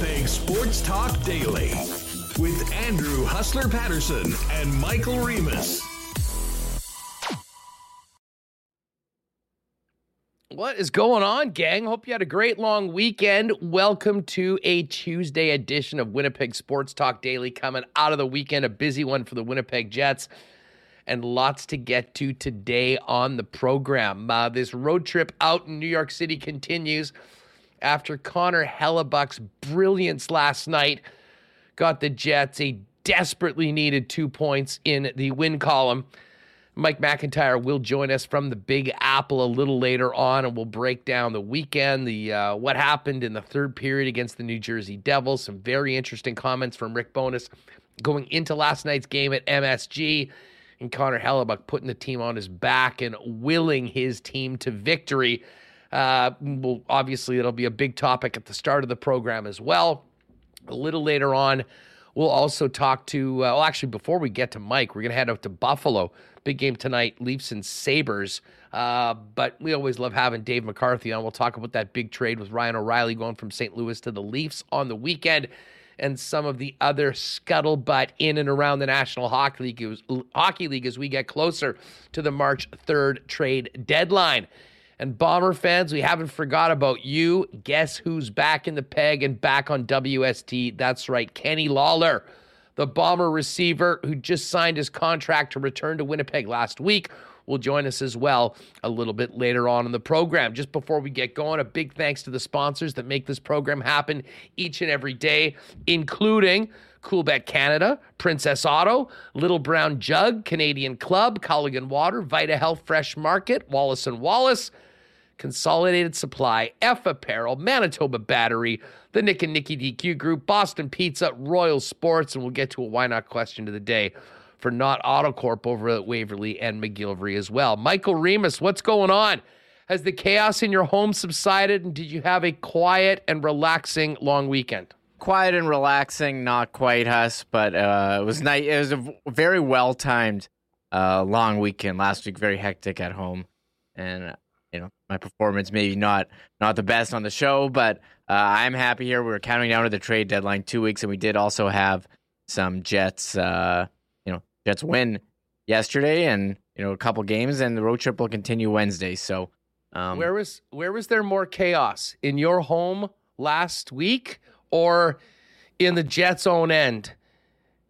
Winnipeg Sports Talk Daily with Andrew Hustler Paterson and Michael Remus. What is going on, gang? Hope you had a great long weekend. Welcome to a Tuesday edition of Winnipeg Sports Talk Daily, coming out of the weekend, a busy one for the Winnipeg Jets, and lots to get to today on the program. This road trip out in New York City continues after Connor Hellebuck's brilliance last night got the Jets a desperately needed 2 points in the win column. Mike McIntyre will join us from the Big Apple a little later on, and we'll break down the weekend, what happened in the third period against the New Jersey Devils, some very interesting comments from Rick Bowness going into last night's game at MSG, and Connor Hellebuyck putting the team on his back and willing his team to victory. Well, obviously, it'll be a big topic at the start of the program as well. A little later on, we'll also talk to, before we get to Mike, we're going to head out to Buffalo. Big game tonight, Leafs and Sabres, but we always love having Dave McCarthy on. We'll talk about that big trade with Ryan O'Reilly going from St. Louis to the Leafs on the weekend, and some of the other scuttlebutt in and around the National Hockey League as we get closer to the March 3rd trade deadline. And Bomber fans, we haven't forgot about you. Guess who's back in the peg and back on WST? That's right, Kenny Lawler, the Bomber receiver who just signed his contract to return to Winnipeg last week, will join us as well a little bit later on in the program. Just before we get going, a big thanks to the sponsors that make this program happen each and every day, including Cool Bet Canada, Princess Auto, Little Brown Jug, Canadian Club, Culligan Water, Vita Health Fresh Market, Wallace & Wallace, Consolidated Supply, F Apparel, Manitoba Battery, the Nick and Nicky DQ Group, Boston Pizza, Royal Sports, and we'll get to a why not question of the day for Not Autocorp over at Waverly and McGillivray as well. Michael Remus, what's going on? Has the chaos in your home subsided, and did you have a quiet and relaxing long weekend? Quiet and relaxing, not quite, Huss, but it was nice. It was a very well-timed long weekend last week. Very hectic at home, and my performance maybe not the best on the show, but I'm happy here. We were counting down to the trade deadline 2 weeks, and we did also have some Jets win yesterday, and a couple games, and the road trip will continue Wednesday. So, where was there more chaos, in your home last week or in the Jets' own end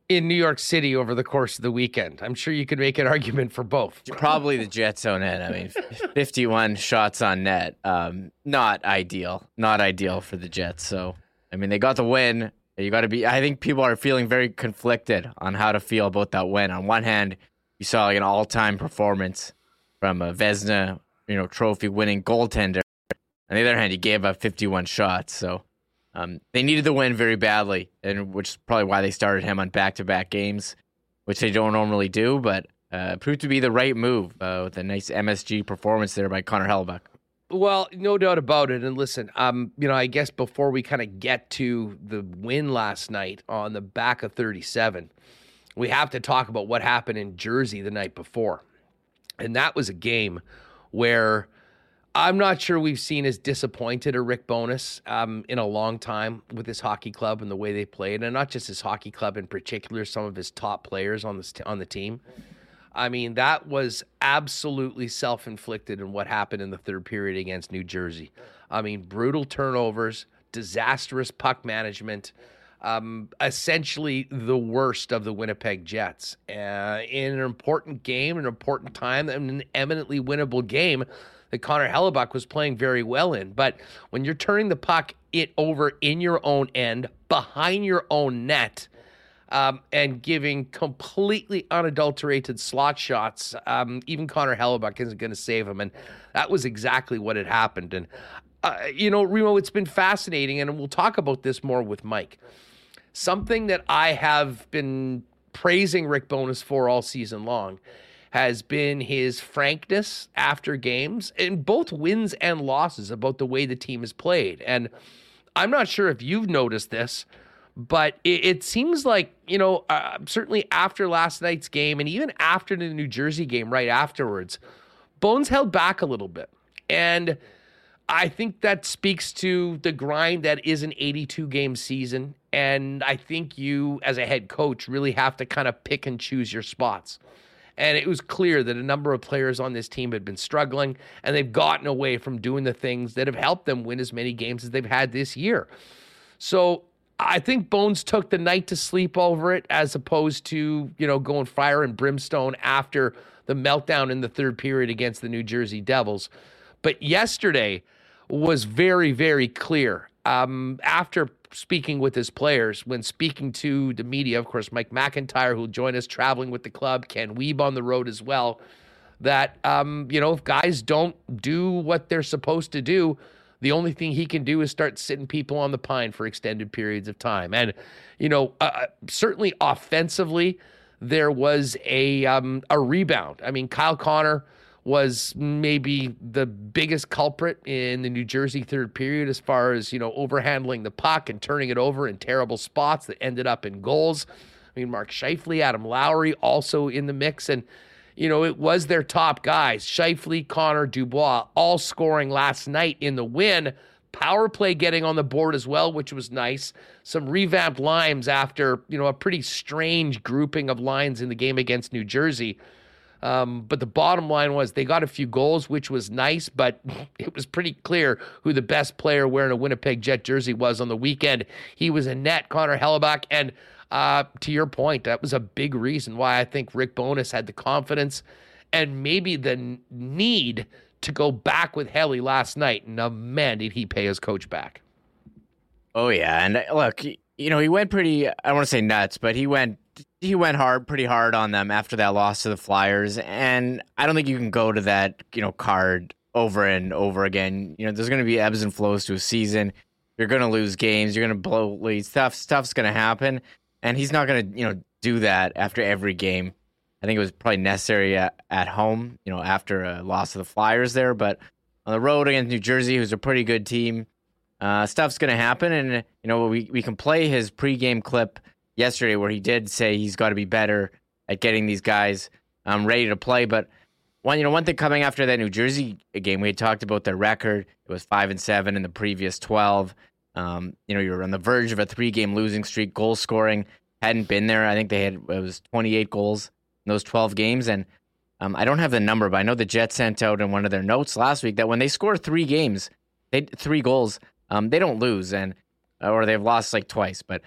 in New York City over the course of the weekend? I'm sure you could make an argument for both. Probably the Jets' own end. I mean, 51 shots on net. Not ideal for the Jets. So, I mean, they got the win. I think people are feeling very conflicted on how to feel about that win. On one hand, you saw an all-time performance from a Vezina, trophy-winning goaltender. On the other hand, he gave up 51 shots. So they needed the win very badly, and which is probably why they started him on back-to-back games, which they don't normally do, but proved to be the right move with a nice MSG performance there by Connor Hellebuyck. Well, no doubt about it. And listen, I guess before we kind of get to the win last night on the back of 37, we have to talk about what happened in Jersey the night before. And that was a game where I'm not sure we've seen as disappointed a Rick Bowness in a long time with his hockey club and the way they played, and not just his hockey club in particular, some of his top players on the team. I mean, that was absolutely self-inflicted in what happened in the third period against New Jersey. I mean, brutal turnovers, disastrous puck management, essentially the worst of the Winnipeg Jets. In an important game, an important time, and an eminently winnable game that Connor Hellebuyck was playing very well in. But when you're turning the puck over in your own end, behind your own net, and giving completely unadulterated slot shots, even Connor Hellebuyck isn't going to save him. And that was exactly what had happened. And, Remo, it's been fascinating, and we'll talk about this more with Mike. Something that I have been praising Rick Bowness for all season long has been his frankness after games in both wins and losses about the way the team has played. And I'm not sure if you've noticed this, but it seems like, certainly after last night's game and even after the New Jersey game right afterwards, Bones held back a little bit. And I think that speaks to the grind that is an 82-game season, and I think you, as a head coach, really have to kind of pick and choose your spots. And it was clear that a number of players on this team had been struggling, and they've gotten away from doing the things that have helped them win as many games as they've had this year. So I think Bones took the night to sleep over it as opposed to, you know, going fire and brimstone after the meltdown in the third period against the New Jersey Devils. But yesterday was very, very clear. After speaking with his players, when speaking to the media, of course, Mike McIntyre, who'll join us traveling with the club, Ken Weeb on the road as well, that, you know, if guys don't do what they're supposed to do, the only thing he can do is start sitting people on the pine for extended periods of time. And, you know, certainly offensively, there was a rebound. I mean, Kyle Connor was maybe the biggest culprit in the New Jersey third period as far as, you know, overhandling the puck and turning it over in terrible spots that ended up in goals. I mean, Mark Scheifele, Adam Lowry also in the mix. And, you know, it was their top guys, Scheifele, Connor, Dubois, all scoring last night in the win. Power play getting on the board as well, which was nice. Some revamped lines after, you know, a pretty strange grouping of lines in the game against New Jersey. But the bottom line was they got a few goals, which was nice, but it was pretty clear who the best player wearing a Winnipeg Jet jersey was on the weekend. He was in net, Connor Hellebuyck. And to your point, that was a big reason why I think Rick Bowness had the confidence and maybe the need to go back with Helly last night. And man, did he pay his coach back. Oh, yeah. And look, you know, he went pretty, I don't want to say nuts, but he went hard, pretty hard on them after that loss to the Flyers. And I don't think you can go to that, you know, card over and over again. You know, there's going to be ebbs and flows to a season. You're going to lose games. You're going to blow leads. Stuff's going to happen. And he's not going to, you know, do that after every game. I think it was probably necessary at home, you know, after a loss to the Flyers there. But on the road against New Jersey, who's a pretty good team, stuff's going to happen. And, you know, we can play his pregame clip yesterday where he did say he's got to be better at getting these guys ready to play. But one thing coming after that New Jersey game, we had talked about their record. It was 5-7 in the previous 12. You know, you were on the verge of a 3-game losing streak. Goal scoring hadn't been there. I think they had, it was 28 goals in those 12 games. And I don't have the number, but I know the Jets sent out in one of their notes last week that when they score three goals, they don't lose, and or they've lost like twice, but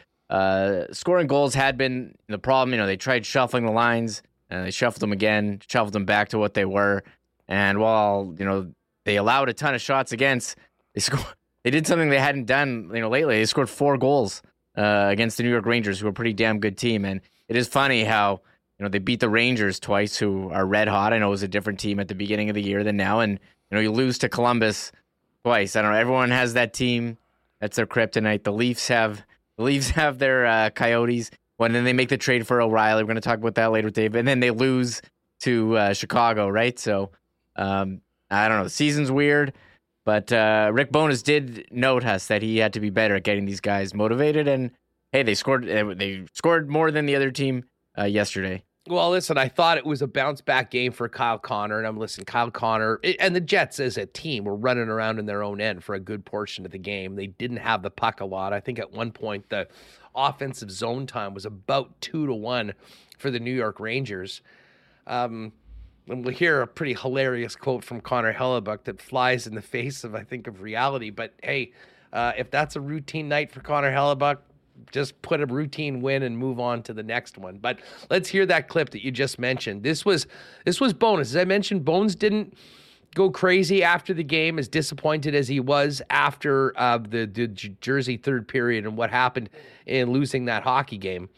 scoring goals had been the problem. You know, they tried shuffling the lines, and they shuffled them again, shuffled them back to what they were. And while, you know, they allowed a ton of shots against, they did something they hadn't done, you know, lately. They scored 4 goals against the New York Rangers, who are a pretty damn good team. And it is funny how, you know, they beat the Rangers twice, who are red hot. I know it was a different team at the beginning of the year than now. And, you know, you lose to Columbus twice. I don't know. Everyone has that team. That's their kryptonite. The Leafs have their Coyotes. When then they make the trade for O'Reilly. We're going to talk about that later with Dave. And then they lose to Chicago, right? So, I don't know. The season's weird. But Rick Bowness did note us that he had to be better at getting these guys motivated. And, hey, they scored more than the other team yesterday. Well, listen, I thought it was a bounce-back game for Kyle Connor. And Kyle Connor and the Jets as a team were running around in their own end for a good portion of the game. They didn't have the puck a lot. I think at one point the offensive zone time was about 2-1 for the New York Rangers. And we'll hear a pretty hilarious quote from Connor Hellebuyck that flies in the face of, I think, of reality. But, hey, if that's a routine night for Connor Hellebuyck, just put a routine win and move on to the next one. But let's hear that clip that you just mentioned. This was Bowness. As I mentioned, Bones didn't go crazy after the game, as disappointed as he was after the Jersey third period and what happened in losing that hockey game.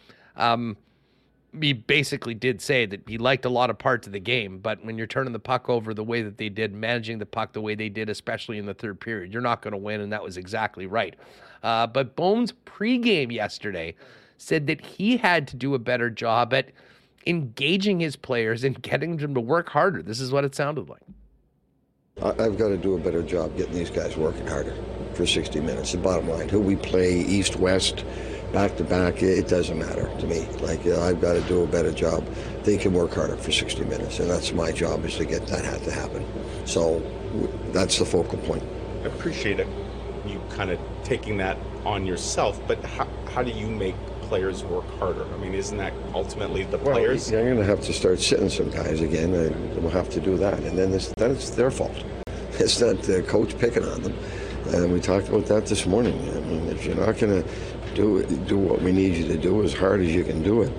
He basically did say that he liked a lot of parts of the game, but when you're turning the puck over the way that they did, managing the puck the way they did, especially in the third period, you're not going to win, and that was exactly right. But Bones pregame yesterday said that he had to do a better job at engaging his players and getting them to work harder. This is what it sounded like. I've got to do a better job getting these guys working harder for 60 minutes. The bottom line, who we play, east, west, back-to-back, it doesn't matter to me. Like, I've got to do a better job. They can work harder for 60 minutes, and that's my job, is to get that to happen. So that's the focal point. appreciate it, you kind of taking that on yourself, but how do you make players work harder? I mean, isn't that ultimately the players? Well, you're going to have to start sitting some guys again, and we'll have to do that. And then it's their fault. It's not the coach picking on them. And we talked about that this morning. I mean, if you're not going to do what we need you to do as hard as you can do it,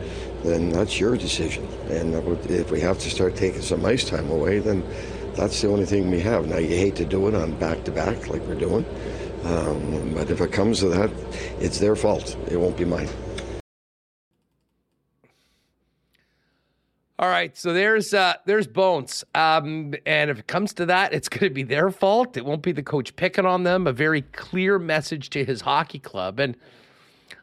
then that's your decision. And if we have to start taking some ice time away, then that's the only thing we have. Now, you hate to do it on back-to-back like we're doing, but if it comes to that, it's their fault. It won't be mine. All right, so there's Bones. And if it comes to that, it's going to be their fault. It won't be the coach picking on them. A very clear message to his hockey club. And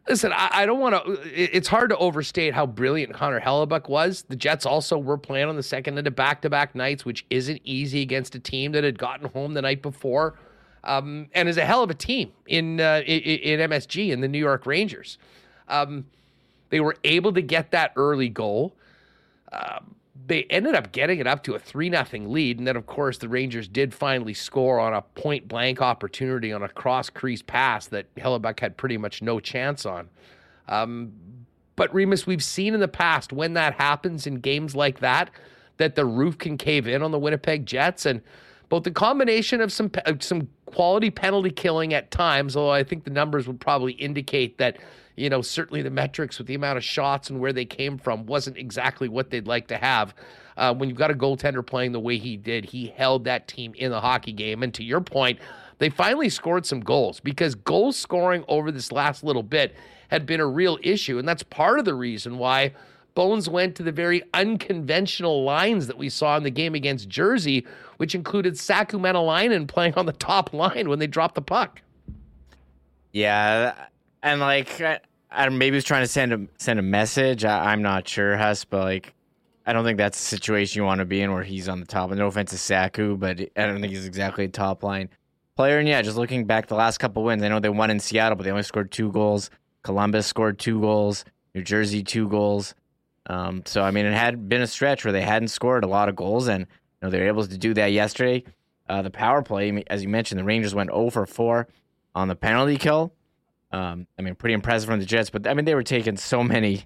listen, I don't want to – it's hard to overstate how brilliant Connor Hellebuyck was. The Jets also were playing on the second end of back-to-back nights, which isn't easy against a team that had gotten home the night before, and is a hell of a team in MSG, in the New York Rangers. They were able to get that early goal. They ended up getting it up to a 3-0 lead, and then, of course, the Rangers did finally score on a point-blank opportunity on a cross-crease pass that Hellebuyck had pretty much no chance on. But, Remus, we've seen in the past when that happens in games like that, that the roof can cave in on the Winnipeg Jets, and both the combination of some quality penalty killing at times, although I think the numbers would probably indicate that, you know, certainly the metrics with the amount of shots and where they came from wasn't exactly what they'd like to have. When you've got a goaltender playing the way he did, he held that team in the hockey game. And to your point, they finally scored some goals, because goal scoring over this last little bit had been a real issue. And that's part of the reason why Bones went to the very unconventional lines that we saw in the game against Jersey, which included Saku Manalainen playing on the top line when they dropped the puck. Yeah. And, like, I maybe he's trying to send a message. I'm not sure, Huss, but, like, I don't think that's the situation you want to be in where he's on the top. No offense to Saku, but I don't think he's exactly a top-line player. And, yeah, just looking back the last couple wins, I know they won in Seattle, but they only scored 2 goals. Columbus scored 2 goals. New Jersey, 2 goals. So, I mean, it had been a stretch where they hadn't scored a lot of goals, and, you know, they were able to do that yesterday. The power play, as you mentioned, the Rangers went 0 for 4 on the penalty kill. I mean, pretty impressive from the Jets, but I mean, they were taking so many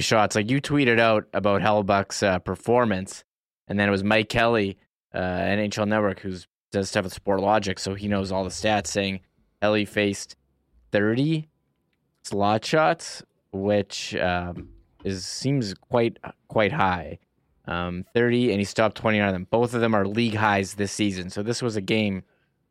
shots. Like, you tweeted out about Hellebuyck's performance, and then it was Mike Kelly, NHL Network, who does stuff with SportLogic, so he knows all the stats, saying Ellie faced 30 slot shots, which seems quite high. 30, and he stopped 29 of them. Both of them are league highs this season. So this was a game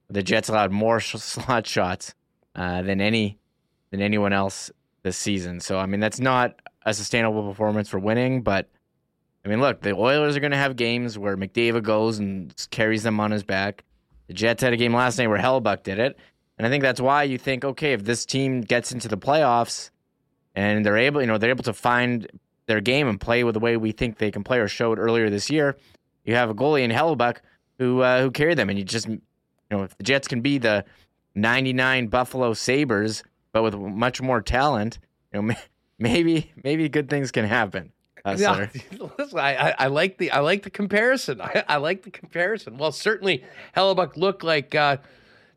the Jets allowed more slot shots than anyone else this season. So, I mean, that's not a sustainable performance for winning, but, I mean, look, the Oilers are going to have games where McDavid goes and carries them on his back. The Jets had a game last night where Hellebuyck did it, and I think that's why you think, okay, if this team gets into the playoffs and they're able to find their game and play with the way we think they can play, or showed earlier this year, you have a goalie in Hellebuyck who carried them, and you just, you know, if the Jets can be the 99 Buffalo Sabres, but with much more talent, you know, maybe good things can happen. Yeah, listen, I like the comparison. I like the comparison. Well, certainly Hellebuyck looked like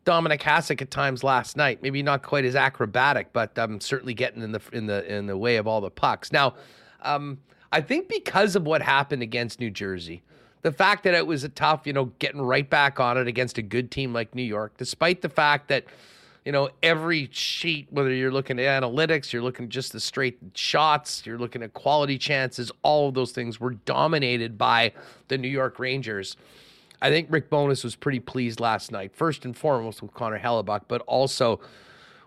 Dominic Hasek at times last night. Maybe not quite as acrobatic, but certainly getting in the way of all the pucks. Now, I think because of what happened against New Jersey, the fact that it was a tough, you know, getting right back on it against a good team like New York, despite the fact that, you know, every sheet, whether you're looking at analytics, you're looking just the straight shots, you're looking at quality chances, all of those things were dominated by the New York Rangers. I think Rick Bowness was pretty pleased last night, first and foremost with Connor Hellebuyck, but also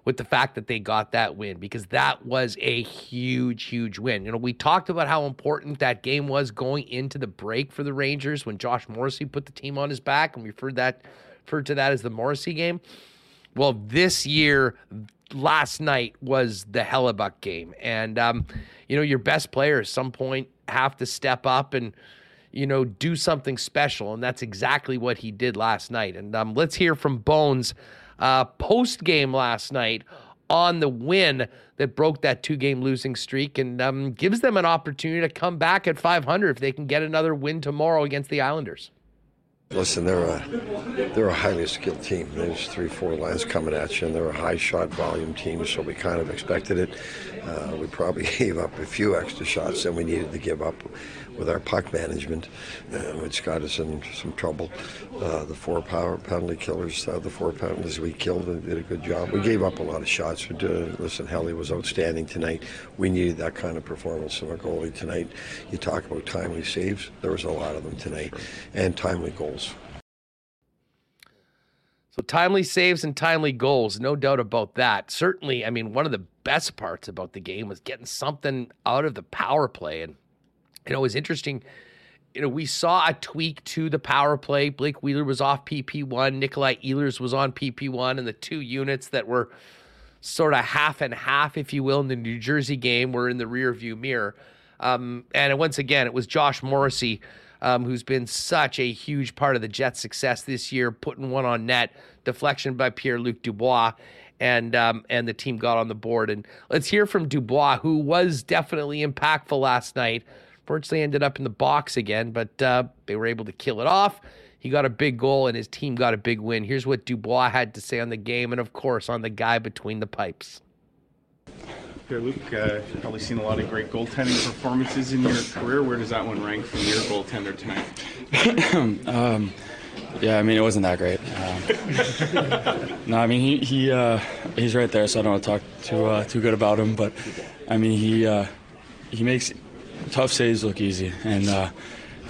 with the fact that they got that win, because that was a huge, huge win. You know, we talked about how important that game was going into the break for the Rangers when Josh Morrissey put the team on his back, and we referred to that as the Morrissey game. Well, this year, last night was the Hellebuyck game, and you know, your best players at some point have to step up and, you know, do something special, and that's exactly what he did last night. And let's hear from Bones post-game last night on the win that broke that 2-game losing streak, and gives them an opportunity to come back at .500 if they can get another win tomorrow against the Islanders. Listen, they're a highly skilled team. There's 3-4 lines coming at you, and they're a high shot volume team, so we kind of expected it. We probably gave up a few extra shots than we needed to give up with our puck management, which got us in some trouble. The four penalties we killed and did a good job. We gave up a lot of shots. Listen, Hellebuyck was outstanding tonight. We needed that kind of performance from our goalie tonight. You talk about timely saves. There was a lot of them tonight, and timely goals. So timely saves and timely goals, no doubt about that. Certainly, I mean, one of the best parts about the game was getting something out of the power play. And, you know, it was interesting. You know, we saw a tweak to the power play. Blake Wheeler was off PP1. Nikolai Ehlers was on PP1. And the two units that were sort of half and half, if you will, in the New Jersey game were in the rearview mirror. And once again, it was Josh Morrissey, who's been such a huge part of the Jets' success this year, putting one on net, deflection by Pierre-Luc Dubois, and the team got on the board. And let's hear from Dubois, who was definitely impactful last night. Fortunately, ended up in the box again, but they were able to kill it off. He got a big goal, and his team got a big win. Here's what Dubois had to say on the game and, of course, on the guy between the pipes. Pierre-Luc, you've probably seen a lot of great goaltending performances in your career. Where does that one rank from your goaltender tonight? Yeah, I mean, it wasn't that great. No, I mean, he's right there, so I don't want to talk too good about him. But, I mean, he makes tough saves look easy. And you know,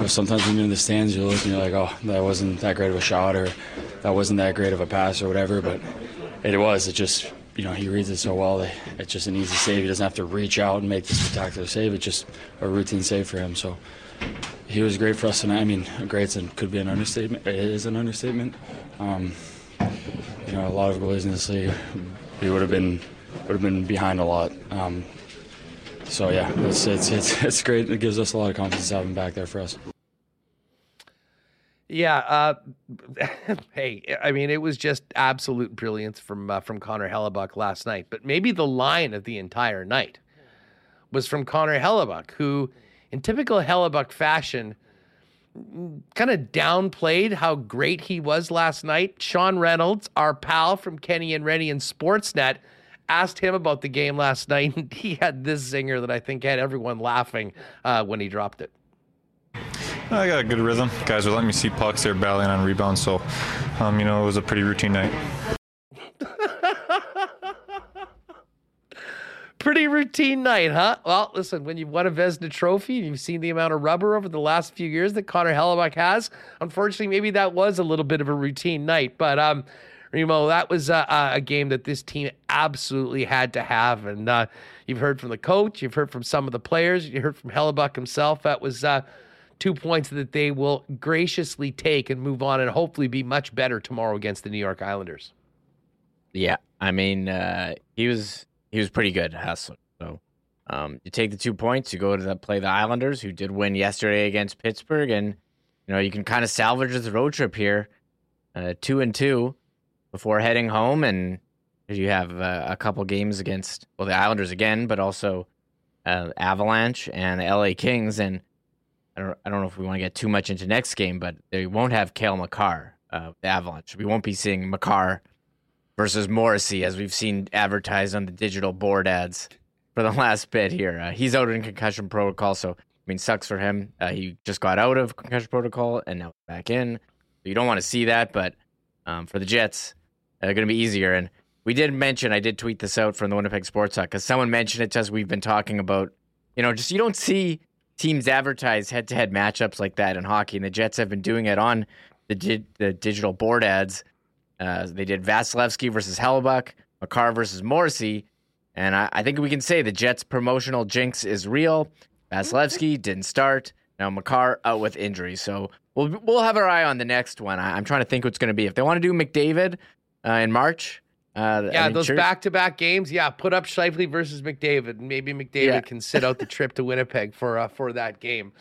sometimes when you're in the stands, you look and you're like, oh, that wasn't that great of a shot, or that wasn't that great of a pass or whatever. But it was. It just... You know, he reads it so well that it's just an easy save. He doesn't have to reach out and make the spectacular save. It's just a routine save for him. So he was great for us tonight. I mean, great could be an understatement. It is an understatement. You know, a lot of goalies in this league, we would have been behind a lot. So yeah, it's great. It gives us a lot of confidence having him back there for us. Yeah, hey, I mean, it was just absolute brilliance from Connor Hellebuyck last night. But maybe the line of the entire night was from Connor Hellebuyck, who, in typical Hellebuyck fashion, kind of downplayed how great he was last night. Sean Reynolds, our pal from Kenny and Rennie and Sportsnet, asked him about the game last night, and he had this zinger that I think had everyone laughing when he dropped it. I got a good rhythm. Guys were letting me see pucks. They were battling on rebounds. So, you know, it was a pretty routine night. Pretty routine night, huh? Well, listen, when you've won a Vezina trophy, you've seen the amount of rubber over the last few years that Connor Hellebuyck has. Unfortunately, maybe that was a little bit of a routine night. But, Remo, that was a game that this team absolutely had to have. And you've heard from the coach. You've heard from some of the players. You heard from Hellebuyck himself. That was... 2 points that they will graciously take and move on and hopefully be much better tomorrow against the New York Islanders. Yeah, I mean, he was pretty good, Hustler. So you take the 2 points, you go to play the Islanders, who did win yesterday against Pittsburgh, and you know you can kind of salvage this road trip here, 2-2, before heading home, and you have a couple games against the Islanders again, but also Avalanche and LA Kings. And I don't know if we want to get too much into next game, but they won't have Cale Makar, the Avalanche. We won't be seeing Makar versus Morrissey, as we've seen advertised on the digital board ads for the last bit here. He's out in concussion protocol, so, I mean, sucks for him. He just got out of concussion protocol and now back in. So you don't want to see that, but for the Jets, they're going to be easier. And we did mention, I did tweet this out from the Winnipeg Sports Hub, because someone mentioned it to us. We've been talking about, you know, just you don't see... teams advertise head-to-head matchups like that in hockey, and the Jets have been doing it on the digital board ads. They did Vasilevsky versus Hellebuyck, Makar versus Morrissey, and I think we can say the Jets' promotional jinx is real. Vasilevsky didn't start. Now Makar out with injury, so we'll have our eye on the next one. I'm trying to think what's going to be. If they want to do McDavid in March... those back-to-back games. Yeah, put up Scheifele versus McDavid. Maybe McDavid can sit out the trip to Winnipeg for that game.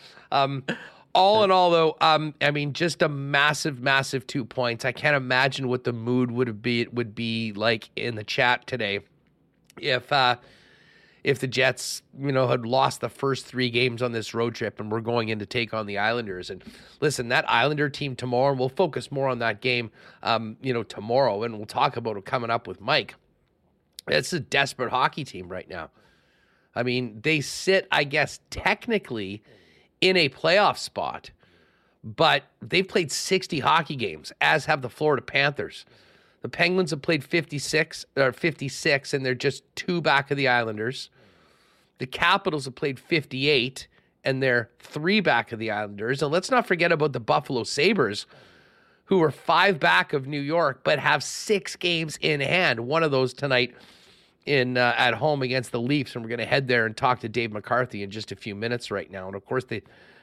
All in all, though, I mean, just a massive, massive 2 points. I can't imagine what the mood would be like in the chat today if if the Jets, you know, had lost the first three games on this road trip and we're going in to take on the Islanders. And listen, that Islander team tomorrow, and we'll focus more on that game, you know, tomorrow, and we'll talk about it coming up with Mike. It's a desperate hockey team right now. I mean, they sit, I guess, technically in a playoff spot, but they've played 60 hockey games, as have the Florida Panthers. The Penguins have played 56, and they're just 2 back of the Islanders. The Capitals have played 58, and they're 3 back of the Islanders. And let's not forget about the Buffalo Sabres, who are 5 back of New York, but have 6 games in hand. One of those tonight in at home against the Leafs, and we're going to head there and talk to Dave McCarthy in just a few minutes right now. And, of course, the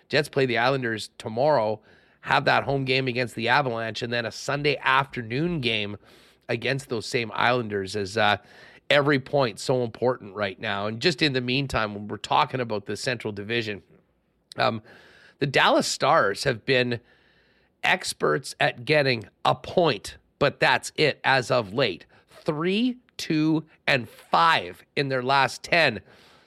Jets play the Islanders tomorrow, have that home game against the Avalanche, and then a Sunday afternoon game against those same Islanders, as every point so important right now. And just in the meantime, when we're talking about the Central Division, the Dallas Stars have been experts at getting a point, but that's it as of late. 3, 2, and 5 in their last 10.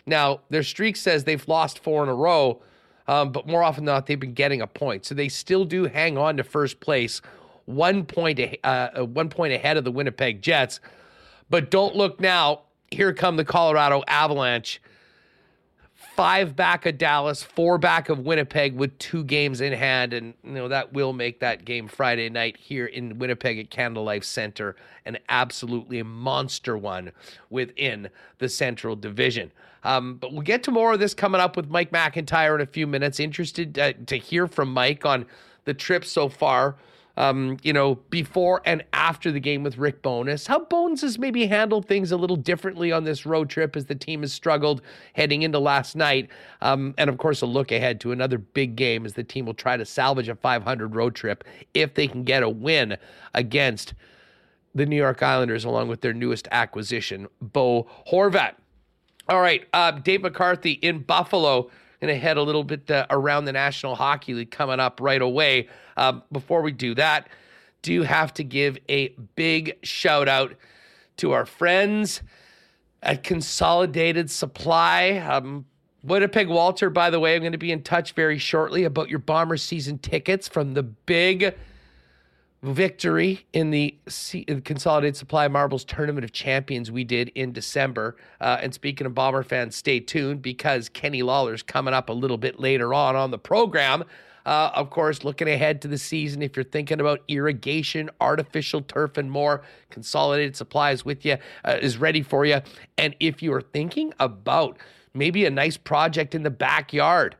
Now, their streak says they've lost 4 in a row, but more often than not, they've been getting a point. So they still do hang on to first place, 1 point ahead of the Winnipeg Jets. But don't look now. Here come the Colorado Avalanche. 5 back of Dallas, 4 back of Winnipeg with 2 games in hand. And, you know, that will make that game Friday night here in Winnipeg at Canada Life Center an absolutely monster one within the Central Division. But we'll get to more of this coming up with Mike McIntyre in a few minutes. Interested to hear from Mike on the trip so far, you know, before and after the game with Rick Bowness. How Bowness has maybe handled things a little differently on this road trip as the team has struggled heading into last night. And, of course, a look ahead to another big game as the team will try to salvage a .500 road trip if they can get a win against the New York Islanders along with their newest acquisition, Bo Horvat. All right, Dave McCarthy in Buffalo. Going to head a little bit around the National Hockey League coming up right away. Before we do that, do have to give a big shout-out to our friends at Consolidated Supply. Winnipeg Walter, by the way, I'm going to be in touch very shortly about your Bomber season tickets from the big victory in the Consolidated Supply Marbles Tournament of Champions we did in December. And speaking of Bomber fans, stay tuned because Kenny Lawler's coming up a little bit later on the program. Of course, looking ahead to the season, if you're thinking about irrigation, artificial turf, and more, Consolidated Supply is with you, is ready for you. And if you are thinking about maybe a nice project in the backyard,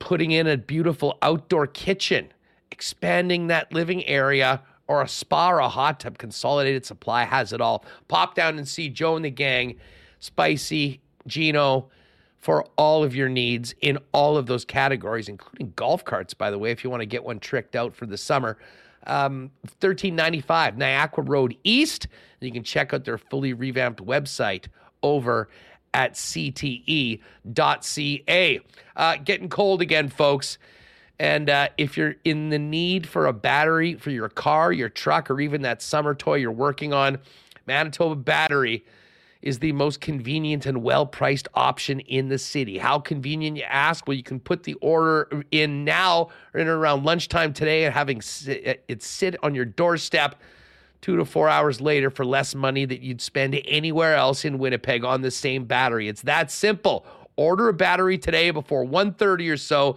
putting in a beautiful outdoor kitchen, expanding that living area, or a spa or a hot tub, Consolidated Supply has it all. Pop down and see Joe and the gang, Spicy, Gino, for all of your needs in all of those categories, including golf carts, by the way, if you want to get one tricked out for the summer. 1395 Niagara Road East. And you can check out their fully revamped website over at cte.ca. Getting cold again, folks. And if you're in the need for a battery for your car, your truck, or even that summer toy you're working on, Manitoba Battery is the most convenient and well-priced option in the city. How convenient, you ask? Well, you can put the order in now or in around lunchtime today and having it sit on your doorstep 2 to 4 hours later for less money that you'd spend anywhere else in Winnipeg on the same battery. It's that simple. Order a battery today before 1:30 or so,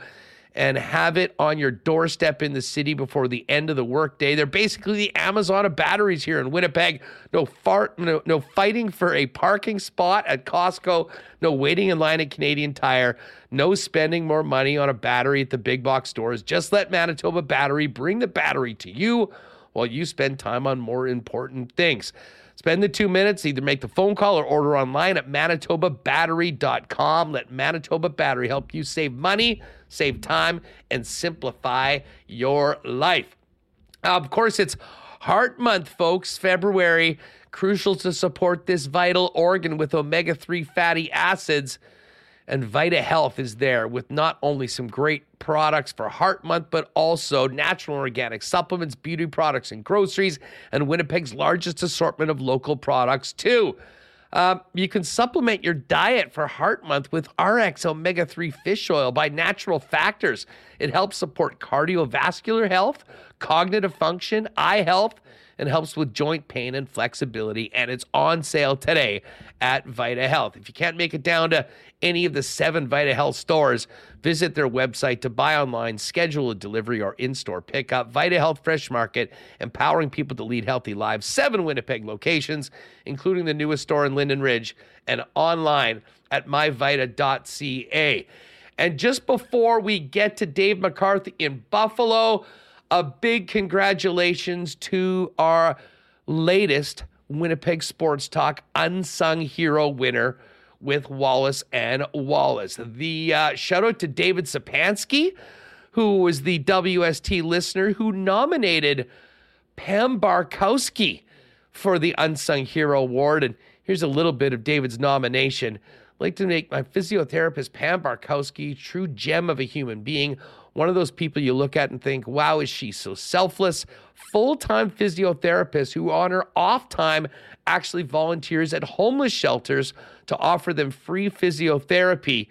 and have it on your doorstep in the city before the end of the workday. They're basically the Amazon of batteries here in Winnipeg. No fighting for a parking spot at Costco. No waiting in line at Canadian Tire. No spending more money on a battery at the big box stores. Just let Manitoba Battery bring the battery to you while you spend time on more important things. Spend the 2 minutes, either make the phone call or order online at manitobabattery.com. Let Manitoba Battery help you save money, save time, and simplify your life. Of course, it's Heart Month, folks. February, crucial to support this vital organ with omega-3 fatty acids. And Vita Health is there with not only some great products for Heart Month, but also natural and organic supplements, beauty products, and groceries, and Winnipeg's largest assortment of local products, too. You can supplement your diet for Heart Month with RX Omega-3 Fish Oil by Natural Factors. It helps support cardiovascular health, cognitive function, eye health, and helps with joint pain and flexibility. And it's on sale today at Vita Health. If you can't make it down to any of the 7 Vita Health stores, visit their website to buy online, schedule a delivery or in-store pickup. Vita Health Fresh Market, empowering people to lead healthy lives. 7 Winnipeg locations, including the newest store in Linden Ridge, and online at myvita.ca. And just before we get to Dave McCarthy in Buffalo, a big congratulations to our latest Winnipeg Sports Talk Unsung Hero winner, with Wallace and Wallace. The shout out to David Sapansky, who was the WST listener who nominated Pam Barkowski for the Unsung Hero Award. And here's a little bit of David's nomination. I'd like to make my physiotherapist, Pam Barkowski, true gem of a human being, one of those people you look at and think, wow, is she so selfless? Full-time physiotherapist who on her off time actually volunteers at homeless shelters to offer them free physiotherapy,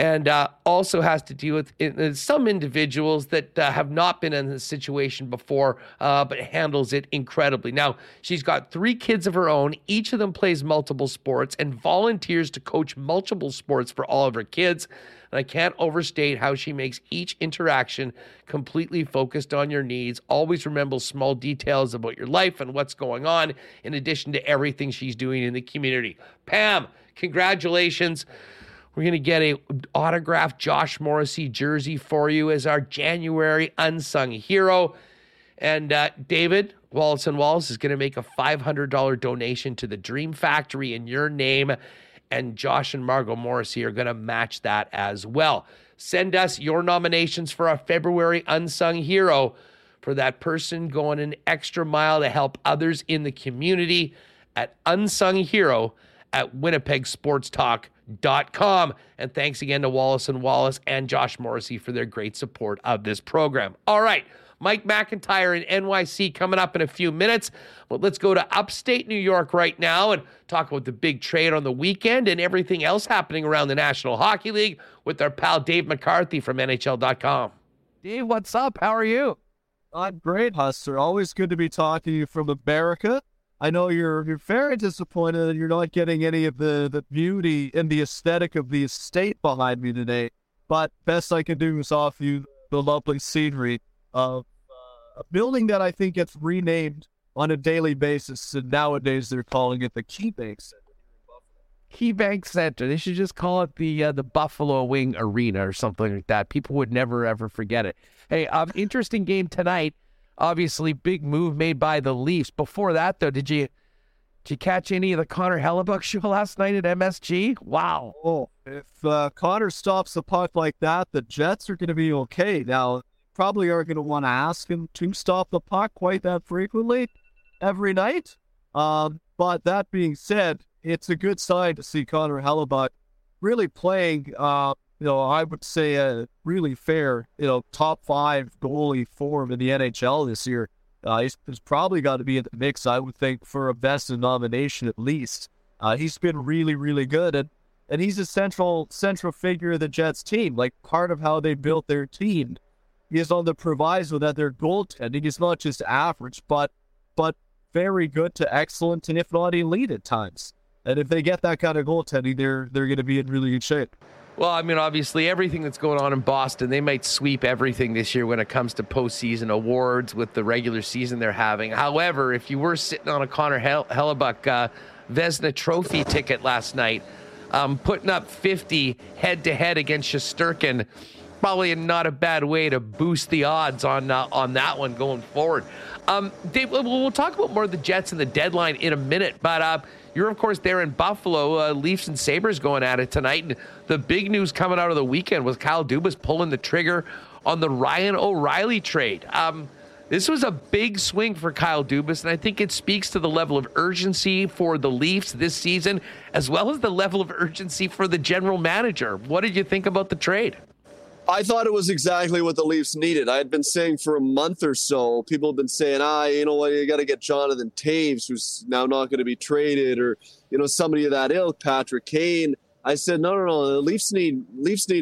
and also has to deal with some individuals that have not been in this situation before, but handles it incredibly. Now, she's got 3 kids of her own. Each of them plays multiple sports and volunteers to coach multiple sports for all of her kids. And I can't overstate how she makes each interaction completely focused on your needs. Always remember small details about your life and what's going on, in addition to everything she's doing in the community. Pam, congratulations. We're going to get an autographed Josh Morrissey jersey for you as our January Unsung Hero. And David, Wallace & Wallace is going to make a $500 donation to the Dream Factory in your name. And Josh and Margot Morrissey are going to match that as well. Send us your nominations for our February Unsung Hero, for that person going an extra mile to help others in the community, at unsunghero@winnipegsportstalk.com. And thanks again to Wallace and Wallace and Josh Morrissey for their great support of this program. All right, Mike McIntyre in NYC coming up in a few minutes. But let's go to upstate New York right now and talk about the big trade on the weekend and everything else happening around the National Hockey League with our pal Dave McCarthy from NHL.com. Dave, what's up? How are you? I'm great, Hustler. Always good to be talking to you from America. I know you're very disappointed that you're not getting any of the beauty and the aesthetic of the estate behind me today, but best I can do is offer you the lovely scenery of a building that I think gets renamed on a daily basis, and nowadays they're calling it the KeyBank Center. KeyBank Center. They should just call it the Buffalo Wing Arena or something like that. People would never, ever forget it. Hey, interesting game tonight. Obviously, big move made by the Leafs. Before that, though, did you catch any of the Connor Hellebuyck show last night at MSG? Wow. Oh, if Connor stops a puck like that, the Jets are going to be okay. Now, probably aren't going to want to ask him to stop the puck quite that frequently every night. But that being said, it's a good sign to see Connor Hellebuyck really playing, I would say a really fair, top 5 goalie form in the NHL this year. He's probably got to be in the mix, I would think, for a best in nomination at least. He's been really, really good, and he's a central figure of the Jets team. Like, part of how they built their team is on the proviso that their goaltending is not just average, but very good to excellent, and if not elite at times. And if they get that kind of goaltending, they're going to be in really good shape. Well, I mean, obviously, everything that's going on in Boston, they might sweep everything this year when it comes to postseason awards with the regular season they're having. However, if you were sitting on a Connor Hellebuyck Vezina Trophy ticket last night, putting up 50 head-to-head against Shesterkin, probably not a bad way to boost the odds on that one going forward. Dave, we'll talk about more of the Jets and the deadline in a minute, but... You're, of course, there in Buffalo. Leafs and Sabres going at it tonight. And the big news coming out of the weekend was Kyle Dubas pulling the trigger on the Ryan O'Reilly trade. This was a big swing for Kyle Dubas, and I think it speaks to the level of urgency for the Leafs this season, as well as the level of urgency for the general manager. What did you think about the trade? I thought it was exactly what the Leafs needed. I had been saying for a month or so, people have been saying, you know what, you got to get Jonathan Taves, who's now not going to be traded, or, you know, somebody of that ilk, Patrick Kane. I said, no, the Leafs need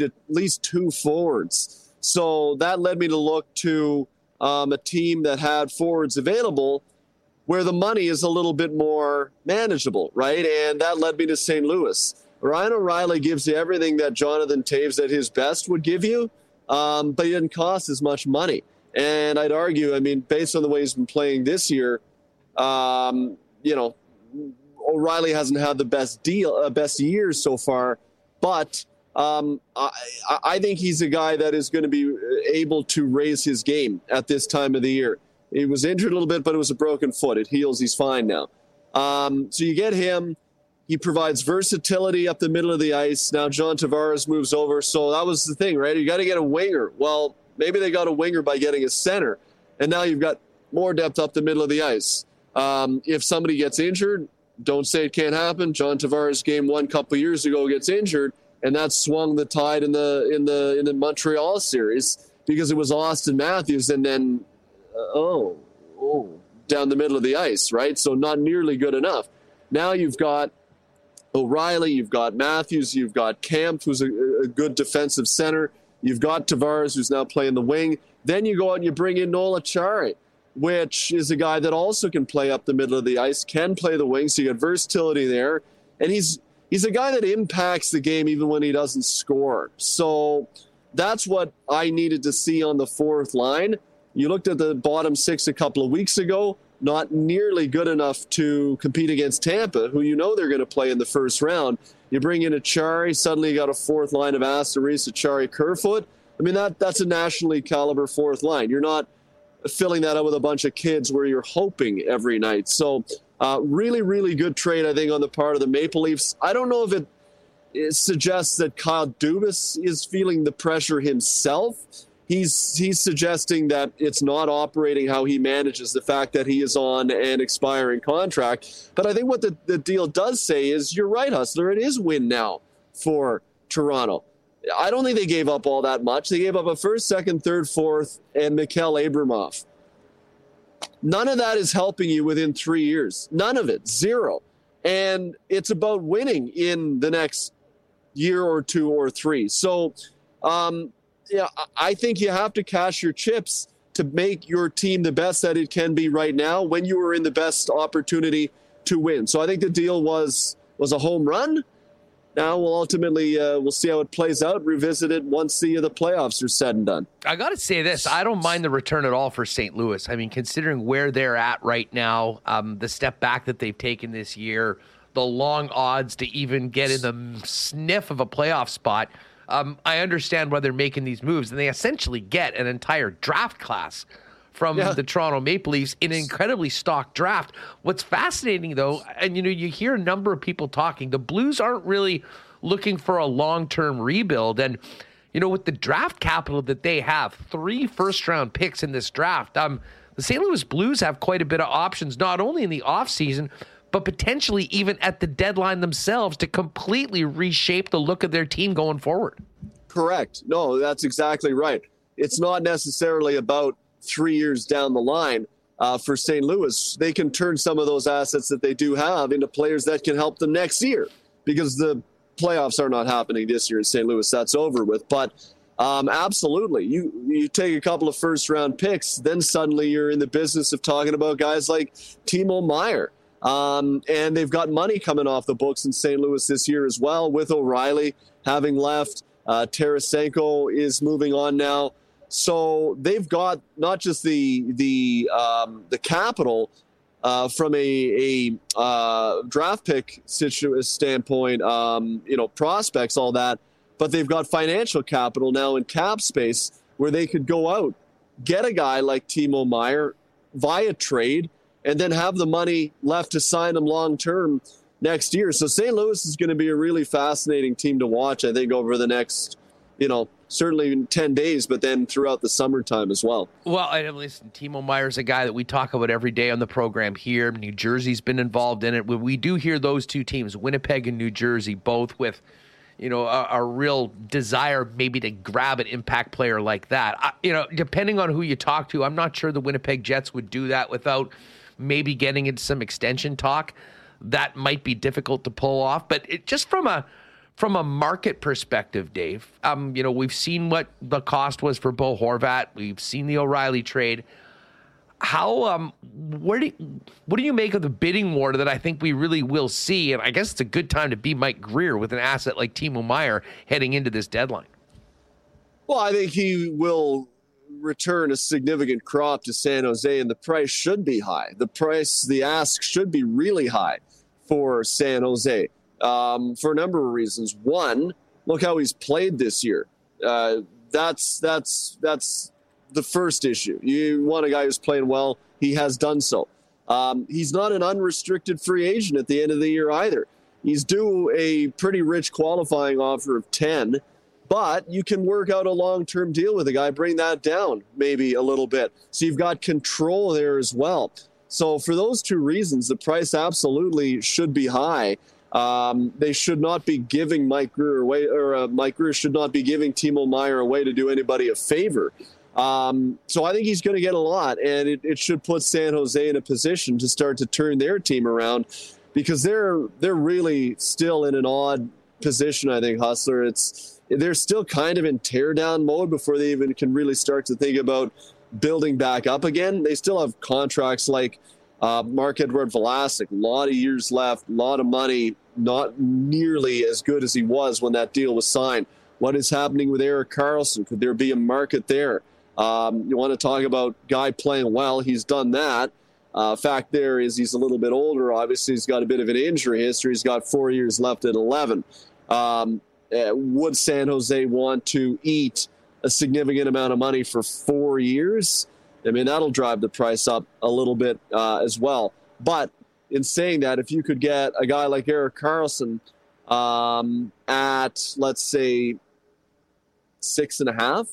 at least two forwards. So that led me to look to a team that had forwards available where the money is a little bit more manageable, right? And that led me to St. Louis. Ryan O'Reilly gives you everything that Jonathan Taves at his best would give you, but he didn't cost as much money. And I'd argue, I mean, based on the way he's been playing this year, you know, O'Reilly hasn't had the best deal, best years so far, but I think he's a guy that is going to be able to raise his game at this time of the year. He was injured a little bit, but it was a broken foot. It heals. He's fine now. So you get him. He provides versatility up the middle of the ice. Now John Tavares moves over. So that was the thing, right? You got to get a winger. Well, maybe they got a winger by getting a center. And now you've got more depth up the middle of the ice. If somebody gets injured, don't say it can't happen. John Tavares game one couple years ago gets injured, and that swung the tide in the Montreal series because it was Austin Matthews and then down the middle of the ice, right? So not nearly good enough. Now you've got O'Reilly, you've got Matthews, you've got Camp, who's a good defensive center. You've got Tavares, who's now playing the wing. Then you go out and you bring in Nola Chari, which is a guy that also can play up the middle of the ice, can play the wing, so you got versatility there. And he's a guy that impacts the game even when he doesn't score. So that's what I needed to see on the fourth line. You looked at the bottom six a couple of weeks ago, not nearly good enough to compete against Tampa, who you know they're going to play in the first round. You bring in Achari, suddenly you got a fourth line of Astarisa, Achari, Kerfoot. I mean, that's a nationally caliber fourth line. You're not filling that up with a bunch of kids where you're hoping every night. So really, really good trade, I think, on the part of the Maple Leafs. I don't know if it suggests that Kyle Dubas is feeling the pressure himself. He's suggesting that it's not operating how he manages the fact that he is on an expiring contract. But I think what the deal does say is, you're right, Hustler, it is win now for Toronto. I don't think they gave up all that much. They gave up a first, second, third, fourth, and Mikhail Abramov. None of that is helping you within 3 years. None of it. Zero. And it's about winning in the next year or two or three. So, yeah, I think you have to cash your chips to make your team the best that it can be right now when you are in the best opportunity to win. So I think the deal was a home run. Now we'll ultimately we'll see how it plays out, revisit it once the playoffs are said and done. I got to say this. I don't mind the return at all for St. Louis. I mean, considering where they're at right now, the step back that they've taken this year, the long odds to even get in the sniff of a playoff spot, I understand why they're making these moves, and they essentially get an entire draft class from the Toronto Maple Leafs in an incredibly stocked draft. What's fascinating, though, and you know, you hear a number of people talking, the Blues aren't really looking for a long-term rebuild, and you know, with the draft capital that they have, 3 first-round picks in this draft, the St. Louis Blues have quite a bit of options, not only in the offseason, but potentially even at the deadline themselves to completely reshape the look of their team going forward. Correct. No, that's exactly right. It's not necessarily about 3 years down the line for St. Louis. They can turn some of those assets that they do have into players that can help them next year, because the playoffs are not happening this year in St. Louis. That's over with. But absolutely, you take a couple of first-round picks, then suddenly you're in the business of talking about guys like Timo Meier. And they've got money coming off the books in St. Louis this year as well, with O'Reilly having left. Tarasenko is moving on now. So they've got not just the capital from a draft pick standpoint, you know, prospects, all that, but they've got financial capital now in cap space where they could go out, get a guy like Timo Meier via trade, and then have the money left to sign them long-term next year. So St. Louis is going to be a really fascinating team to watch, I think, over the next, you know, certainly in 10 days, but then throughout the summertime as well. Well, and listen, Timo Meier's a guy that we talk about every day on the program here. New Jersey's been involved in it. We do hear those two teams, Winnipeg and New Jersey, both with, you know, a real desire maybe to grab an impact player like that. Depending on who you talk to, I'm not sure the Winnipeg Jets would do that without maybe getting into some extension talk. That might be difficult to pull off, but it just from a market perspective, Dave, we've seen what the cost was for Bo Horvat. We've seen the O'Reilly trade. What do you make of the bidding war that I think we really will see? And I guess it's a good time to be Mike Greer with an asset like Timo Meier heading into this deadline. Well, I think he will return a significant crop to San Jose, and the price should be high. The ask should be really high for San Jose for a number of reasons. One, look how he's played this year. That's the first issue. You want a guy who's playing well. He has done so. He's not an unrestricted free agent at the end of the year either. He's due a pretty rich qualifying offer of 10, but you can work out a long-term deal with a guy, bring that down maybe a little bit. So you've got control there as well. So for those two reasons, the price absolutely should be high. They should not be giving Mike Greer away, or Mike Greer should not be giving Timo Meier away to do anybody a favor. So I think he's going to get a lot, and it should put San Jose in a position to start to turn their team around, because they're really still in an odd position, I think, Hustler. They're still kind of in teardown mode before they even can really start to think about building back up again. They still have contracts like Mark Edward Vlasic, a lot of years left, a lot of money, not nearly as good as he was when that deal was signed. What is happening with Eric Karlsson? Could there be a market there? You want to talk about guy playing well, he's done that. Fact there is he's a little bit older. Obviously, he's got a bit of an injury history. He's got 4 years left at 11. Would San Jose want to eat a significant amount of money for 4 years? I mean, that'll drive the price up a little bit as well. But in saying that, if you could get a guy like Eric Karlsson at, let's say, 6.5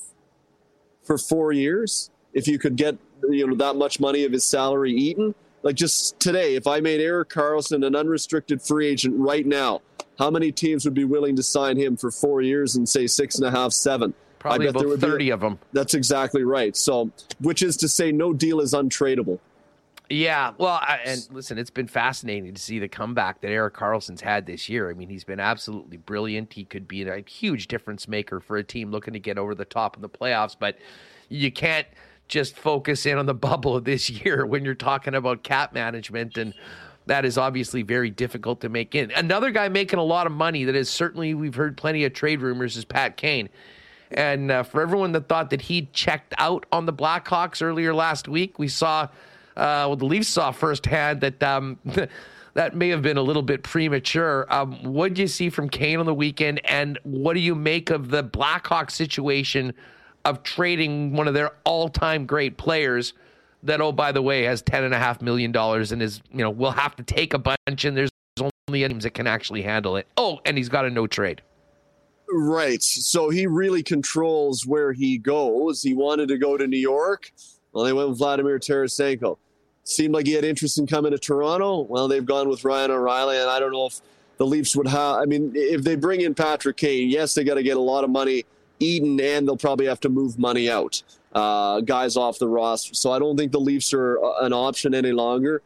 for 4 years, if you could get that much money of his salary eaten, like just today, if I made Eric Karlsson an unrestricted free agent right now, how many teams would be willing to sign him for 4 years and say 6.5, 7? Probably about 30 of them. That's exactly right. So, which is to say, no deal is untradeable. Yeah, well, and listen, it's been fascinating to see the comeback that Eric Karlsson's had this year. I mean, he's been absolutely brilliant. He could be a huge difference maker for a team looking to get over the top in the playoffs, but you can't just focus in on the bubble of this year when you're talking about cap management, and that is obviously very difficult to make in. Another guy making a lot of money that is certainly, we've heard plenty of trade rumors, is Pat Kane. And for everyone that thought that he checked out on the Blackhawks earlier last week, we saw... the Leafs saw firsthand that that may have been a little bit premature. What did you see from Kane on the weekend, and what do you make of the Blackhawks situation of trading one of their all-time great players that, oh, by the way, has $10.5 million and is, will have to take a bunch, and there's only teams that can actually handle it. Oh, and he's got a no trade. Right. So he really controls where he goes. He wanted to go to New York. Well, they went with Vladimir Tarasenko. Seemed like he had interest in coming to Toronto. Well, they've gone with Ryan O'Reilly, and I don't know if the Leafs would have... I mean, if they bring in Patrick Kane, yes, they got to get a lot of money eaten, and they'll probably have to move money out, guys off the roster. So I don't think the Leafs are an option any longer.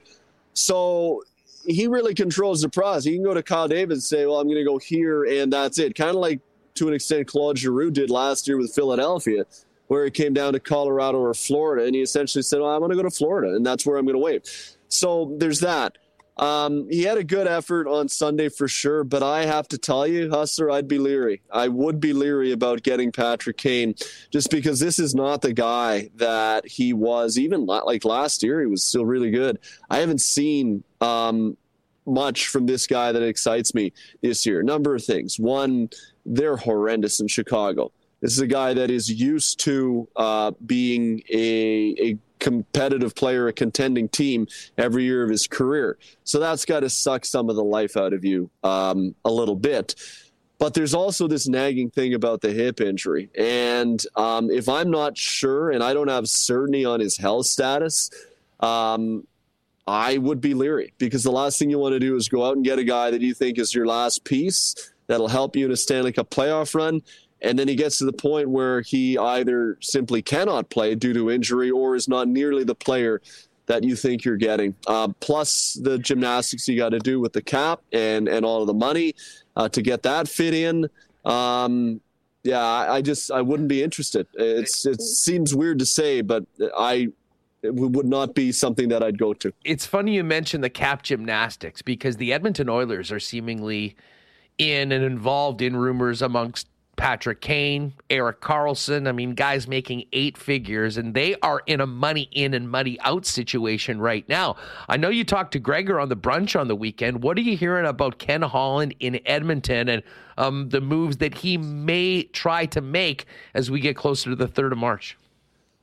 So he really controls the process. He can go to Kyle David and say, well, I'm going to go here, and that's it. Kind of like, to an extent, Claude Giroux did last year with Philadelphia, where it came down to Colorado or Florida, and he essentially said, well, I'm going to go to Florida, and that's where I'm going to wait. So there's that. He had a good effort on Sunday for sure, but I have to tell you, Hustler, I'd be leery. I would be leery about getting Patrick Kane, just because this is not the guy that he was. Even like last year, he was still really good. I haven't seen much from this guy that excites me this year. A number of things. One, they're horrendous in Chicago. This is a guy that is used to being a competitive player, a contending team every year of his career. So that's got to suck some of the life out of you a little bit. But there's also this nagging thing about the hip injury. And if I'm not sure and I don't have certainty on his health status, I would be leery, because the last thing you want to do is go out and get a guy that you think is your last piece that'll help you in a Stanley Cup playoff run. And then he gets to the point where he either simply cannot play due to injury or is not nearly the player that you think you're getting. Plus the gymnastics you got to do with the cap and all of the money to get that fit in. Yeah, I wouldn't be interested. It seems weird to say, but it would not be something that I'd go to. It's funny you mentioned the cap gymnastics because the Edmonton Oilers are seemingly in and involved in rumors amongst Patrick Kane, Eric Karlsson. I mean, guys making eight figures, and they are in a money in and money out situation right now. I know you talked to Gregor on the brunch on the weekend. What are you hearing about Ken Holland in Edmonton and the moves that he may try to make as we get closer to the 3rd of March?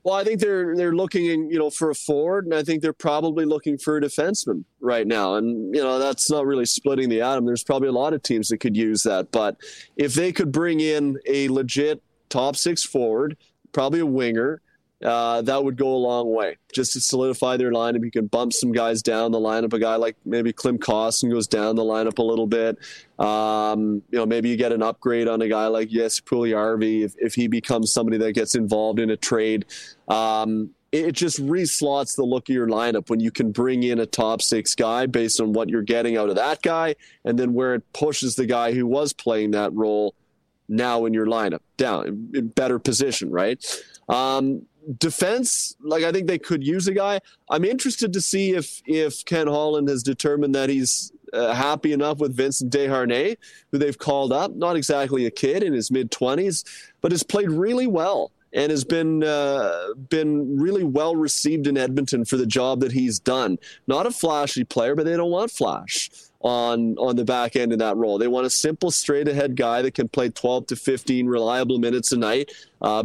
Well, I think they're looking in, for a forward, and I think they're probably looking for a defenseman right now. And, that's not really splitting the atom. There's probably a lot of teams that could use that. But if they could bring in a legit top six forward, probably a winger, that would go a long way just to solidify their lineup. You can bump some guys down the lineup. A guy like maybe Klim Kostin goes down the lineup a little bit. Maybe you get an upgrade on a guy like Puljujärvi if he becomes somebody that gets involved in a trade. It just re-slots the look of your lineup when you can bring in a top six guy based on what you're getting out of that guy and then where it pushes the guy who was playing that role now in your lineup down in better position, right? Defense, I think they could use a guy. I'm interested to see if Ken Holland has determined that he's happy enough with Vincent Desharnais, who they've called up. Not exactly a kid, in his mid-20s, but has played really well and has been really well received in Edmonton for the job that he's done. Not a flashy player, but they don't want flash on the back end in that role. They want a simple, straight-ahead guy that can play 12 to 15 reliable minutes a night,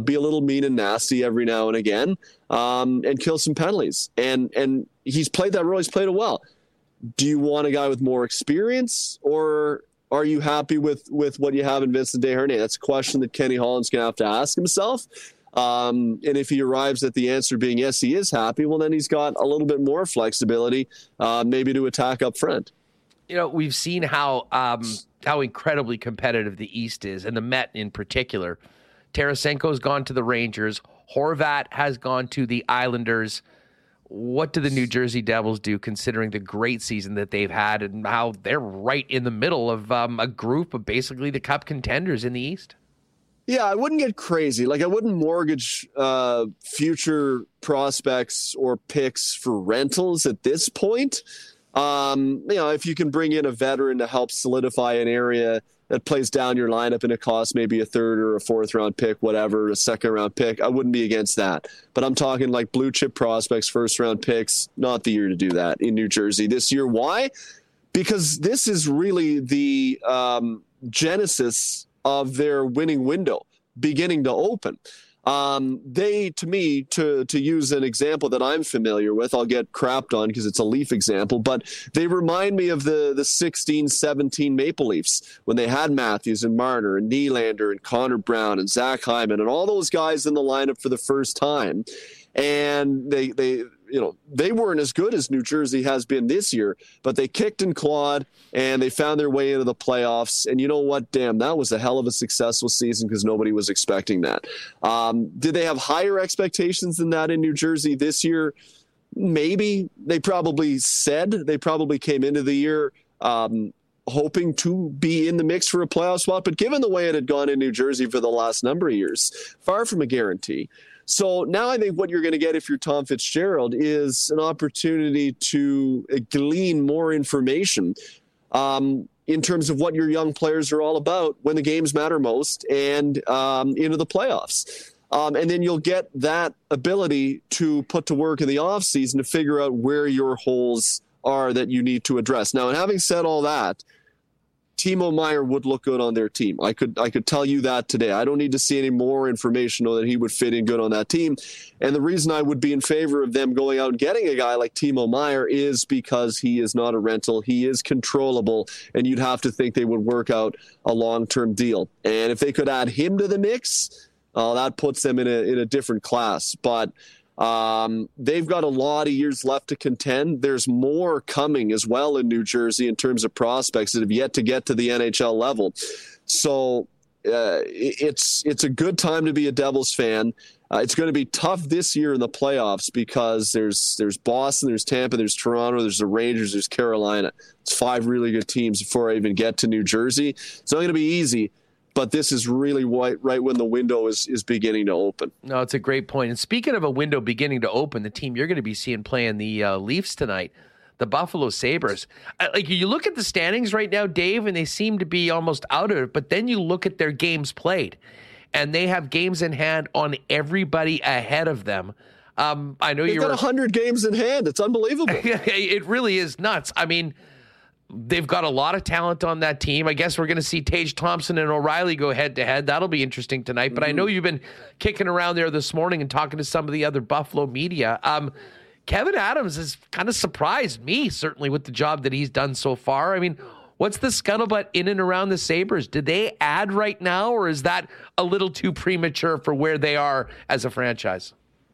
be a little mean and nasty every now and again, and kill some penalties. And he's played that role. He's played it well. Do you want a guy with more experience, or are you happy with what you have in Vincent Desharnais? That's a question that Kenny Holland's going to have to ask himself. And if he arrives at the answer being, yes, he is happy, well, then he's got a little bit more flexibility maybe to attack up front. We've seen how incredibly competitive the East is, and the Met in particular. Tarasenko's gone to the Rangers. Horvat has gone to the Islanders. What do the New Jersey Devils do, considering the great season that they've had and how they're right in the middle of a group of basically the Cup contenders in the East? Yeah, I wouldn't get crazy. I wouldn't mortgage future prospects or picks for rentals at this point. If you can bring in a veteran to help solidify an area that plays down your lineup and it costs maybe a 3rd or a 4th round pick, whatever, a 2nd round pick, I wouldn't be against that. But I'm talking blue chip prospects, 1st round picks, not the year to do that in New Jersey this year. Why? Because this is really the genesis of their winning window beginning to open. They, to me, to use an example that I'm familiar with, I'll get crapped on because it's a Leaf example, but they remind me of the 16-17 Maple Leafs when they had Matthews and Marner and Nylander and Connor Brown and Zach Hyman and all those guys in the lineup for the first time. And they weren't as good as New Jersey has been this year, but they kicked and clawed and they found their way into the playoffs. And you know what? Damn, that was a hell of a successful season because nobody was expecting that. Did they have higher expectations than that in New Jersey this year? Maybe. They probably came into the year hoping to be in the mix for a playoff spot, but given the way it had gone in New Jersey for the last number of years, far from a guarantee. So now I think what you're going to get if you're Tom Fitzgerald is an opportunity to glean more information in terms of what your young players are all about when the games matter most and into the playoffs. And then you'll get that ability to put to work in the offseason to figure out where your holes are that you need to address. Now, and having said all that, Timo Meier would look good on their team. I could tell you that today. I don't need to see any more information on that he would fit in good on that team. And the reason I would be in favor of them going out and getting a guy like Timo Meier is because he is not a rental. He is controllable, and you'd have to think they would work out a long-term deal. And if they could add him to the mix, that puts them in a different class. But They've got a lot of years left to contend. There's more coming as well in New Jersey in terms of prospects that have yet to get to the NHL level. So it's a good time to be a Devils fan. It's going to be tough this year in the playoffs because there's Boston, there's Tampa, there's Toronto, there's the Rangers, there's Carolina. It's five really good teams before I even get to New Jersey. It's not going to be easy, but this is really right when the window is beginning to open. No, it's a great point. And speaking of a window beginning to open, the team you're going to be seeing playing the Leafs tonight, the Buffalo Sabres. Like, you look at the standings right now, Dave, and they seem to be almost out of it, but then you look at their games played, and they have games in hand on everybody ahead of them. I know you've got 100 games in hand. It's unbelievable. It really is nuts. I mean, they've got a lot of talent on that team. I guess we're going to see Tage Thompson and O'Reilly go head-to-head. That'll be interesting tonight. But I know you've been kicking around there this morning and talking to some of the other Buffalo media. Kevyn Adams has kind of surprised me, certainly, with the job that he's done so far. I mean, what's the scuttlebutt in and around the Sabres? Did they add right now, or is that a little too premature for where they are as a franchise?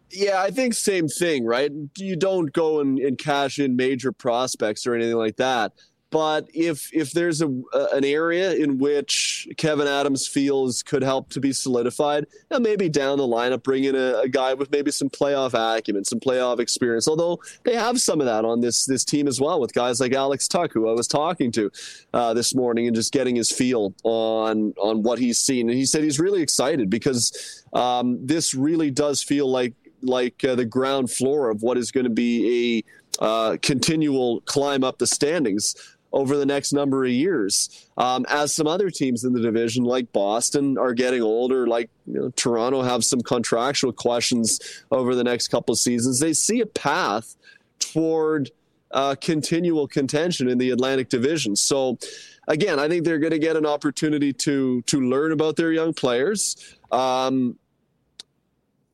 Yeah, I think same thing, right? You don't go and cash in major prospects or anything like that. But if there's an area in which Kevyn Adams feels could help to be solidified, now maybe down the lineup, bring in a guy with maybe some playoff acumen, some playoff experience, although they have some of that on this team as well with guys like Alex Tuck, who I was talking to this morning and just getting his feel on what he's seen. And he said he's really excited because this really does feel like the ground floor of what is going to be a continual climb up the standings over the next number of years, as some other teams in the division like Boston are getting older, like Toronto have some contractual questions over the next couple of seasons. They see a path toward continual contention in the Atlantic Division. So again, I think they're going to get an opportunity to learn about their young players.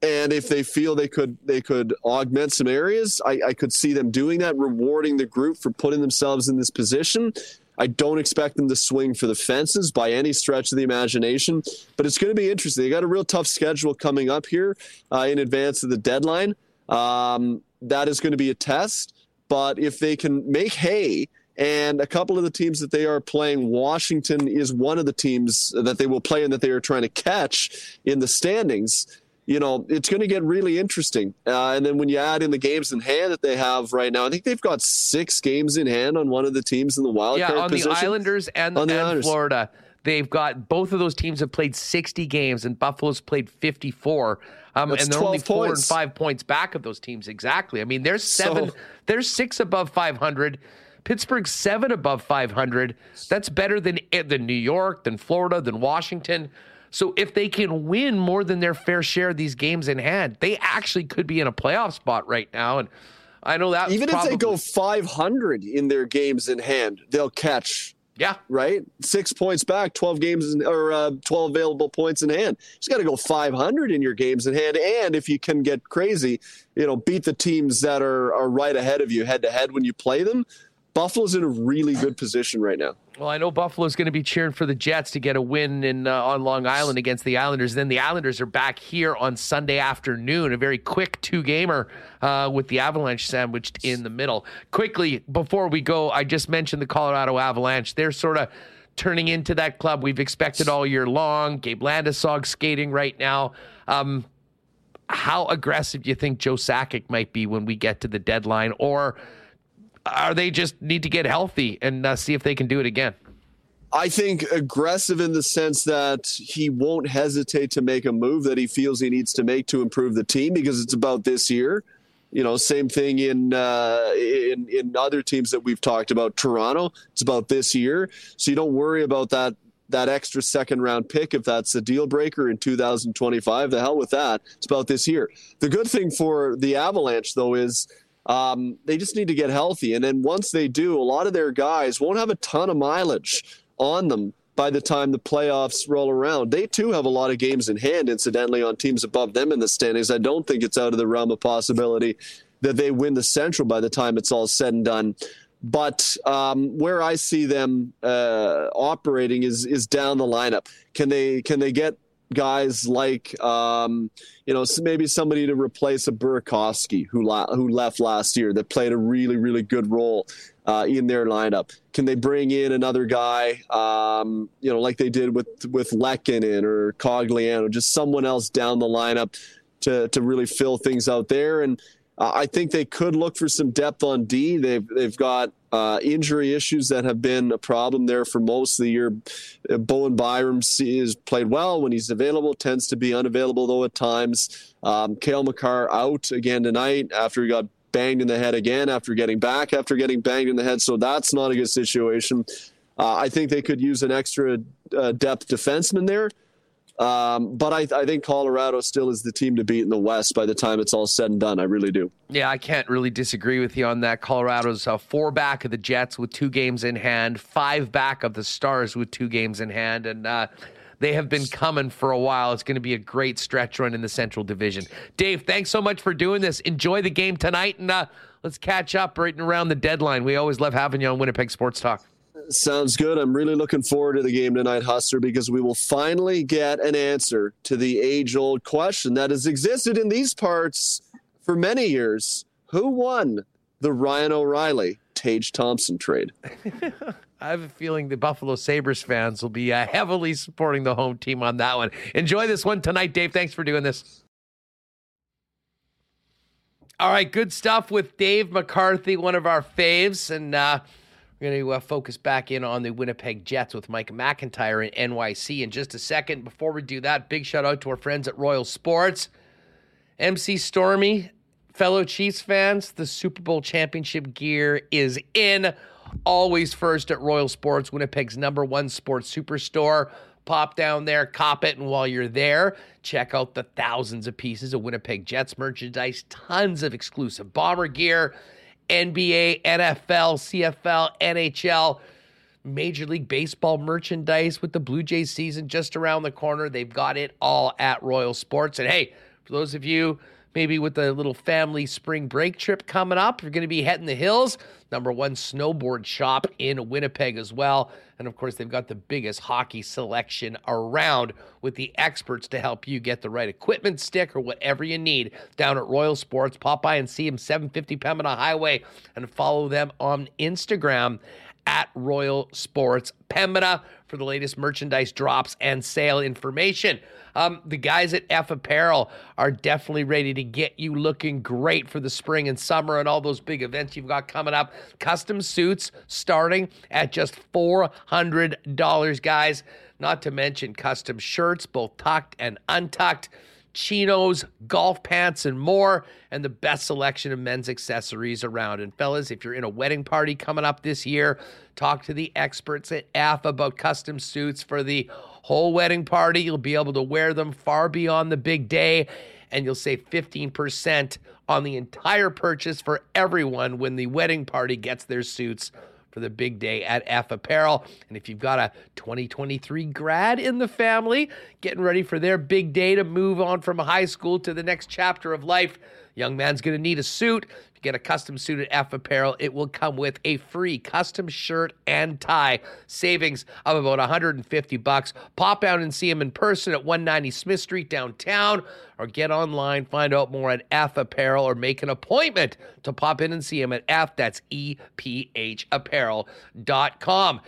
And if they feel they could augment some areas, I could see them doing that, rewarding the group for putting themselves in this position. I don't expect them to swing for the fences by any stretch of the imagination, but it's going to be interesting. They got a real tough schedule coming up here in advance of the deadline. That is going to be a test, but if they can make hay, and a couple of the teams that they are playing, Washington is one of the teams that they will play and that they are trying to catch in the standings. It's going to get really interesting. And then when you add in the games in hand that they have right now, I think they've got 6 games in hand on one of the teams in the wild card position. Yeah, on the Islanders and Florida. They've got both of those teams have played 60 games, and Buffalo's played 54. And they're only 4 and 5 points back of those teams. Exactly. I mean, they're 6 above 500. Pittsburgh's 7 above 500. That's better than New York, than Florida, than Washington. So if they can win more than their fair share of these games in hand, they actually could be in a playoff spot right now. And I know that even if they go 500 in their games in hand, they'll catch. Yeah. Right. 6 points back, 12 games or 12 available points in hand. You just got to go 500 in your games in hand. And if you can get crazy, beat the teams that are right ahead of you head to head when you play them. Buffalo's in a really good position right now. Well, I know Buffalo's going to be cheering for the Jets to get a win on Long Island against the Islanders. Then the Islanders are back here on Sunday afternoon, a very quick 2-gamer with the Avalanche sandwiched in the middle. Quickly, before we go, I just mentioned the Colorado Avalanche. They're sort of turning into that club we've expected all year long. Gabe Landeskog skating right now. How aggressive do you think Joe Sakic might be when we get to the deadline, or are they just need to get healthy and see if they can do it again? I think aggressive in the sense that he won't hesitate to make a move that he feels he needs to make to improve the team, because it's about this year. Same thing in other teams that we've talked about. Toronto, it's about this year. So you don't worry about that extra second-round pick if that's a deal-breaker in 2025. The hell with that. It's about this year. The good thing for the Avalanche, though, is they just need to get healthy. And then once they do, a lot of their guys won't have a ton of mileage on them by the time the playoffs roll around. They too have a lot of games in hand, incidentally, on teams above them in the standings. I don't think it's out of the realm of possibility that they win the Central by the time it's all said and done. But where I see them operating is down the lineup. Can they get guys like, maybe somebody to replace a Burakovsky who left last year that played a really, really good role in their lineup. Can they bring in another guy, like they did with Lehkonen or Cogliano, just someone else down the lineup to really fill things out there? And I think they could look for some depth on D. They've got injury issues that have been a problem there for most of the year. Bowen Byram has played well when he's available, tends to be unavailable though at times. Cale Makar out again tonight after he got banged in the head again after getting banged in the head. So that's not a good situation. I think they could use an extra depth defenseman there. But I think Colorado still is the team to beat in the West by the time it's all said and done. I really do. Yeah, I can't really disagree with you on that. Colorado's 4 back of the Jets with 2 games in hand, 5 back of the Stars with 2 games in hand, and they have been coming for a while. It's going to be a great stretch run in the Central Division. Dave, thanks so much for doing this. Enjoy the game tonight, and let's catch up right around the deadline. We always love having you on Winnipeg Sports Talk. Sounds good. I'm really looking forward to the game tonight, Hustler, because we will finally get an answer to the age-old question that has existed in these parts for many years. Who won the Ryan O'Reilly, Tage Thompson trade? I have a feeling the Buffalo Sabres fans will be heavily supporting the home team on that one. Enjoy this one tonight, Dave. Thanks for doing this. All right, good stuff with Dave McCarthy, one of our faves, and we're going to focus back in on the Winnipeg Jets with Mike McIntyre in NYC in just a second. Before we do that, big shout out to our friends at Royal Sports. MC Stormy, fellow Chiefs fans, the Super Bowl championship gear is in. Always first at Royal Sports, Winnipeg's #1 sports superstore. Pop down there, cop it, and while you're there, check out the thousands of pieces of Winnipeg Jets merchandise, tons of exclusive Bomber gear, NBA, NFL, CFL, NHL, Major League Baseball merchandise with the Blue Jays season just around the corner. They've got it all at Royal Sports. And hey, for those of you maybe with a little family spring break trip coming up, you're going to be heading the hills, #1 snowboard shop in Winnipeg as well. And of course, they've got the biggest hockey selection around with the experts to help you get the right equipment, stick, or whatever you need down at Royal Sports. Pop by and see them, 750 Pembina Highway, and follow them on Instagram at Royal Sports Pembina for the latest merchandise drops and sale information. The guys at F Apparel are definitely ready to get you looking great for the spring and summer and all those big events you've got coming up. Custom suits starting at just $400, guys. Not to mention custom shirts, both tucked and untucked, chinos, golf pants, and more, and the best selection of men's accessories around. And fellas, if you're in a wedding party coming up this year, talk to the experts at AF about custom suits for the whole wedding party. You'll be able to wear them far beyond the big day, and you'll save 15% on the entire purchase for everyone when the wedding party gets their suits for the big day at F Apparel. And if you've got a 2023 grad in the family getting ready for their big day to move on from high school to the next chapter of life, young man's going to need a suit. If you get a custom suit at F Apparel, it will come with a free custom shirt and tie. Savings of about $150. Pop down and see him in person at 190 Smith Street downtown, or get online, find out more at F Apparel, or make an appointment to pop in and see him at F. That's EPHapparel.com.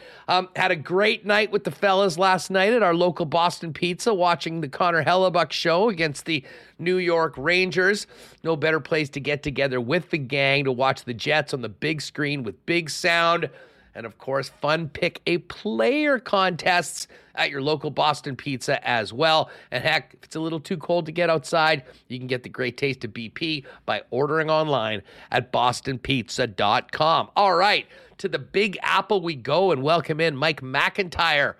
Had a great night with the fellas last night at our local Boston Pizza, watching the Connor Hellebuyck show against the New York Rangers. No better place to get together with the gang to watch the Jets on the big screen with big sound. And of course, fun pick a player contests at your local Boston Pizza as well. And heck, if it's a little too cold to get outside, you can get the great taste of BP by ordering online at bostonpizza.com. All right, to the Big Apple we go and welcome in Mike McIntyre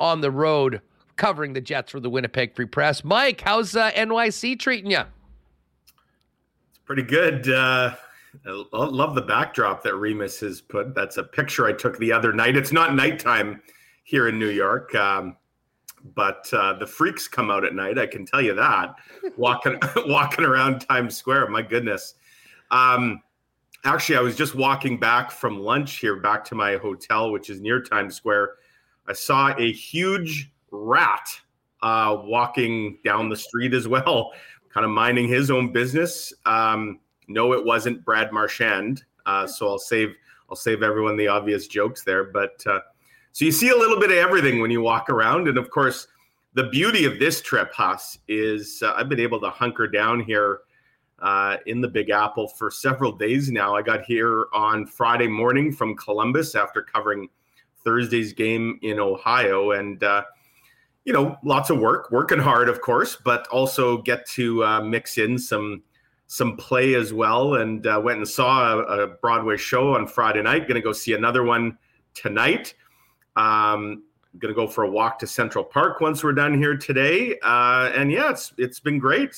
on the road covering the Jets for the Winnipeg Free Press. Mike, how's NYC treating you? It's pretty good. I love the backdrop that Remus has put. That's a picture I took the other night. It's not nighttime here in New York, but the freaks come out at night. I can tell you that. Walking around Times Square, my goodness. Actually, I was just walking back from lunch here, back to my hotel, which is near Times Square. I saw a huge rat walking down the street as well, kind of minding his own business. No, it wasn't Brad Marchand. So I'll save everyone the obvious jokes there. But so you see a little bit of everything when you walk around. And of course, the beauty of this trip, Huss, is I've been able to hunker down here in the Big Apple for several days now. I got here on Friday morning from Columbus after covering Thursday's game in Ohio. And, you know, lots of working hard, of course, but also get to mix in some play as well. And went and saw a Broadway show on Friday night. Going to go see another one tonight. Going to go for a walk to Central Park once we're done here today. And yeah, it's been great.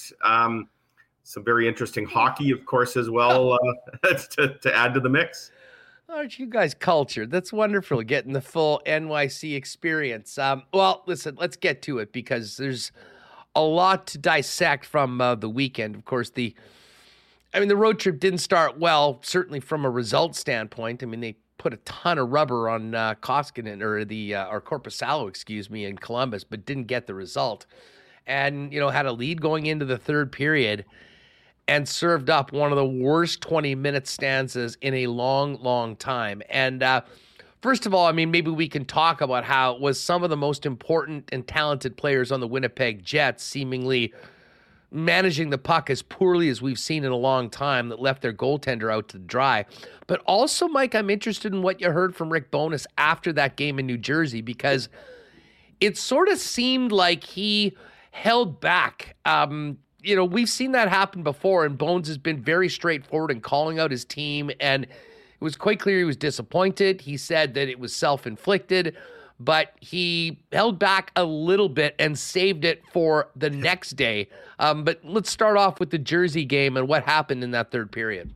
Some very interesting hockey, of course, as well, to add to the mix. Aren't you guys cultured? That's wonderful, getting the full NYC experience. Well, listen, let's get to it because there's a lot to dissect from the weekend. Of course, the road trip didn't start well, certainly from a result standpoint. I mean, they put a ton of rubber on Koskinen or Korpisalo, in Columbus, but didn't get the result. And, you know, had a lead going into the third period and served up one of the worst 20-minute stanzas in a long, long time. And first of all, I mean, maybe we can talk about how it was some of the most important and talented players on the Winnipeg Jets seemingly managing the puck as poorly as we've seen in a long time that left their goaltender out to dry. But also, Mike, I'm interested in what you heard from Rick Bowness after that game in New Jersey, because it sort of seemed like he held back. You know, we've seen that happen before, and Bones has been very straightforward in calling out his team, and it was quite clear he was disappointed. He said that it was self-inflicted, but he held back a little bit and saved it for the next day. But let's start off with the Jersey game and what happened in that third period.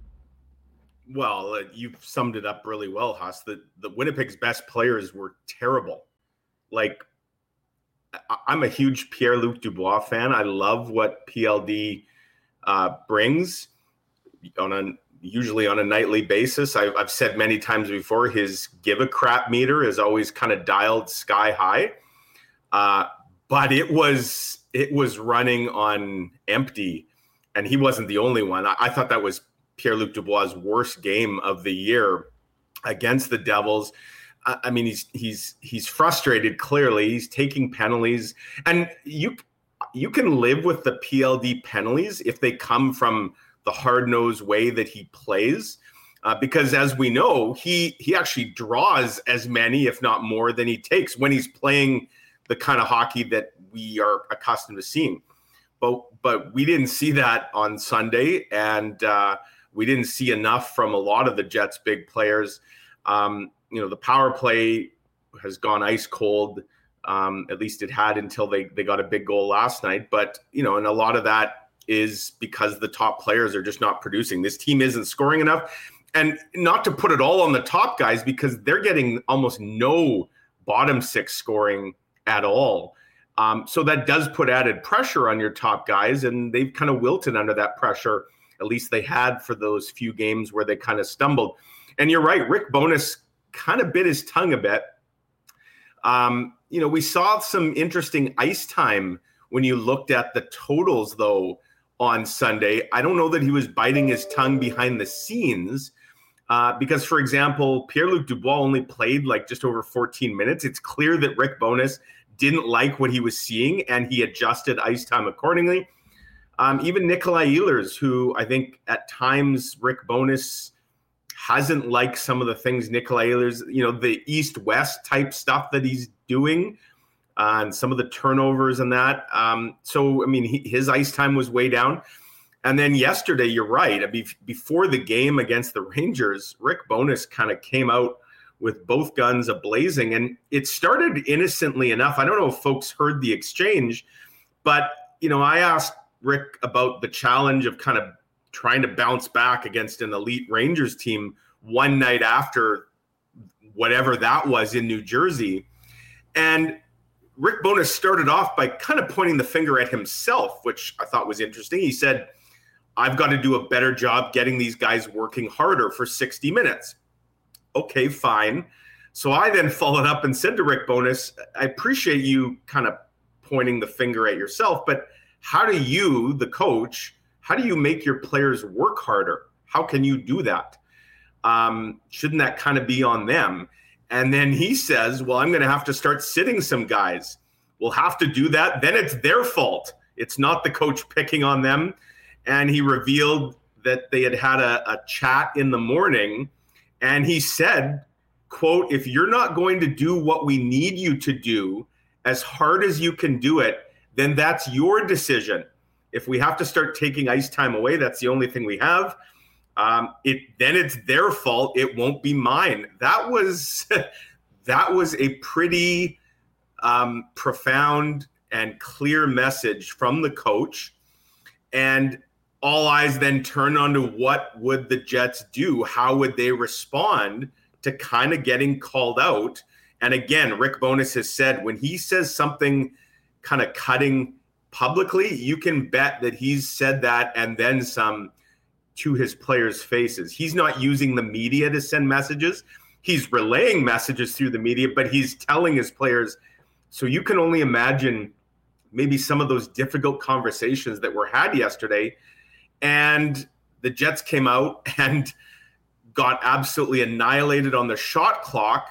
Well, you've summed it up really well, Huss. The Winnipeg's best players were terrible. Like, I'm a huge Pierre-Luc Dubois fan. I love what PLD brings usually on a nightly basis. I've said many times before, his give a crap meter is always kind of dialed sky high. But it was running on empty, and he wasn't the only one. I thought that was Pierre-Luc Dubois' worst game of the year against the Devils. I mean, he's frustrated. Clearly, he's taking penalties, and you can live with the PLD penalties if they come from the hard-nosed way that he plays, because as we know, he actually draws as many, if not more, than he takes when he's playing the kind of hockey that we are accustomed to seeing. But we didn't see that on Sunday, and we didn't see enough from a lot of the Jets' big players. You know, the power play has gone ice cold. At least it had until they got a big goal last night. But, you know, and a lot of that is because the top players are just not producing. This team isn't scoring enough. And not to put it all on the top guys, because they're getting almost no bottom six scoring at all. So that does put added pressure on your top guys. And they've kind of wilted under that pressure. At least they had for those few games where they kind of stumbled. And you're right, Rick Bowness kind of bit his tongue a bit. You know, we saw some interesting ice time when you looked at the totals, though, on Sunday. I don't know that he was biting his tongue behind the scenes because, for example, Pierre-Luc Dubois only played like just over 14 minutes. It's clear that Rick Bowness didn't like what he was seeing, and he adjusted ice time accordingly. Even Nikolai Ehlers, who I think at times Rick Bowness hasn't liked some of the things Nikolai Ehlers, you know, the East-West type stuff that he's doing and some of the turnovers and that. So, I mean, his ice time was way down. And then yesterday, you're right. I mean, before the game against the Rangers, Rick Bowness kind of came out with both guns a-blazing. And it started innocently enough. I don't know if folks heard the exchange, but, you know, I asked Rick about the challenge of kind of trying to bounce back against an elite Rangers team one night after whatever that was in New Jersey. And Rick Bowness started off by kind of pointing the finger at himself, which I thought was interesting. He said, I've got to do a better job getting these guys working harder for 60 minutes. Okay, fine. So I then followed up and said to Rick Bowness, I appreciate you kind of pointing the finger at yourself, but how do you, the coach, how do you make your players work harder? How can you do that? Shouldn't that kind of be on them? And then he says, well, I'm going to have to start sitting some guys. We'll have to do that. Then it's their fault. It's not the coach picking on them. And he revealed that they had had a chat in the morning. And he said, quote, if you're not going to do what we need you to do as hard as you can do it, then that's your decision. If we have to start taking ice time away, that's the only thing we have. Then it's their fault. It won't be mine. That was a pretty profound and clear message from the coach. And all eyes then turn onto what would the Jets do? How would they respond to kind of getting called out? And again, Rick Bowness has said when he says something kind of cutting publicly, you can bet that he's said that and then some to his players' faces. He's not using the media to send messages. He's relaying messages through the media, but he's telling his players. So you can only imagine maybe some of those difficult conversations that were had yesterday. And the Jets came out and got absolutely annihilated on the shot clock,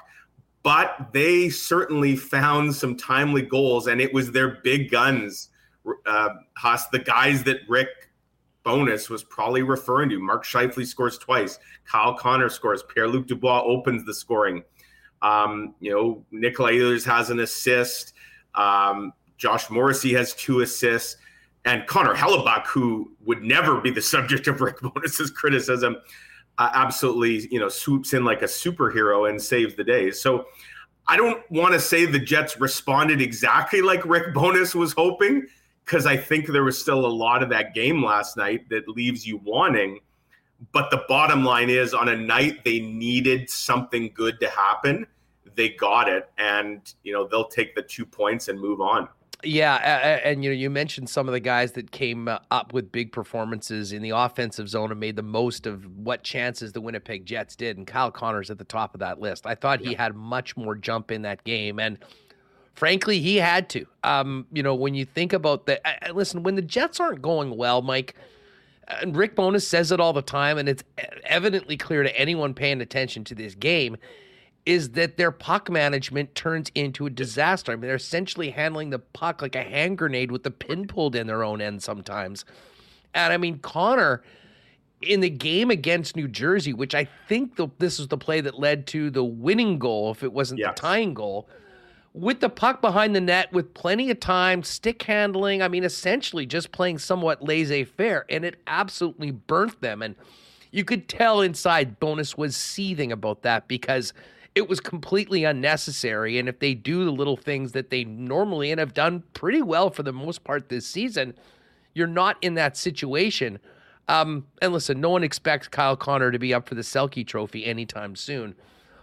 but they certainly found some timely goals, and it was their big guns, the guys that Rick Bowness was probably referring to. Mark Scheifele scores twice. Kyle Connor scores. Pierre-Luc Dubois opens the scoring. Nikolai Ehlers has an assist. Josh Morrissey has 2 assists. And Connor Hellebuyck, who would never be the subject of Rick Bowness's criticism, absolutely, swoops in like a superhero and saves the day. So I don't want to say the Jets responded exactly like Rick Bowness was hoping, because I think there was still a lot of that game last night that leaves you wanting. But the bottom line is, on a night they needed something good to happen, they got it. And, they'll take the 2 points and move on. Yeah, and you mentioned some of the guys that came up with big performances in the offensive zone and made the most of what chances the Winnipeg Jets did, and Kyle Connor's at the top of that list. I thought he had much more jump in that game, and frankly, he had to. When you think about that, listen, when the Jets aren't going well, Mike, and Rick Bowness says it all the time, and it's evidently clear to anyone paying attention to this game, is that their puck management turns into a disaster. I mean, they're essentially handling the puck like a hand grenade with the pin pulled in their own end sometimes. And, Connor, in the game against New Jersey, which I think this was the play that led to the winning goal, if it wasn't the tying goal, with the puck behind the net, with plenty of time, stick handling, essentially just playing somewhat laissez-faire, and it absolutely burnt them. And you could tell inside Bowness was seething about that, because it was completely unnecessary. And if they do the little things that they normally and have done pretty well for the most part this season, you're not in that situation. And listen, no one expects Kyle Connor to be up for the Selke Trophy anytime soon.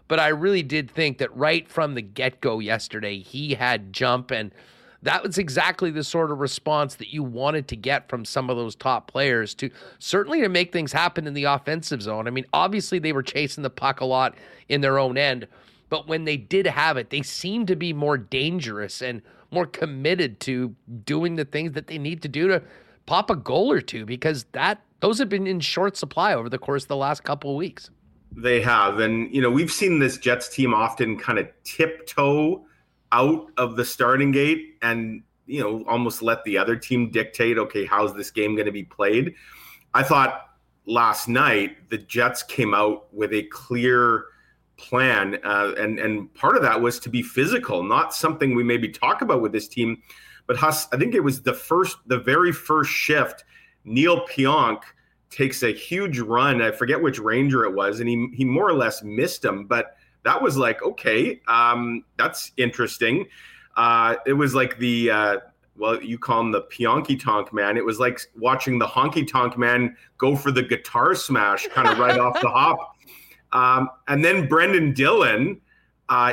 But I really did think that right from the get-go yesterday, he had jump. And that was exactly the sort of response that you wanted to get from some of those top players to make things happen in the offensive zone. Obviously they were chasing the puck a lot in their own end, but when they did have it, they seemed to be more dangerous and more committed to doing the things that they need to do to pop a goal or two, because those have been in short supply over the course of the last couple of weeks. They have. And, we've seen this Jets team often kind of tiptoe out of the starting gate and, almost let the other team dictate, okay, how's this game going to be played? I thought last night the Jets came out with a clear plan, and part of that was to be physical, not something we maybe talk about with this team. But I think it was the very first shift, Neil Pionk takes a huge run. I forget which Ranger it was, and he more or less missed him, but that was like, okay, that's interesting. It was like the, you call him the Pionky Tonk Man. It was like watching the Honky Tonk Man go for the guitar smash kind of right off the hop. And then Brendan Dillon,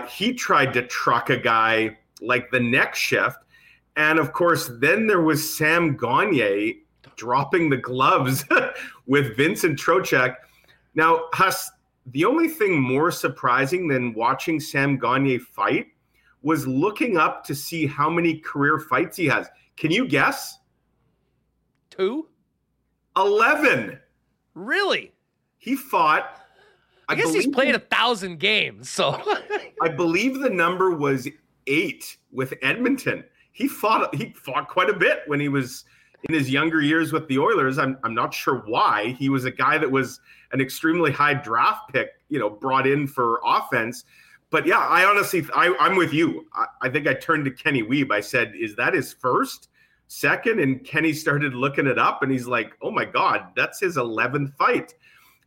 he tried to truck a guy like the next shift. And, of course, then there was Sam Gagner dropping the gloves with Vincent Trocheck. Now, Hus, the only thing more surprising than watching Sam Gagner fight was looking up to see how many career fights he has. Can you guess? 11. Really? He fought. I guess he's played 1,000 games, so. I believe the number was 8 with Edmonton. He fought quite a bit when he was in his younger years with the Oilers. I'm not sure why. He was a guy that was an extremely high draft pick, brought in for offense. But yeah, I honestly, I'm with you. I think I turned to Kenny Weeb. I said, is that his first, second? And Kenny started looking it up and he's like, oh my God, that's his 11th fight.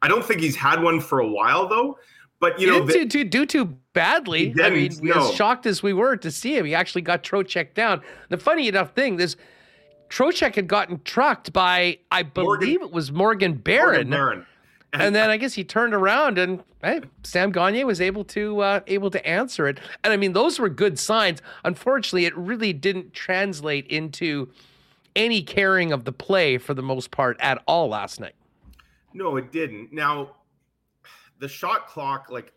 I don't think he's had one for a while though, but he didn't do too badly. I mean, as shocked as we were to see him, he actually got Trocheck down. The funny enough thing is Trocheck had gotten trucked by, I believe it was Morgan Barron. And then I guess he turned around and Sam Gagner was able to answer it. And I mean, those were good signs. Unfortunately, it really didn't translate into any carrying of the play for the most part at all last night. No, it didn't. Now, the shot clock, like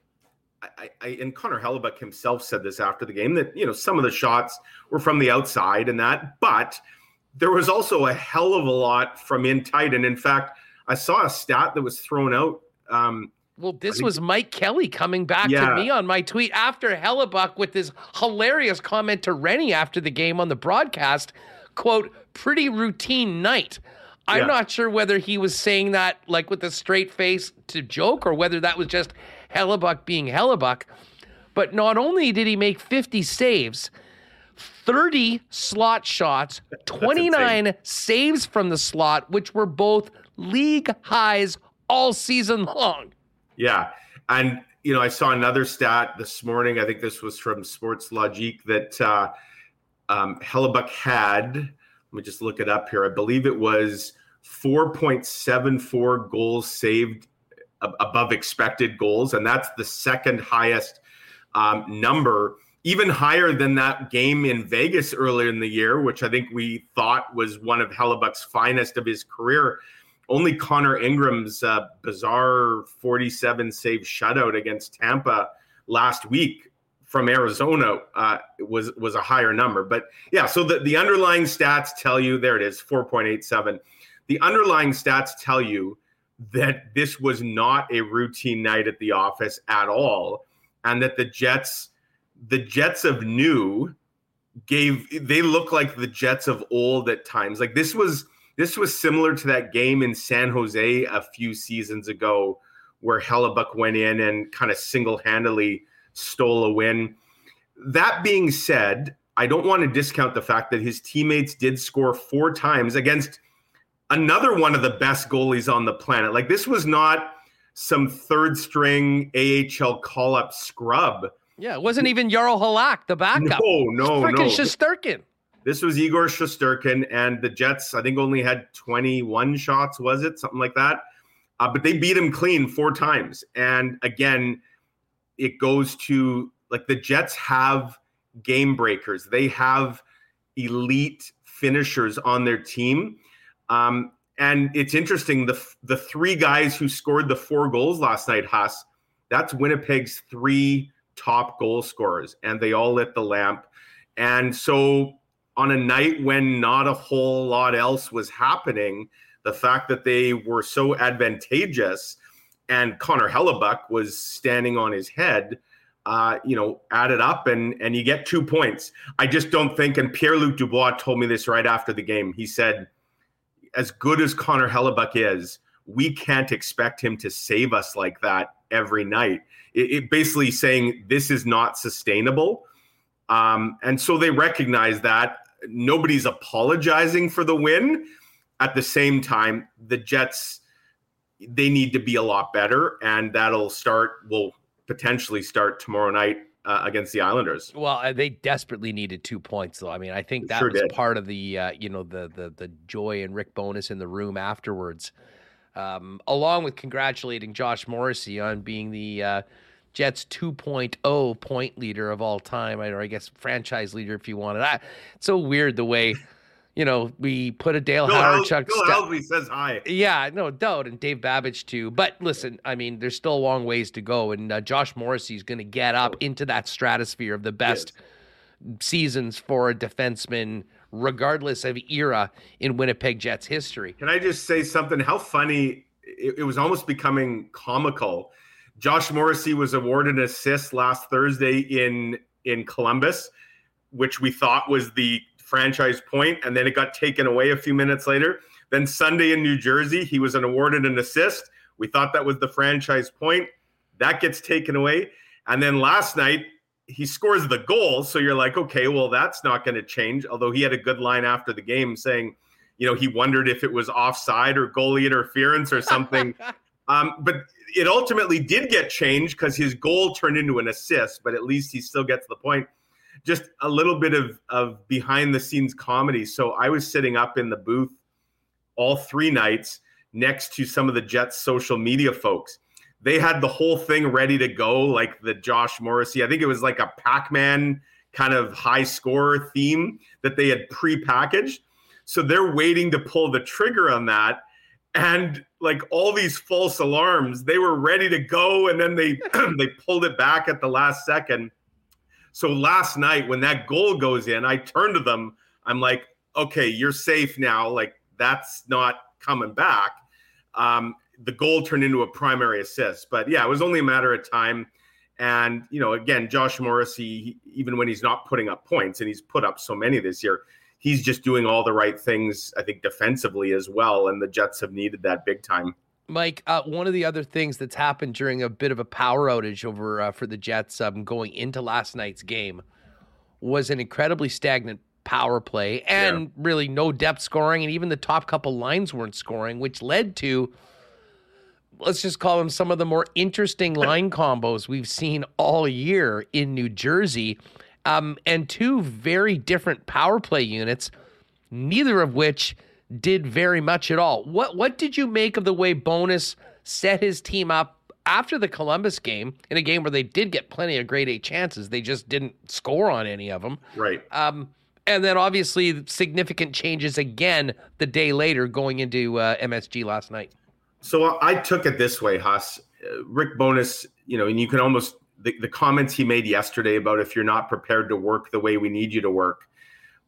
and Connor Hellebuyck himself said this after the game that, some of the shots were from the outside and that, but there was also a hell of a lot from in tight. And in fact, I saw a stat that was thrown out. This was Mike Kelly coming back to me on my tweet after Hellebuyck with this hilarious comment to Rennie after the game on the broadcast, quote, pretty routine night. I'm not sure whether he was saying that like with a straight face to joke or whether that was just Hellebuyck being Hellebuyck. But not only did he make 50 saves, 30 slot shots, 29 saves from the slot, which were both league highs all season long. Yeah. And, I saw another stat this morning. I think this was from Sports Logique that Hellebuyck had. Let me just look it up here. I believe it was 4.74 goals saved above expected goals. And that's the second highest number, even higher than that game in Vegas earlier in the year, which I think we thought was one of Hellebuck's finest of his career. Only Connor Ingram's bizarre 47-save shutout against Tampa last week from Arizona was a higher number. But, yeah, so the underlying stats tell you, there it is, 4.87. The underlying stats tell you that this was not a routine night at the office at all, and that the Jets of new they look like the Jets of old at times. Like this was similar to that game in San Jose a few seasons ago where Hellebuyck went in and kind of single-handedly stole a win. That being said, I don't want to discount the fact that his teammates did score 4 times against another one of the best goalies on the planet. Like this was not some third-string AHL call-up scrub. Yeah, it wasn't even Jarl Halak, the backup. No. Shesterkin. This was Igor Shesterkin, and the Jets, I think, only had 21 shots, was it? Something like that. But they beat him clean 4 times. And, again, it goes to, like, the Jets have game breakers. They have elite finishers on their team. And it's interesting, the 3 guys who scored the 4 goals last night, Huss, that's Winnipeg's 3 top goal scorers, and they all lit the lamp. And so on a night when not a whole lot else was happening, the fact that they were so advantageous and Connor Hellebuyck was standing on his head, added up and you get 2 points. I just don't think, and Pierre-Luc Dubois told me this right after the game. He said, as good as Connor Hellebuyck is, we can't expect him to save us like that every night. It basically saying this is not sustainable. And so they recognize that. Nobody's apologizing for the win. At the same time, the Jets, they need to be a lot better, and will potentially start tomorrow night against the Islanders. Well, they desperately needed 2 points, though. I mean, I think that was part of the, the joy and Rick Bowness in the room afterwards. Along with congratulating Josh Morrissey on being the Jets 2.0 point leader of all time, or I guess franchise leader if you want it. It's so weird the way, we put a Dale Hawerchuk. Bill Helsley says hi. Yeah, no doubt, and Dave Babich too. But listen, I mean, there's still a long ways to go, and Josh Morrissey's going to get up into that stratosphere of the best seasons for a defenseman, regardless of era in Winnipeg Jets history. Can I just say something? How funny. It was almost becoming comical. Josh Morrissey was awarded an assist last Thursday in Columbus, which we thought was the franchise point, and then it got taken away a few minutes later. Then Sunday in New Jersey, he was awarded an assist. We thought that was the franchise point. That gets taken away. And then last night, he scores the goal. So you're like, okay, well, that's not going to change. Although he had a good line after the game saying, you know, he wondered if it was offside or goalie interference or something. But it ultimately did get changed because his goal turned into an assist, but at least he still gets the point. Just a little bit of behind-the-scenes comedy. So I was sitting up in the booth all three nights next to some of the Jets' social media folks. They had the whole thing ready to go, like the Josh Morrissey. I think it was like a Pac-Man kind of high score theme that they had pre-packaged. So they're waiting to pull the trigger on that. And like all these false alarms, they were ready to go. And then they they pulled it back at the last second. So last night when that goal goes in, I turned to them. I'm like, okay, you're safe now. Like that's not coming back. The goal turned into a primary assist. But yeah, it was only a matter of time. And, you know, again, Josh Morrissey, even when he's not putting up points, and he's put up so many this year, he's just doing all the right things, I think, defensively as well. And the Jets have needed that big time. Mike, one of the other things that's happened during a bit of a power outage over for the Jets going into last night's game was an incredibly stagnant power play and really no depth scoring. And even the top couple lines weren't scoring, which led to, let's just call them, some of the more interesting line combos we've seen all year in New Jersey. And two very different power play units, neither of which did very much at all. What did you make of the way Bowness set his team up after the Columbus game, in a game where they did get plenty of grade A chances? They just didn't score on any of them. Right. And then obviously significant changes again the day later going into MSG last night. So I took it this way, Huss. Rick Bowness, you know, and you can almost... The comments he made yesterday about if you're not prepared to work the way we need you to work,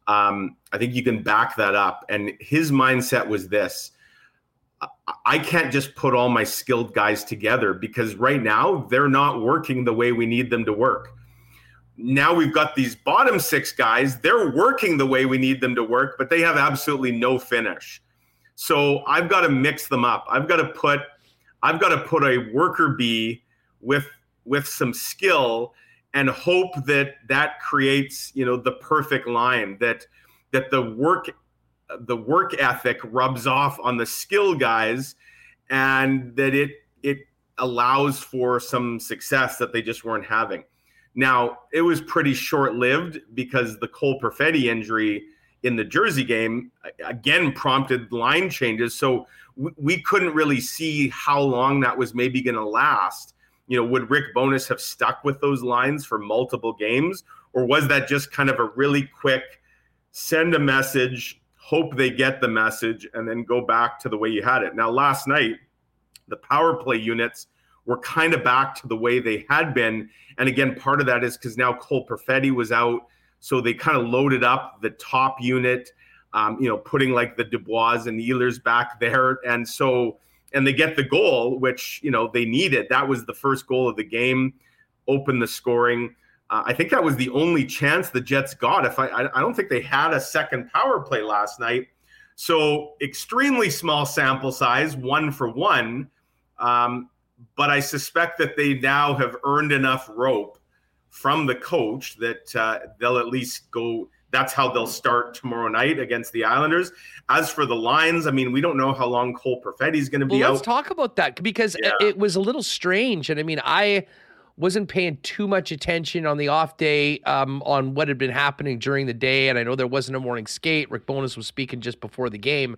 I think you can back that up. And his mindset was this: I can't just put all my skilled guys together because right now they're not working the way we need them to work. Now we've got these bottom six guys. They're working the way we need them to work, but they have absolutely no finish. So I've got to mix them up. I've got to put a worker bee with some skill and hope that creates, you know, the perfect line, that the work ethic rubs off on the skill guys and that it allows for some success that they just weren't having. Now, it was pretty short-lived because the Cole Perfetti injury in the Jersey game again prompted line changes. So we couldn't really see how long that was maybe going to last. You know, would Rick Bowness have stuck with those lines for multiple games? Or was that just kind of a really quick send a message, hope they get the message, and then go back to the way you had it? Now, last night, the power play units were kind of back to the way they had been. And again, part of that is because now Cole Perfetti was out. So they kind of loaded up the top unit, you know, putting like the Dubois and Ehlers back there. And so... And they get the goal, which, you know, they needed. That was the first goal of the game, opened the scoring. I think that was the only chance the Jets got. I don't think they had a second power play last night. So extremely small sample size, 1-for-1. But I suspect that they now have earned enough rope from the coach that they'll at least go – that's how they'll start tomorrow night against the Islanders. As for the lines, I mean, we don't know how long Cole Perfetti's going to be out. Let's talk about that because it was a little strange. And I mean, I wasn't paying too much attention on the off day on what had been happening during the day. And I know there wasn't a morning skate. Rick Bowness was speaking just before the game.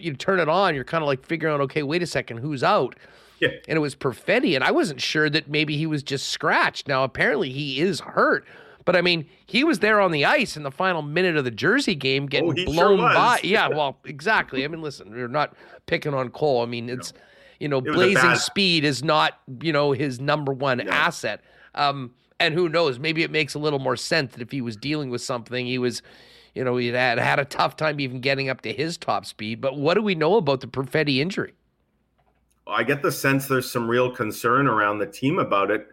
You turn it on, you're kind of like figuring out, okay, wait a second, who's out? Yeah. And it was Perfetti. And I wasn't sure that maybe he was just scratched. Now, apparently he is hurt. But, I mean, he was there on the ice in the final minute of the Jersey game getting blown by. Yeah, well, exactly. I mean, listen, we're not picking on Cole. I mean, it's, you know, blazing speed is not, you know, his number one asset. And who knows, maybe it makes a little more sense that if he was dealing with something, he was, you know, he had a tough time even getting up to his top speed. But what do we know about the Perfetti injury? I get the sense there's some real concern around the team about it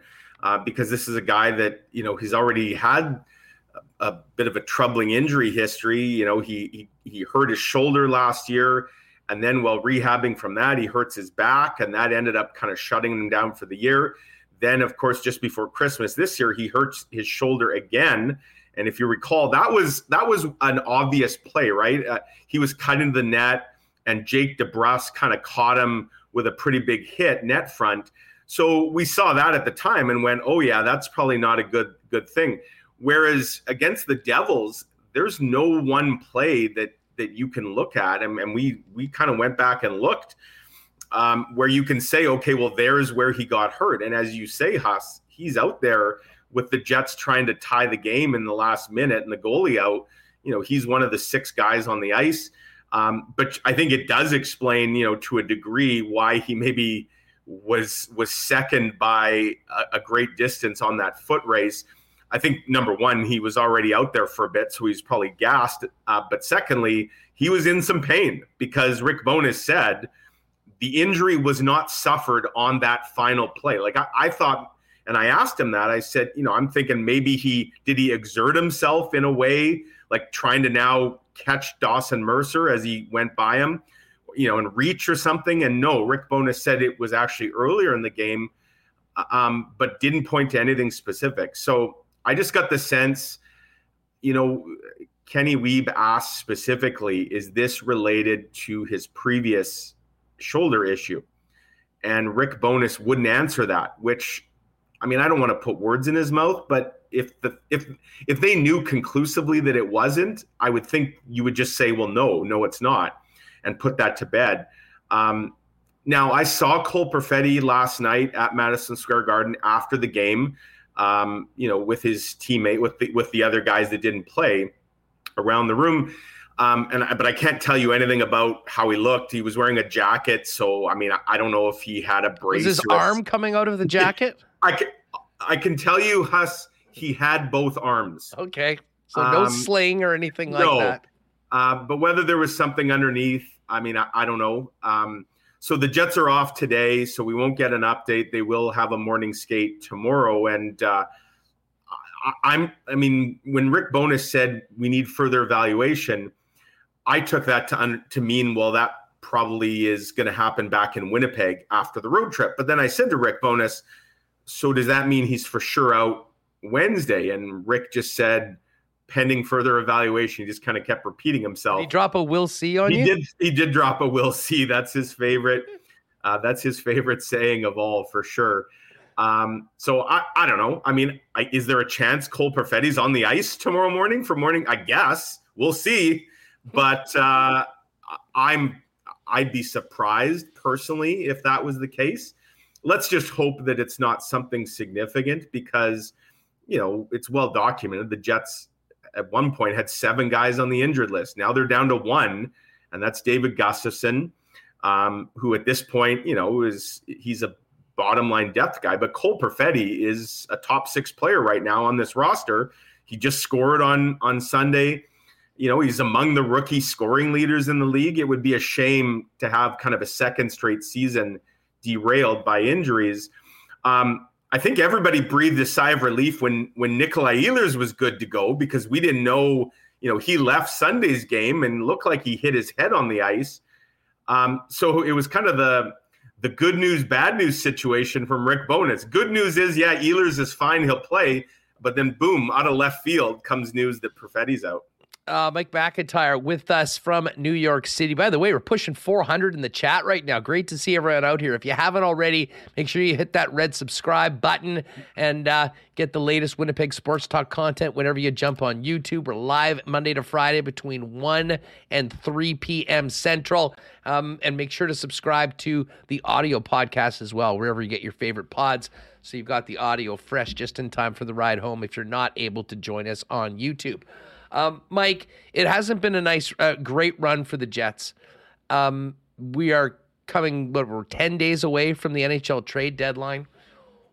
because this is a guy that, you know, he's already had a bit of a troubling injury history. You know, he hurt his shoulder last year, and then while rehabbing from that, he hurts his back, and that ended up kind of shutting him down for the year. Then, of course, just before Christmas this year, he hurts his shoulder again. And if you recall, that was an obvious play, right? He was cut into the net, and Jake DeBrusk kind of caught him with a pretty big hit net front. So we saw that at the time and went, oh yeah, that's probably not a good thing. Whereas against the Devils, there's no one play that you can look at. And we kind of went back and looked where you can say, okay, well, there's where he got hurt. And as you say, Huss, he's out there with the Jets trying to tie the game in the last minute and the goalie out. You know, he's one of the six guys on the ice. But I think it does explain, you know, to a degree why he maybe was second by a great distance on that foot race. I think, number one, he was already out there for a bit, so he's probably gassed. But secondly, he was in some pain because Rick Bowness said the injury was not suffered on that final play. Like I thought, and I asked him that, I said, you know, I'm thinking maybe did he exert himself in a way, like trying to now catch Dawson Mercer as he went by him, you know, and reach or something. And no, Rick Bowness said it was actually earlier in the game, but didn't point to anything specific. So I just got the sense, you know, Kenny Weeb asked specifically, is this related to his previous shoulder issue? And Rick Bowness wouldn't answer that, which, I mean, I don't want to put words in his mouth, but if they knew conclusively that it wasn't, I would think you would just say, well, no, it's not, and put that to bed. Now, I saw Cole Perfetti last night at Madison Square Garden after the game, you know, with his teammate, with the other guys that didn't play around the room. But I can't tell you anything about how he looked. He was wearing a jacket, so I mean, I don't know if he had a brace. Was his arm coming out of the jacket? I can tell you, Huss, he had both arms. Okay, so no sling or anything like that. But whether there was something underneath, I mean, I don't know. So the Jets are off today, so we won't get an update. They will have a morning skate tomorrow. And I mean, when Rick Bowness said we need further evaluation, I took that to mean, well, that probably is going to happen back in Winnipeg after the road trip. But then I said to Rick Bowness, so does that mean he's for sure out Wednesday? And Rick just said, pending further evaluation. He just kind of kept repeating himself. Did he drop a "we'll see" on you? He did drop a "we'll see." That's his favorite. That's his favorite saying of all, for sure. So I don't know. I mean, is there a chance Cole Perfetti's on the ice tomorrow morning for morning? I guess we'll see. But I'd be surprised personally if that was the case. Let's just hope that it's not something significant because, you know, it's well documented. The Jets at one point had 7 guys on the injured list. Now they're down to 1, and that's David Gustafsson, who at this point, you know, he's a bottom line depth guy. But Cole Perfetti is a top 6 player right now on this roster. He just scored on Sunday. You know, he's among the rookie scoring leaders in the league. It would be a shame to have kind of a second straight season derailed by injuries. I think everybody breathed a sigh of relief when Nikolai Ehlers was good to go because we didn't know, you know, he left Sunday's game and looked like he hit his head on the ice. So it was kind of the good news, bad news situation from Rick Bowness. Good news is, yeah, Ehlers is fine, he'll play, but then boom, out of left field comes news that Perfetti's out. Mike McIntyre with us from New York City. By the way, we're pushing 400 in the chat right now. Great to see everyone out here. If you haven't already, make sure you hit that red subscribe button and get the latest Winnipeg Sports Talk content whenever you jump on YouTube. We're live Monday to Friday between 1 and 3 p.m. Central. And make sure to subscribe to the audio podcast as well, wherever you get your favorite pods. So you've got the audio fresh just in time for the ride home if you're not able to join us on YouTube. Mike, it hasn't been a great run for the Jets. We are 10 days away from the NHL trade deadline.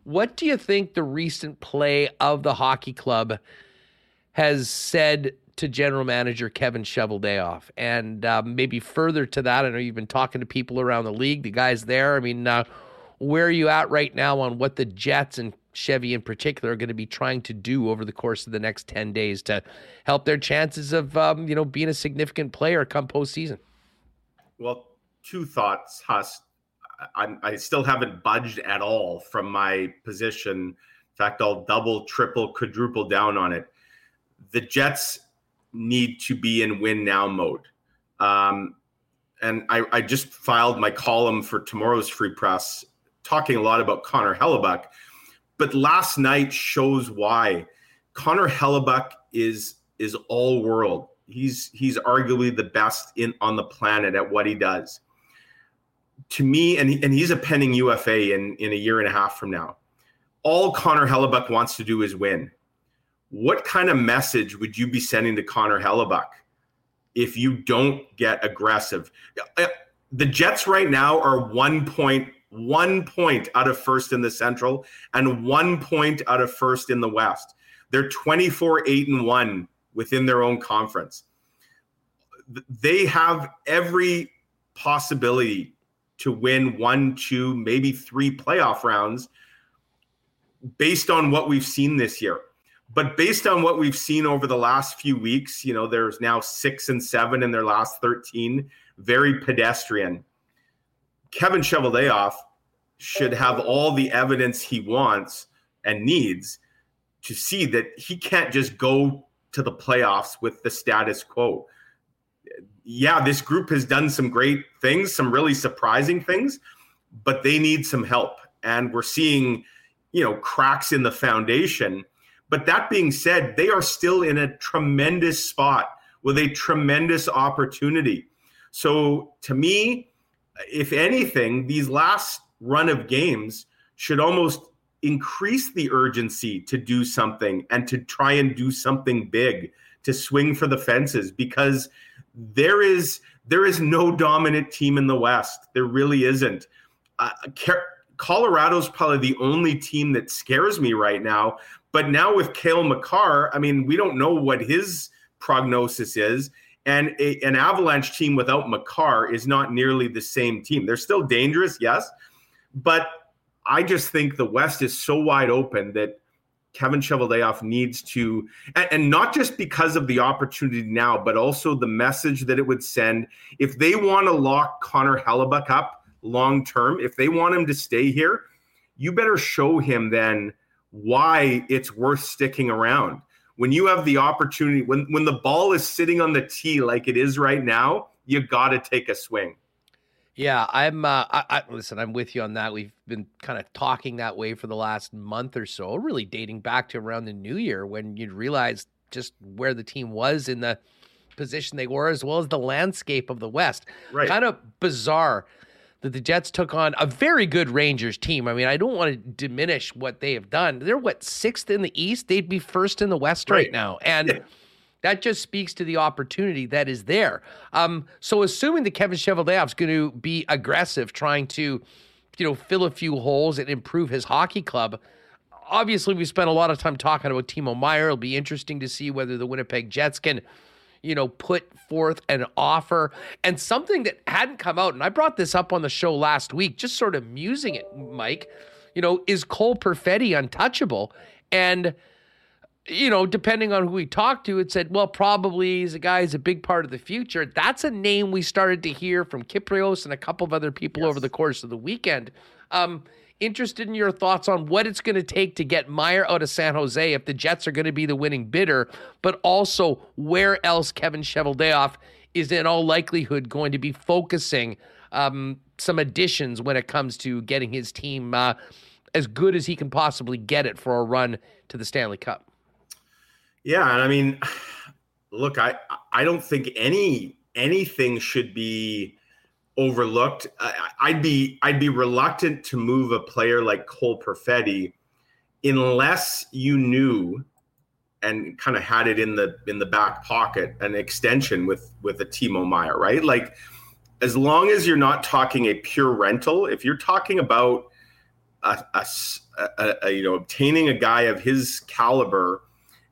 What do you think the recent play of the hockey club has said to general manager Kevin Cheveldayoff? And maybe further to that, I know you've been talking to people around the league, the guys there. I mean, where are you at right now on what the Jets and Chevy in particular are going to be trying to do over the course of the next 10 days to help their chances of, being a significant player come postseason? Well, two thoughts, Hust. I still haven't budged at all from my position. In fact, I'll double, triple, quadruple down on it. The Jets need to be in win now mode. And I just filed my column for tomorrow's Free Press talking a lot about Connor Hellebuyck. But last night shows why. Connor Hellebuyck is all world. He's arguably the best on the planet at what he does. To me, and he's a pending UFA in a year and a half from now. All Connor Hellebuyck wants to do is win. What kind of message would you be sending to Connor Hellebuyck if you don't get aggressive? The Jets right now are one point out of first in the Central and 1 point out of first in the West. They're 24-8-1 within their own conference. They have every possibility to win 1, 2, maybe 3 playoff rounds based on what we've seen this year. But based on what we've seen over the last few weeks, there's now 6 and 7 in their last 13, very pedestrian. Kevin Cheveldayoff should have all the evidence he wants and needs to see that he can't just go to the playoffs with the status quo. Yeah, this group has done some great things, some really surprising things, but they need some help. And we're seeing, cracks in the foundation. But that being said, they are still in a tremendous spot with a tremendous opportunity. So to me, if anything, these last run of games should almost increase the urgency to do something and to try and do something big, to swing for the fences, because there is no dominant team in the West. There really isn't. Colorado's probably the only team that scares me right now. But now with Cale Makar, I mean, we don't know what his prognosis is. And an Avalanche team without Makar is not nearly the same team. They're still dangerous, yes. But I just think the West is so wide open that Kevin Cheveldayoff needs to, and not just because of the opportunity now, but also the message that it would send. If they want to lock Connor Hellebuyck up long-term, if they want him to stay here, you better show him then why it's worth sticking around. When you have the opportunity, when the ball is sitting on the tee like it is right now, you got to take a swing. Yeah, I'm with you on that. We've been kind of talking that way for the last month or so, really dating back to around the new year when you'd realize just where the team was in the position they were, as well as the landscape of the West. Right. Kind of bizarre that the Jets took on a very good Rangers team. I mean, I don't want to diminish what they have done. They're, 6th in the East? They'd be 1st in the West right now. And that just speaks to the opportunity that is there. So assuming that Kevin Cheveldayoff's going to be aggressive, trying to, fill a few holes and improve his hockey club, obviously we spent a lot of time talking about Timo Meier. It'll be interesting to see whether the Winnipeg Jets can put forth an offer. And something that hadn't come out, and I brought this up on the show last week, just sort of musing it, Mike, is Cole Perfetti untouchable? And, depending on who we talked to, it said, well, probably he's a guy who's a big part of the future. That's a name we started to hear from Kyprios and a couple of other people over the course of the weekend. Interested in your thoughts on what it's going to take to get Meier out of San Jose if the Jets are going to be the winning bidder, but also where else Kevin Cheveldayoff is in all likelihood going to be focusing some additions when it comes to getting his team as good as he can possibly get it for a run to the Stanley Cup. Yeah, and I mean, look, I don't think anything should be overlooked. I'd be reluctant to move a player like Cole Perfetti unless you knew and kind of had it in the back pocket an extension with a Timo Meier, right? Like, as long as you're not talking a pure rental, if you're talking about obtaining a guy of his caliber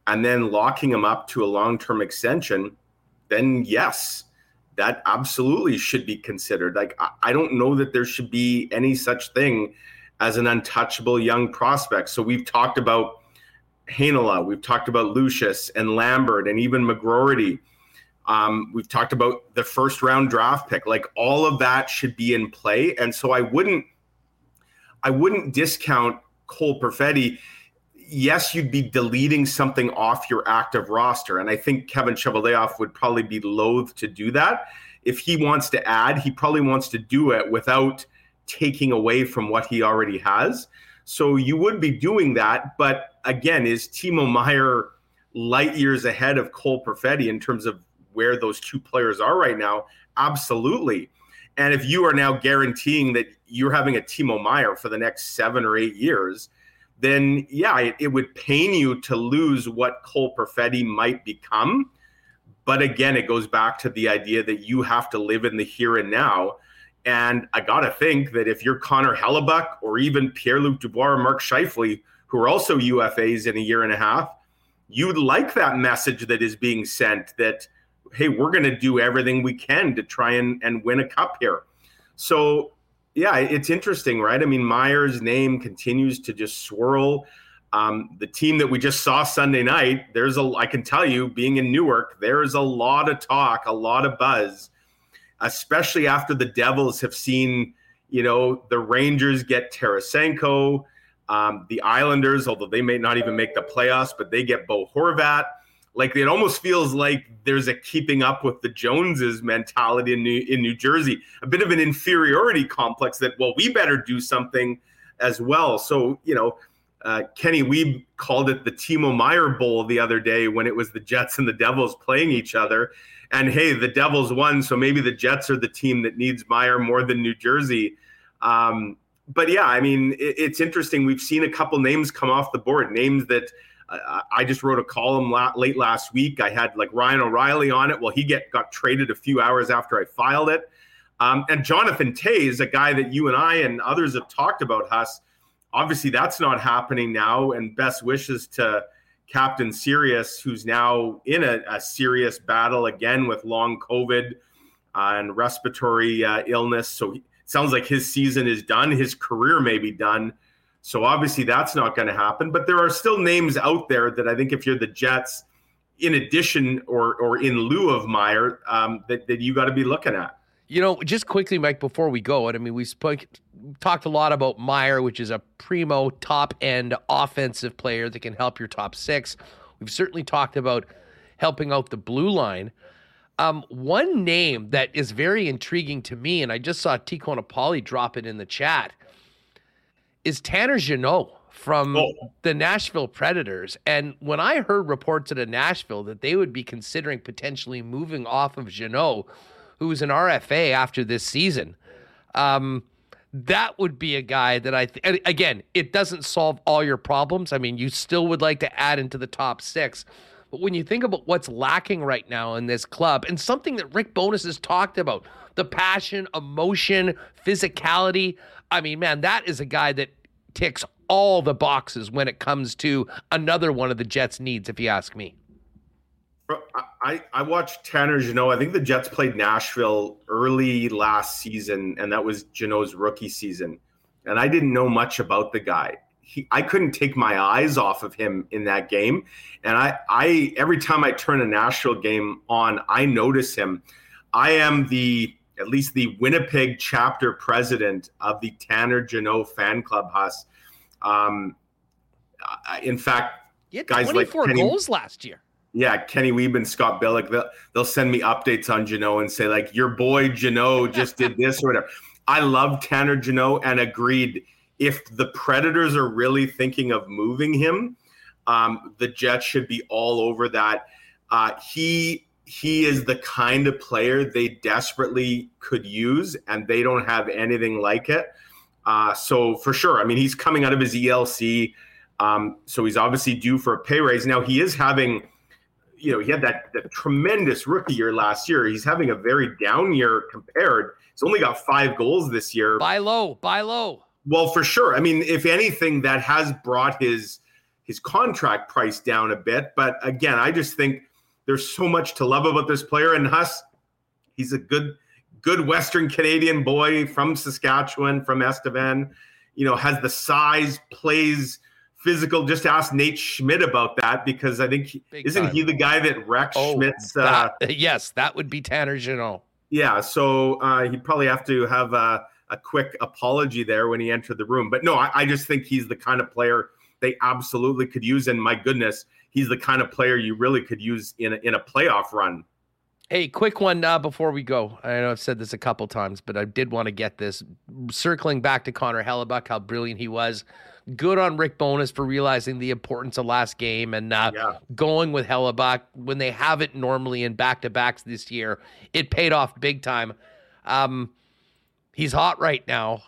and then locking him up to a long-term extension, then yes, that absolutely should be considered. Like, I don't know that there should be any such thing as an untouchable young prospect. So we've talked about Hainala, we've talked about Lucius and Lambert and even McGroarty. We've talked about the first round draft pick. Like, all of that should be in play. And so I wouldn't discount Cole Perfetti. Yes, you'd be deleting something off your active roster. And I think Kevin Cheveldayoff would probably be loath to do that. If he wants to add, he probably wants to do it without taking away from what he already has. So you would be doing that. But again, is Timo Meier light years ahead of Cole Perfetti in terms of where those two players are right now? Absolutely. And if you are now guaranteeing that you're having a Timo Meier for the next 7 or 8 years, then yeah, it would pain you to lose what Cole Perfetti might become. But again, it goes back to the idea that you have to live in the here and now. And I got to think that if you're Connor Hellebuyck or even Pierre-Luc Dubois or Mark Scheifele, who are also UFAs in a year and a half, you'd like that message that is being sent that, hey, we're going to do everything we can to try and win a cup here. So, yeah, it's interesting, right? I mean, Meier's name continues to just swirl. The team that we just saw Sunday night, I can tell you, being in Newark, there's a lot of talk, a lot of buzz, especially after the Devils have seen, the Rangers get Tarasenko, the Islanders, although they may not even make the playoffs, but they get Bo Horvat. Like, it almost feels like there's a keeping up with the Joneses mentality in New Jersey, a bit of an inferiority complex that, well, we better do something as well. So, Kenny Weeb called it the Timo Meier Bowl the other day when it was the Jets and the Devils playing each other. And, hey, the Devils won, so maybe the Jets are the team that needs Meier more than New Jersey. But, yeah, I mean, it's interesting. We've seen a couple names come off the board, names that – I just wrote a column late last week. I had like Ryan O'Reilly on it. Well, he got traded a few hours after I filed it. And Jonathan Toews, a guy that you and I and others have talked about, Huss. Obviously, that's not happening now. And best wishes to Captain Sirius, who's now in a serious battle again with long COVID and respiratory illness. So it sounds like his season is done. His career may be done. So obviously that's not going to happen, but there are still names out there that I think if you're the Jets, in addition or in lieu of Meier, that you got to be looking at. Just quickly, Mike, before we go, I mean, we talked a lot about Meier, which is a primo top-end offensive player that can help your top six. We've certainly talked about helping out the blue line. One name that is very intriguing to me, and I just saw Tico Napoli drop it in the chat, is Tanner Jeannot from the Nashville Predators. And when I heard reports out of Nashville that they would be considering potentially moving off of Jeannot, who is an RFA after this season, that would be a guy that again, it doesn't solve all your problems. I mean, you still would like to add into the top six. But when you think about what's lacking right now in this club, and something that Rick Bowness has talked about, the passion, emotion, physicality, I mean, man, that is a guy that ticks all the boxes when it comes to another one of the Jets' needs, if you ask me. I watched Tanner Jeannot. I think the Jets played Nashville early last season, and that was Jeannot's rookie season. And I didn't know much about the guy. I couldn't take my eyes off of him in that game. And I every time I turn a Nashville game on, I notice him. I am at least the Winnipeg chapter president of the Tanner Jeannot fan club, Huss. In fact, guys like 24 goals last year. Yeah, Kenny Weeb and Scott Billick, they'll send me updates on Jeannot and say, like, your boy Jeannot just did this or whatever. I love Tanner Jeannot and agreed. If the Predators are really thinking of moving him, the Jets should be all over that. He is the kind of player they desperately could use, and they don't have anything like it. So for sure, I mean, he's coming out of his ELC, so he's obviously due for a pay raise. Now he is having, he had that tremendous rookie year last year. He's having a very down year compared. He's only got 5 goals this year. Buy low, buy low. Well, for sure. I mean, if anything, that has brought his contract price down a bit. But again, I just think there's so much to love about this player. And Huss, he's a good Western Canadian boy from Saskatchewan, from Estevan, you know, has the size, plays physical. Just ask Nate Schmidt about that, because I think, isn't he the guy that wrecked Schmidt's? Yes, that would be Tanner Jeannot. Yeah, so he'd probably have to have a quick apology there when he entered the room. But no, I just think he's the kind of player they absolutely could use. And my goodness, he's the kind of player you really could use in a playoff run. Hey, quick one before we go. I know I've said this a couple times, but I did want to get this. Circling back to Connor Hellebuyck, how brilliant he was. Good on Rick Bowness for realizing the importance of last game and going with Hellebuyck when they haven't normally in back-to-backs this year. It paid off big time. He's hot right now.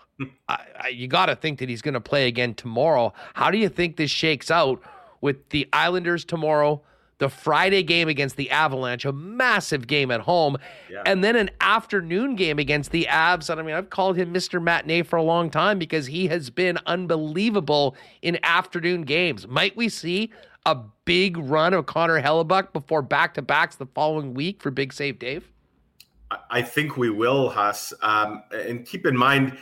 You got to think that he's going to play again tomorrow. How do you think this shakes out with the Islanders tomorrow? The Friday game against the Avalanche, a massive game at home, and then an afternoon game against the Avs. And I mean, I've called him Mr. Matinee for a long time because he has been unbelievable in afternoon games. Might we see a big run of Connor Hellebuyck before back-to-backs the following week for Big Save Dave? I think we will, Huss. And keep in mind,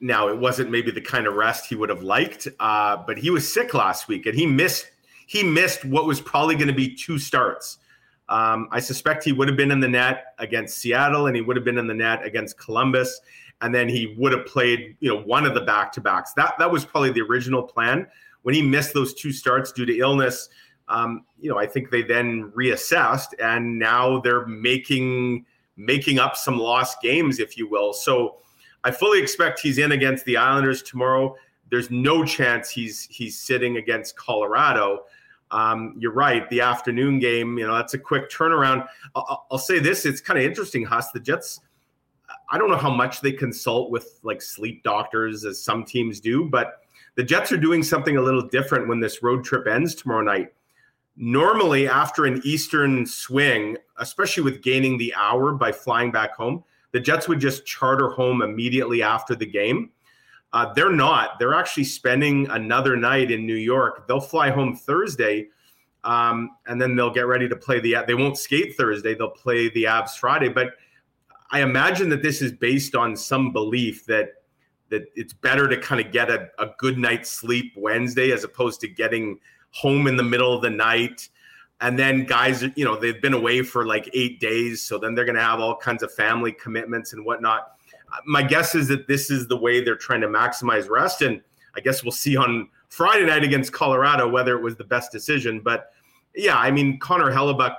now it wasn't maybe the kind of rest he would have liked, but he was sick last week and he missed what was probably going to be two starts. I suspect he would have been in the net against Seattle and he would have been in the net against Columbus. And then he would have played, you know, one of the back-to-backs. That was probably the original plan. When he missed those two starts due to illness, you know, I think they then reassessed and now they're making up some lost games, if you will. So I fully expect he's in against the Islanders tomorrow. There's no chance he's sitting against Colorado. You're right. The afternoon game, you know, that's a quick turnaround. I'll say this. It's kind of interesting, Huss. The Jets, I don't know how much they consult with like sleep doctors as some teams do, but the Jets are doing something a little different when this road trip ends tomorrow night. Normally after an Eastern swing, especially with gaining the hour by flying back home, the Jets would just charter home immediately after the game. They're not. They're actually spending another night in New York. They'll fly home Thursday, and then they'll get ready to play the – they won't skate Thursday. They'll play the Avs Friday. But I imagine that this is based on some belief that it's better to kind of get a good night's sleep Wednesday as opposed to getting home in the middle of the night. And then guys, you know, they've been away for like 8 days, so then they're going to have all kinds of family commitments and whatnot. My guess is that this is the way they're trying to maximize rest. And I guess we'll see on Friday night against Colorado whether it was the best decision. But, yeah, I mean, Connor Hellebuyck,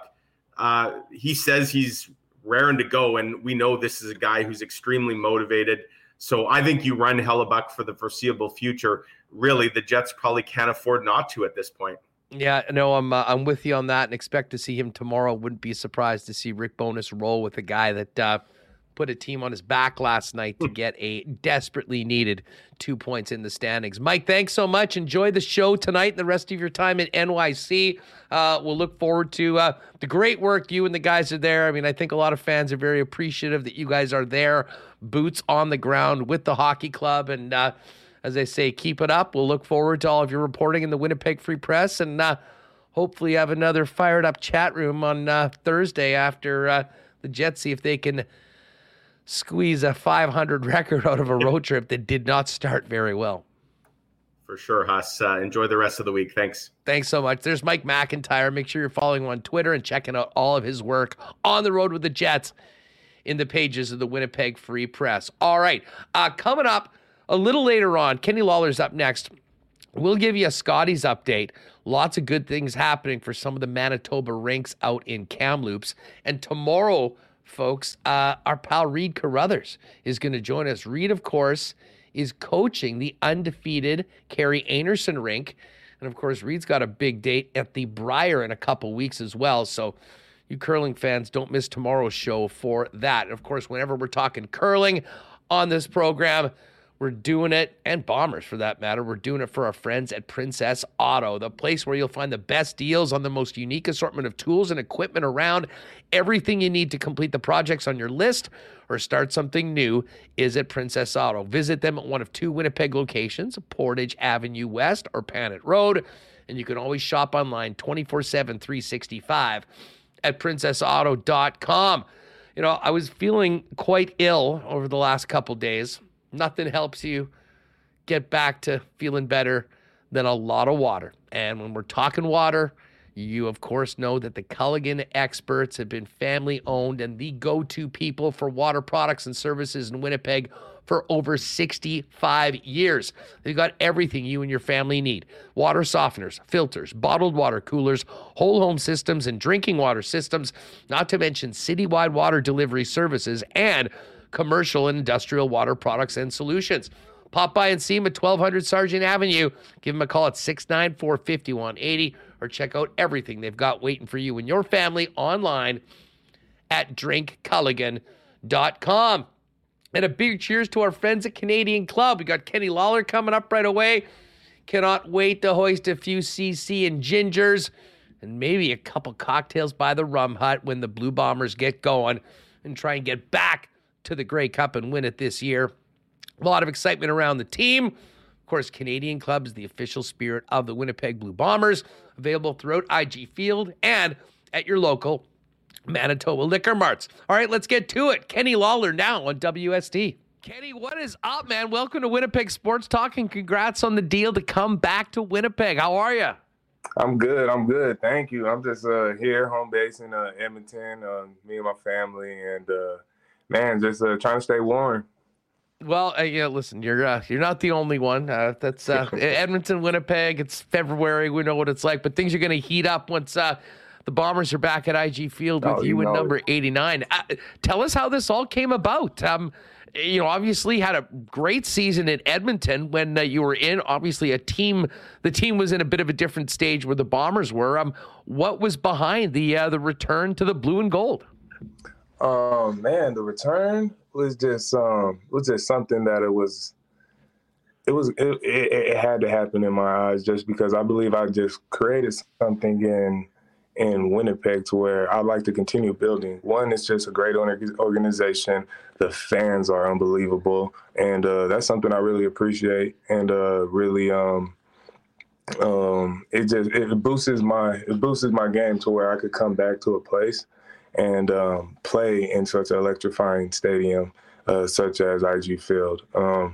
he says he's raring to go. And we know this is a guy who's extremely motivated. So I think you run Hellebuyck for the foreseeable future. Really, the Jets probably can't afford not to at this point. Yeah, no, I'm with you on that and expect to see him tomorrow. Wouldn't be surprised to see Rick Bowness roll with a guy that – put a team on his back last night to get a desperately needed 2 points in the standings. Mike, thanks so much. Enjoy the show tonight and the rest of your time at NYC. We'll look forward to the great work you and the guys are there. I mean, I think a lot of fans are very appreciative that you guys are there, boots on the ground with the hockey club. And as I say, keep it up. We'll look forward to all of your reporting in the Winnipeg Free Press and hopefully have another fired up chat room on Thursday after the Jets see if they can squeeze a 500 record out of a road trip that did not start very well. For sure, Huss. Enjoy the rest of the week. Thanks. Thanks so much. There's Mike McIntyre. Make sure you're following him on Twitter and checking out all of his work on the road with the Jets in the pages of the Winnipeg Free Press. All right. Coming up a little later on, Kenny Lawler's up next. We'll give you a Scotty's update. Lots of good things happening for some of the Manitoba rinks out in Kamloops. And tomorrow, folks, our pal Reed Carruthers is going to join us. Reed, of course, is coaching the undefeated Carrie Anderson rink. And, of course, Reed's got a big date at the Brier in a couple weeks as well. So you curling fans, don't miss tomorrow's show for that. And of course, whenever we're talking curling on this program, We're doing it, and Bombers for that matter. We're doing it for our friends at Princess Auto, the place where you'll find the best deals on the most unique assortment of tools and equipment around. Everything you need to complete the projects on your list or start something new is at Princess Auto. Visit them at one of two Winnipeg locations, Portage Avenue West or Panet Road, and you can always shop online 24/7, 365 at princessauto.com. You know, I was feeling quite ill over the last couple days. Nothing helps you get back to feeling better than a lot of water. And when we're talking water, you, of course, know that the Culligan experts have been family-owned and the go-to people for water products and services in Winnipeg for over 65 years. They've got everything you and your family need. Water softeners, filters, bottled water coolers, whole home systems, and drinking water systems, not to mention citywide water delivery services and commercial and industrial water products and solutions. Pop by and see them at 1200 Sargent Avenue. Give them a call at 694-5180 or check out everything they've got waiting for you and your family online at drinkculligan.com. And a big cheers to our friends at Canadian Club. We got Kenny Lawler coming up right away. Cannot wait to hoist a few CC and gingers and maybe a couple cocktails by the Rum Hut when the Blue Bombers get going and try and get back to the Grey Cup and win it this year. A lot of excitement around the team. Of course, Canadian Club is the official spirit of the Winnipeg Blue Bombers, available throughout IG Field and at your local Manitoba Liquor Marts. All right, let's get to it. Kenny Lawler now on WST. Kenny, what is up, man? Welcome to Winnipeg Sports Talk, and congrats on the deal to come back to Winnipeg. How are you? I'm good. Thank you. I'm just here, home base in Edmonton, me and my family, and man, just trying to stay warm. Well, yeah, listen, you're not the only one. That's Edmonton, Winnipeg. It's February. We know what it's like, but things are going to heat up once the Bombers are back at IG Field with you in number 89. Tell us how this all came about. You know, obviously had a great season in Edmonton when you were in. Obviously, the team was in a bit of a different stage where the Bombers were. What was behind the return to the blue and gold? Man, the return was just something that it had to happen in my eyes, just because I believe I just created something in Winnipeg to where I'd like to continue building. One, it's just a great organization. The fans are unbelievable, and that's something I really appreciate, and really it boosts my game to where I could come back to a place and play in such an electrifying stadium such as IG Field. It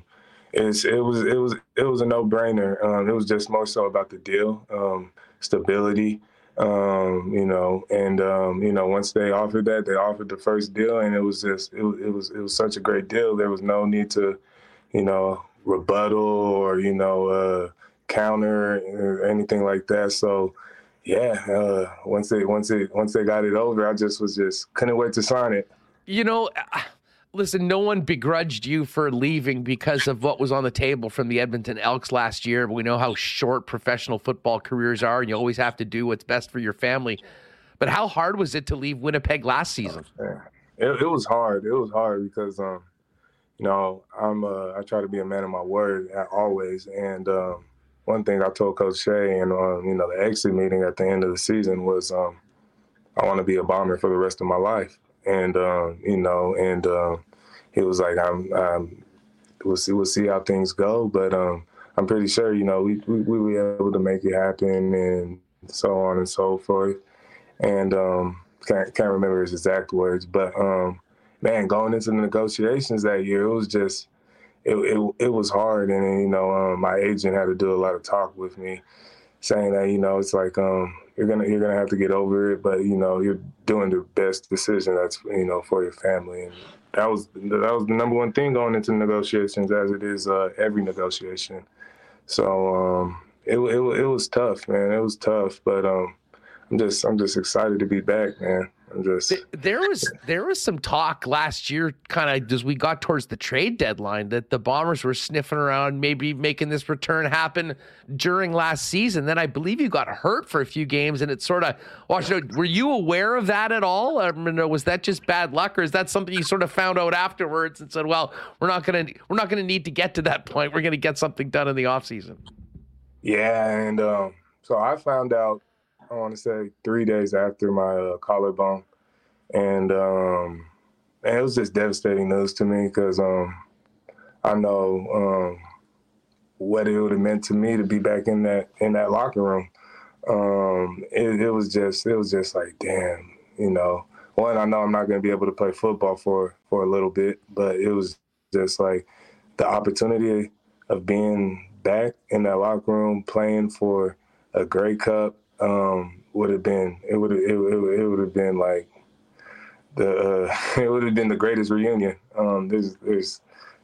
was a no-brainer. It was just more so about the deal, stability, you know, and you know, once they offered that, they offered the first deal, and it was such a great deal. There was no need to, you know, rebuttal or, you know, counter or anything like that. So yeah, once they got it over, I just couldn't wait to sign it. You know, listen, no one begrudged you for leaving because of what was on the table from the Edmonton Elks last year. We know how short professional football careers are, and you always have to do what's best for your family. But how hard was it to leave Winnipeg last season? It was hard. It was hard because, you know, I try to be a man of my word always, and one thing I told Coach Shea and, you know, the exit meeting at the end of the season was I want to be a Bomber for the rest of my life. And, you know, and he was like, we'll see how things go. But I'm pretty sure, you know, we were able to make it happen and so on and so forth. And can't remember his exact words. But, man, going into the negotiations that year, it was just – It was hard, and you know, my agent had to do a lot of talk with me, saying that, you know, it's like you're gonna have to get over it, but you know, you're doing the best decision that's, you know, for your family, and that was the number one thing going into negotiations, as it is every negotiation. So it was tough, man. It was tough, but I'm just excited to be back, man. I'm just... There was some talk last year, kind of as we got towards the trade deadline, that the Bombers were sniffing around, maybe making this return happen during last season. Then I believe you got hurt for a few games, and it sort of washed out. Were you aware of that at all? I mean, was that just bad luck, or is that something you sort of found out afterwards and said, "Well, we're not gonna need to get to that point. We're gonna get something done in the offseason." Yeah, and so I found out, I want to say 3 days after my collarbone, and it was just devastating news to me because I know what it would have meant to me to be back in that locker room. It was just like, damn, you know. One, I know I'm not going to be able to play football for a little bit, but it was just like the opportunity of being back in that locker room playing for a Grey Cup. It would have been like it would have been the greatest reunion. There's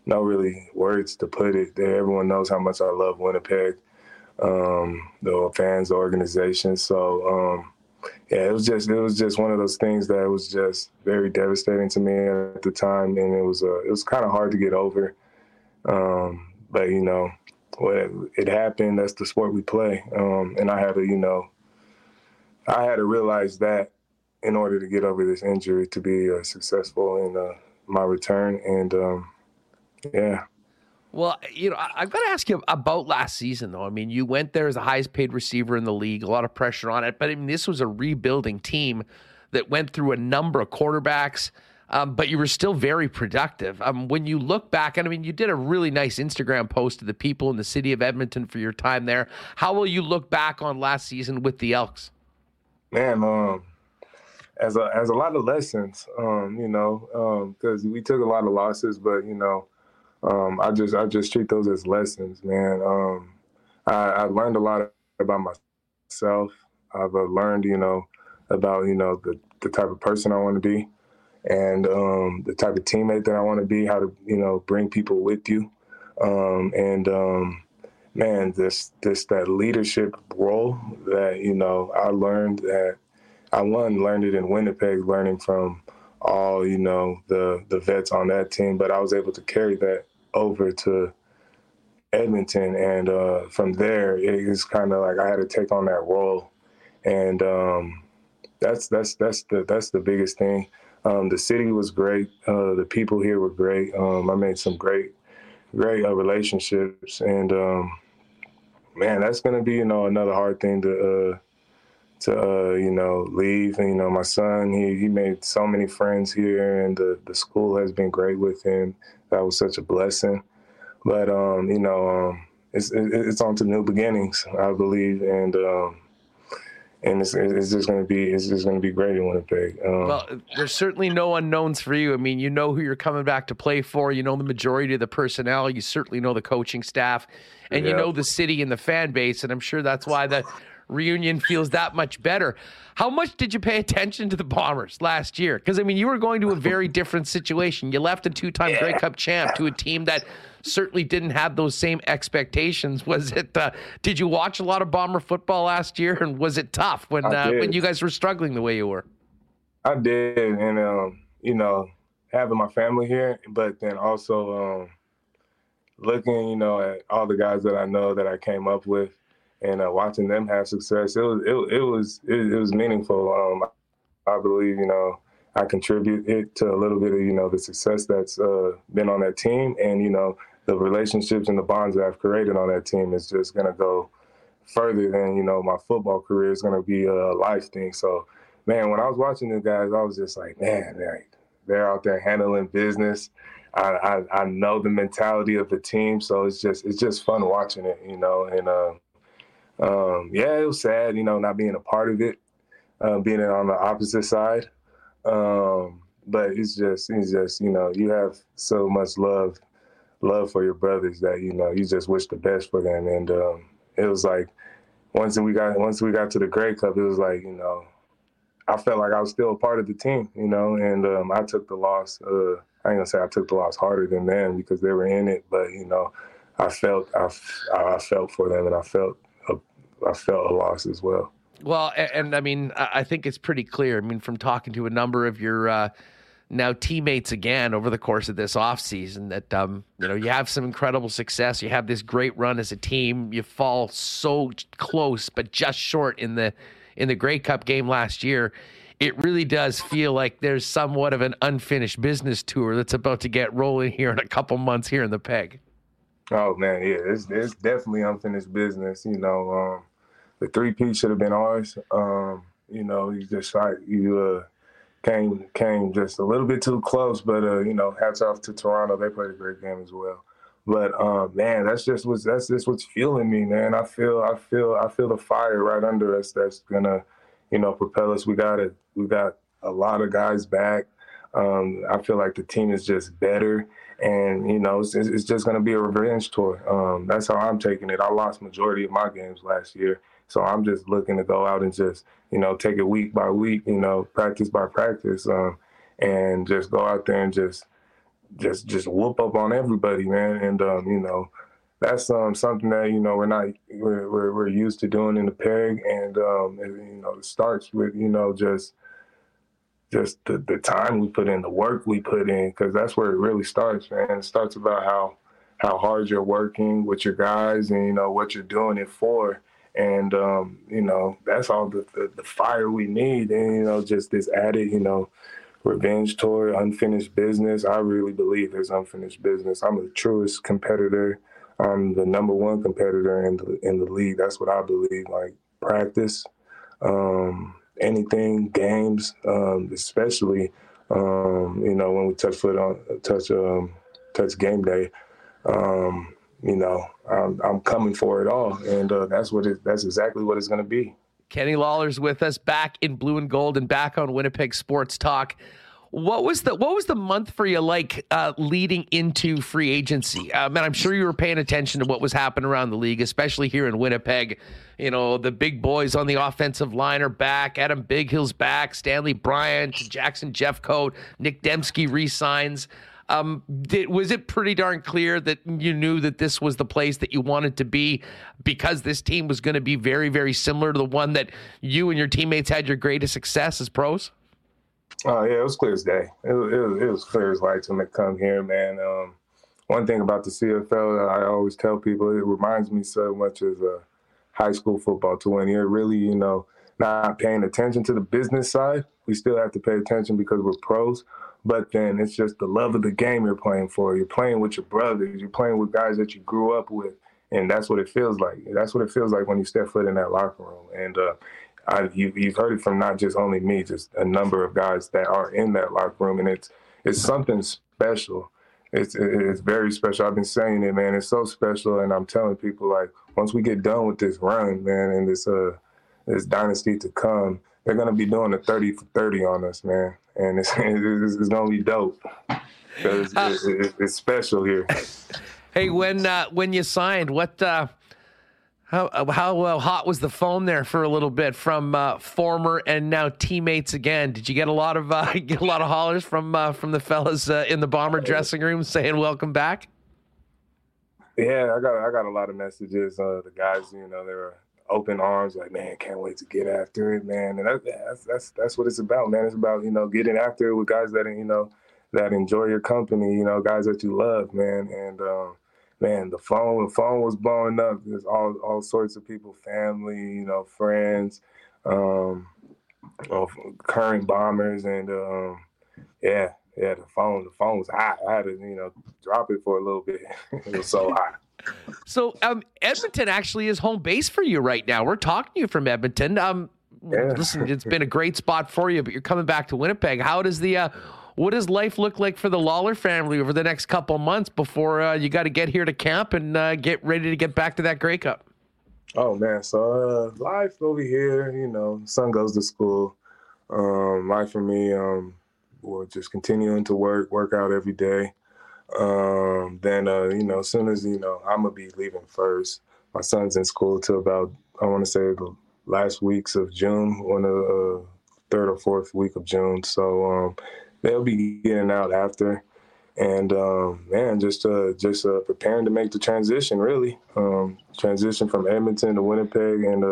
no really words to put it. Everyone knows how much I love Winnipeg, the fans, the organization. So yeah, it was just one of those things that was just very devastating to me at the time, and it was kind of hard to get over. But you know, it happened. That's the sport we play, and I had to realize that in order to get over this injury, to be successful in my return. And, yeah. Well, you know, I've got to ask you about last season, though. I mean, you went there as the highest paid receiver in the league, a lot of pressure on it. But, I mean, this was a rebuilding team that went through a number of quarterbacks, but you were still very productive. When you look back, and I mean, you did a really nice Instagram post to the people in the city of Edmonton for your time there. How will you look back on last season with the Elks? Man, as a lot of lessons, you know, because we took a lot of losses, but you know, I just treat those as lessons, man. I learned a lot about myself. I've learned, you know, about, you know, the type of person I want to be, and the type of teammate that I want to be. How to, you know, bring people with you, man, that leadership role that, you know, I learned it in Winnipeg, learning from all, you know, the vets on that team, but I was able to carry that over to Edmonton. And from there, it was kind of like I had to take on that role. And that's the biggest thing. The city was great. The people here were great. I made some great relationships, and man, that's gonna be, you know, another hard thing to you know, leave. And you know, my son, he made so many friends here, and the school has been great with him. That was such a blessing. But you know, it's on to new beginnings, I believe, and it's just gonna be great in Winnipeg. Well, there's certainly no unknowns for you. I mean, you know who you're coming back to play for. You know the majority of the personnel. You certainly know the coaching staff, and yeah, you know the city and the fan base. And I'm sure that's why the reunion feels that much better. How much did you pay attention to the Bombers last year? Because I mean, you were going to a very different situation. You left a two-time Grey Cup champ to a team that certainly didn't have those same expectations. Was it? Did you watch a lot of Bomber football last year, and was it tough when you guys were struggling the way you were? I did, and you know, having my family here, but then also looking, you know, at all the guys that I know that I came up with, and watching them have success, it was meaningful. I believe, you know, I contributed to a little bit of, you know, the success that's been on that team, and you know, the relationships and the bonds that I've created on that team is just going to go further than, you know, my football career. Is going to be a life thing. So, man, when I was watching these guys, I was just like, man, they're out there handling business. I know the mentality of the team, so it's just fun watching it, you know. And yeah, it was sad, you know, not being a part of it, being on the opposite side. But it's just, you know, you have so much love for your brothers that, you know, you just wish the best for them. And it was like once we got to the Grey Cup, it was like, you know, I felt like I was still a part of the team, you know. And I took the loss. I ain't gonna say I took the loss harder than them because they were in it, but you know, I felt for them, and I felt a loss as well. Well, and I mean, I think it's pretty clear. I mean, from talking to a number of your now teammates again over the course of this offseason, that you have some incredible success. You have this great run as a team. You fall so close, but just short in the Grey Cup game last year. It really does feel like there's somewhat of an unfinished business tour that's about to get rolling here in a couple months here in the Peg. Oh man, yeah, it's definitely unfinished business. The 3-peat should have been ours. You just like you came just a little bit too close, but hats off to Toronto. They played a great game as well. But man, that's just what's fueling me, man. I feel the fire right under us that's gonna propel us. We got a lot of guys back. I feel like the team is just better. And, it's just going to be a revenge tour. That's how I'm taking it. I lost majority of my games last year. So I'm just looking to go out and just, take it week by week, practice by practice, and just go out there and just whoop up on everybody, man. And, that's something that, we're used to doing in the Peg. And, it starts with, just the time we put in, the work we put in, because that's where it really starts, man. It starts about how hard you're working with your guys and, what you're doing it for. And, that's all the fire we need. And, just this added, revenge tour, unfinished business. I really believe there's unfinished business. I'm the truest competitor. I'm the number one competitor in the league. That's what I believe, like practice. Anything, games, especially, when we touch game day, I'm coming for it all. And that's exactly what it's going to be. Kenny Lawler's with us back in blue and gold and back on Winnipeg Sports Talk. What was the month for you like leading into free agency? And I'm sure you were paying attention to what was happening around the league, especially here in Winnipeg. The big boys on the offensive line are back. Adam Big Hill's back. Stanley Bryant, Jackson Jeffcoat, Nick Dembski re-signs. Was it pretty darn clear that you knew that this was the place that you wanted to be because this team was going to be very, very similar to the one that you and your teammates had your greatest success as pros? Oh, yeah, it was clear as day. It was clear as light when they come here, man. One thing about the CFL, I always tell people, it reminds me so much of high school football to when you're really, not paying attention to the business side. We still have to pay attention because we're pros. But then it's just the love of the game you're playing for. You're playing with your brothers. You're playing with guys that you grew up with. And that's what it feels like. That's what it feels like when you step foot in that locker room. And, you've heard it from not just only me, just a number of guys that are in that locker room, and it's something special. It's very special. I've been saying it, man. It's so special, and I'm telling people, like, once we get done with this run, man, and this dynasty to come, they're gonna be doing a 30-for-30 on us, man, and it's gonna be dope. It's special here. Hey, when you signed, what? How hot was the phone there for a little bit from former and now teammates again? Did you get a lot of hollers from the fellas in the Bomber dressing room saying welcome back? Yeah, I got a lot of messages. The guys, they were open arms, like, man, can't wait to get after it, man. And that's what it's about, man. It's about getting after it with guys that that enjoy your company, guys that you love, man, and. Man, the phone was blowing up. There's all sorts of people, family, friends, current Bombers, and yeah, the phone was hot. I had to, drop it for a little bit. It was so hot. So Edmonton actually is home base for you right now. We're talking to you from Edmonton. Yeah. Listen, it's been a great spot for you, but you're coming back to Winnipeg. How does the what does life look like for the Lawler family over the next couple months before you got to get here to camp and get ready to get back to that Grey Cup? Oh, man. So life over here, son goes to school. Life for me, we're just continuing to work out every day. Then, as soon as, I'm going to be leaving first. My son's in school till about, I want to say, the last weeks of June, on the third or fourth week of June. So, they'll be getting out after, and man, just preparing to make the transition. Really, transition from Edmonton to Winnipeg, and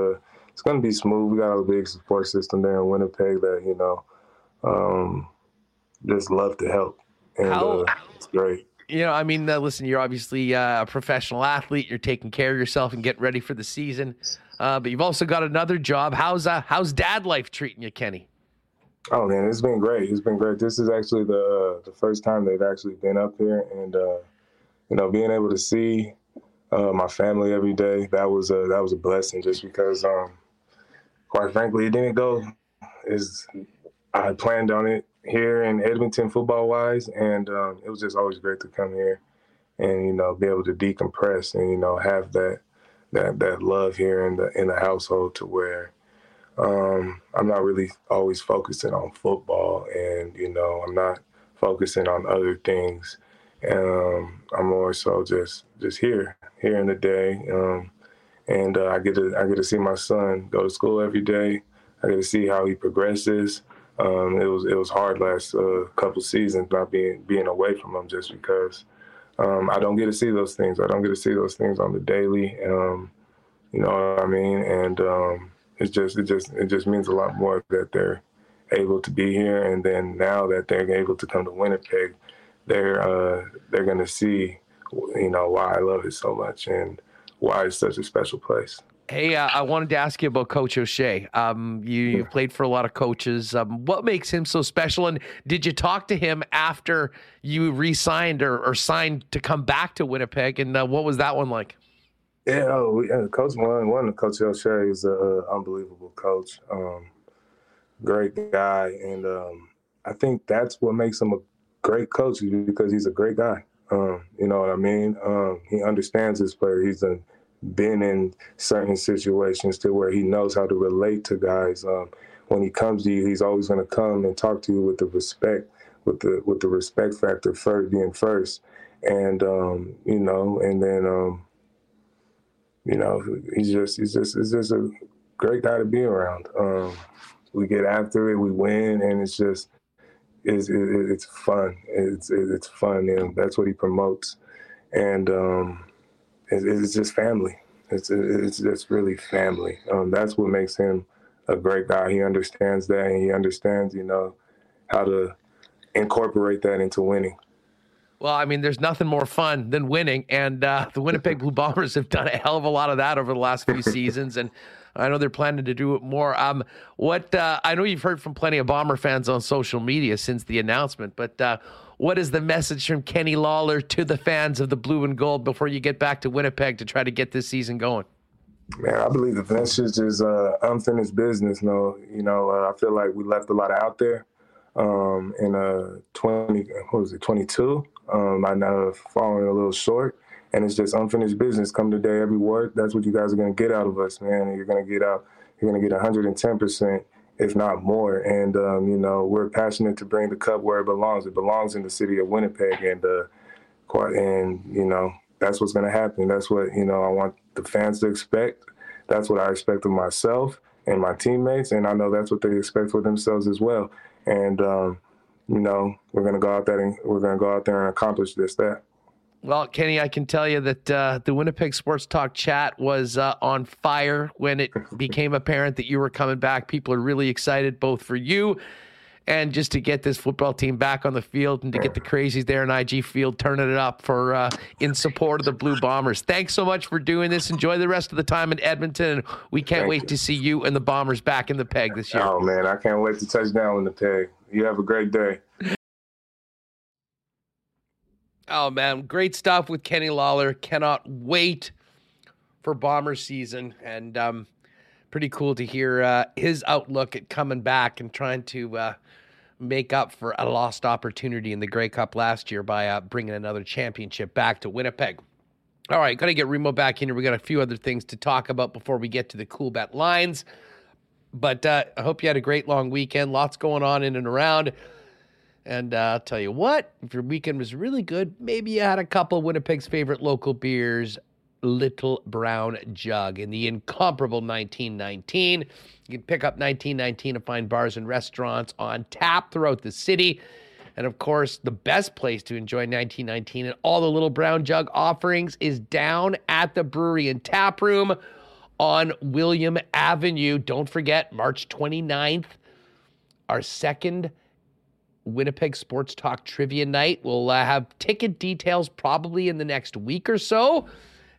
it's going to be smooth. We got a big support system there in Winnipeg that, you know, just love to help. And it's great. You know, I mean, listen, you're obviously a professional athlete. You're taking care of yourself and getting ready for the season. But you've also got another job. How's dad life treating you, Kenny? Oh, man, it's been great. It's been great. This is actually the first time they've actually been up here. And, you know, being able to see my family every day, that was a blessing just because, quite frankly, it didn't go as I planned on it here in Edmonton football-wise. And it was just always great to come here and, you know, be able to decompress and, you know, have that love here in the household to where I'm not really always focusing on football and, you know, I'm not focusing on other things. And I'm more so just here in the day. And I get to see my son go to school every day. I get to see how he progresses. It was hard last couple seasons not being away from him just because I don't get to see those things. I don't get to see those things on the daily. You know what I mean? And it just means a lot more that they're able to be here. And then now that they're able to come to Winnipeg, they're going to see, you know, why I love it so much and why it's such a special place. Hey, I wanted to ask you about Coach O'Shea. You played for a lot of coaches. What makes him so special? And did you talk to him after you re-signed or signed to come back to Winnipeg? And what was that one like? Yeah, Coach one, Coach O'Shea is an unbelievable coach. Great guy. And I think that's what makes him a great coach because he's a great guy. You know what I mean? He understands his player. He's been in certain situations to where he knows how to relate to guys. When he comes to you, he's always going to come and talk to you with the respect, with the respect factor first being first. And, you know, and then, you know, he's just a great guy to be around. We get after it, we win, and it's just, it's fun. It's fun. And that's what he promotes. And, it's just family. It's just really family. That's what makes him a great guy. He understands that, and he understands, you know, how to incorporate that into winning. Well, I mean, there's nothing more fun than winning, and the Winnipeg Blue Bombers have done a hell of a lot of that over the last few seasons, and I know they're planning to do it more. I know you've heard from plenty of Bomber fans on social media since the announcement, but what is the message from Kenny Lawler to the fans of the Blue and Gold before you get back to Winnipeg to try to get this season going? Man, I believe the message is unfinished business. No, you know, I feel like we left a lot out there in 22. I know falling a little short, and it's just unfinished business. Come today, every word. That's what you guys are gonna get out of us, man. And you're gonna get 110%, if not more. And you know, we're passionate to bring the cup where it belongs. It belongs in the city of Winnipeg, and you know, that's what's gonna happen. That's what, you know, I want the fans to expect. That's what I expect of myself and my teammates, and I know that's what they expect for themselves as well. And you know, we're gonna go out there and accomplish this, that. Well, Kenny, I can tell you that the Winnipeg Sports Talk chat was on fire when it became apparent that you were coming back. People are really excited, both for you and just to get this football team back on the field and to get the crazies there in IG Field turning it up for in support of the Blue Bombers. Thanks so much for doing this. Enjoy the rest of the time in Edmonton. We can't wait to see you and the Bombers back in the Peg this year. Oh, man, I can't wait to touch down in the Peg. You have a great day. Oh, man, great stuff with Kenny Lawler. Cannot wait for Bomber season. And pretty cool to hear his outlook at coming back and trying to make up for a lost opportunity in the Grey Cup last year by bringing another championship back to Winnipeg. All right, got to get Remo back in here. We got a few other things to talk about before we get to the Cool Bet lines. But I hope you had a great long weekend. Lots going on in and around. And I'll tell you what, if your weekend was really good, maybe you had a couple of Winnipeg's favorite local beers, Little Brown Jug, and the incomparable 1919. You can pick up 1919 and find bars and restaurants on tap throughout the city. And, of course, the best place to enjoy 1919 and all the Little Brown Jug offerings is down at the brewery and tap room on William Avenue. Don't forget, March 29th, our second Winnipeg Sports Talk Trivia Night. We'll have ticket details probably in the next week or so.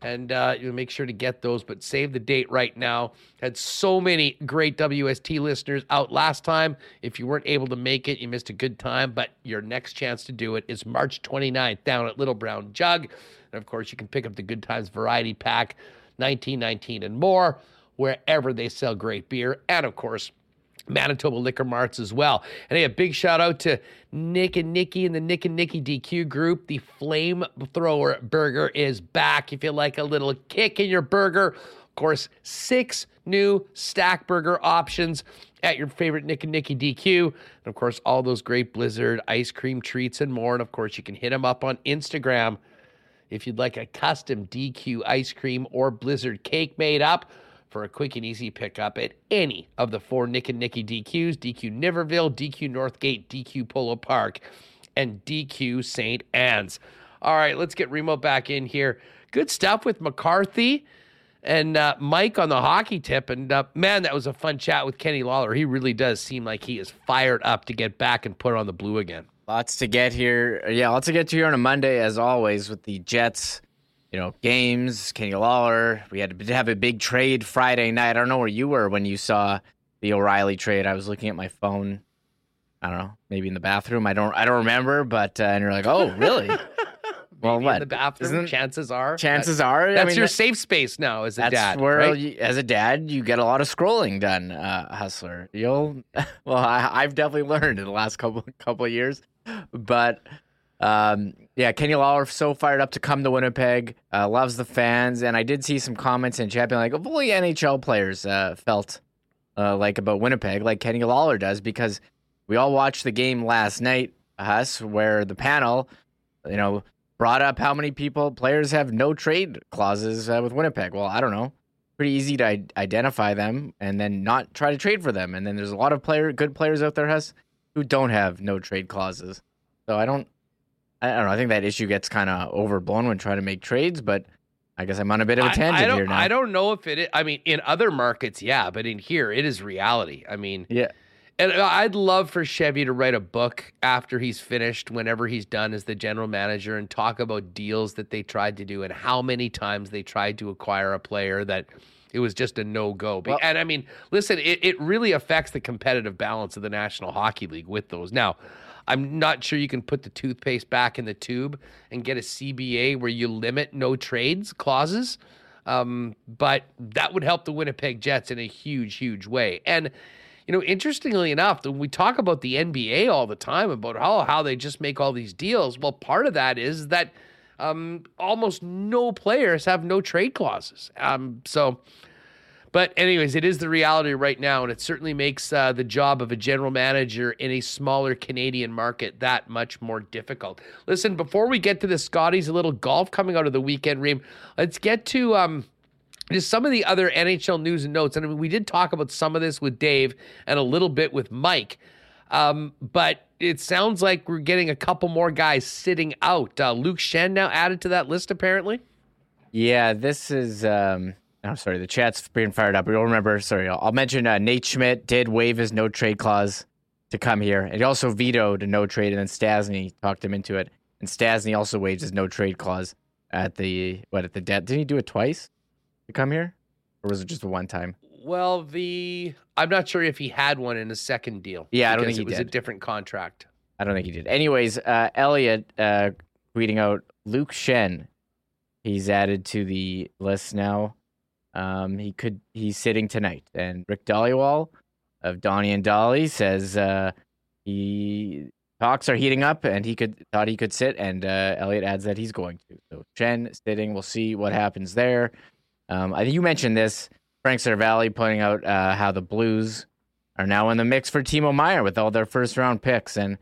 And you'll make sure to get those, but save the date right now. Had so many great WST listeners out last time. If you weren't able to make it, you missed a good time, but your next chance to do it is March 29th down at Little Brown Jug. And, of course, you can pick up the Good Times Variety Pack, $19.19 and more, wherever they sell great beer. And, of course, Manitoba Liquor Marts as well. And hey, a big shout out to Nick and Nikki and the Nick and Nikki DQ group. The Flamethrower Burger is back. If you like a little kick in your burger, of course, 6 new stack burger options at your favorite Nick and Nikki DQ. And of course, all those great Blizzard ice cream treats and more. And of course, you can hit them up on Instagram if you'd like a custom DQ ice cream or Blizzard cake made up for a quick and easy pickup at any of the 4 Nick and Nikki DQs, DQ Niverville, DQ Northgate, DQ Polo Park, and DQ St. Anne's. All right, let's get Remo back in here. Good stuff with McCarthy and Mike on the hockey tip. And, man, that was a fun chat with Kenny Lawler. He really does seem like he is fired up to get back and put on the blue again. Lots to get here. Yeah, lots to get to here on a Monday, as always, with the Jets. You know, games, Kenny Lawler. We had to have a big trade Friday night. I don't know where you were when you saw the O'Reilly trade. I was looking at my phone. I don't know, maybe in the bathroom. I don't remember. But and you're like, oh, really? Well, what? In the bathroom. Isn't, chances are. That's your safe space now as a dad. That's where, right? As a dad, you get a lot of scrolling done, Hustler. I've definitely learned in the last couple of years, but. Yeah, Kenny Lawler so fired up to come to Winnipeg, loves the fans, and I did see some comments in chat being like, if only NHL players felt like about Winnipeg like Kenny Lawler does, because we all watched the game last night, Huss, where the panel, brought up how many players have no trade clauses with Winnipeg. Well, I don't know. Pretty easy to identify them and then not try to trade for them, and then there's a lot of good players out there, Huss, who don't have no trade clauses. So I don't know. I think that issue gets kind of overblown when trying to make trades, but I guess I'm on a bit of a tangent here now. I don't know if it is. I mean, in other markets, yeah, but in here, it is reality. I mean, yeah. And I'd love for Chevy to write a book after he's finished, whenever he's done as the general manager, and talk about deals that they tried to do and how many times they tried to acquire a player that it was just a no-go. Well, and I mean, listen, it really affects the competitive balance of the National Hockey League with those. Now, I'm not sure you can put the toothpaste back in the tube and get a CBA where you limit no trades clauses, but that would help the Winnipeg Jets in a huge, huge way. And, interestingly enough, we talk about the NBA all the time about how they just make all these deals. Well, part of that is that almost no players have no trade clauses. But anyways, it is the reality right now, and it certainly makes the job of a general manager in a smaller Canadian market that much more difficult. Listen, before we get to the Scotties, a little golf coming out of the weekend, Reem, let's get to just some of the other NHL news and notes. And I mean, we did talk about some of this with Dave and a little bit with Mike, but it sounds like we're getting a couple more guys sitting out. Luke Shen now added to that list, apparently. Yeah, this is... I'm sorry, the chat's being fired up. We all remember, sorry, I'll mention Nate Schmidt did waive his no-trade clause to come here. And he also vetoed a no-trade, and then Stasny talked him into it. And Stasny also waived his no-trade clause at the debt. Didn't he do it twice to come here? Or was it just one time? Well, I'm not sure if he had one in a second deal. Yeah, I don't think he did. It was a different contract. I don't think he did. Anyways, Elliot tweeting out, Luke Shen, he's added to the list now. He's sitting tonight, and Rick Dollywall of Donnie and Dolly says talks are heating up, and he could sit, and Elliot adds that he's going to. So Chen sitting, we'll see what happens there. I think you mentioned this, Frank Cervalli pointing out how the Blues are now in the mix for Timo Meier with all their first round picks, and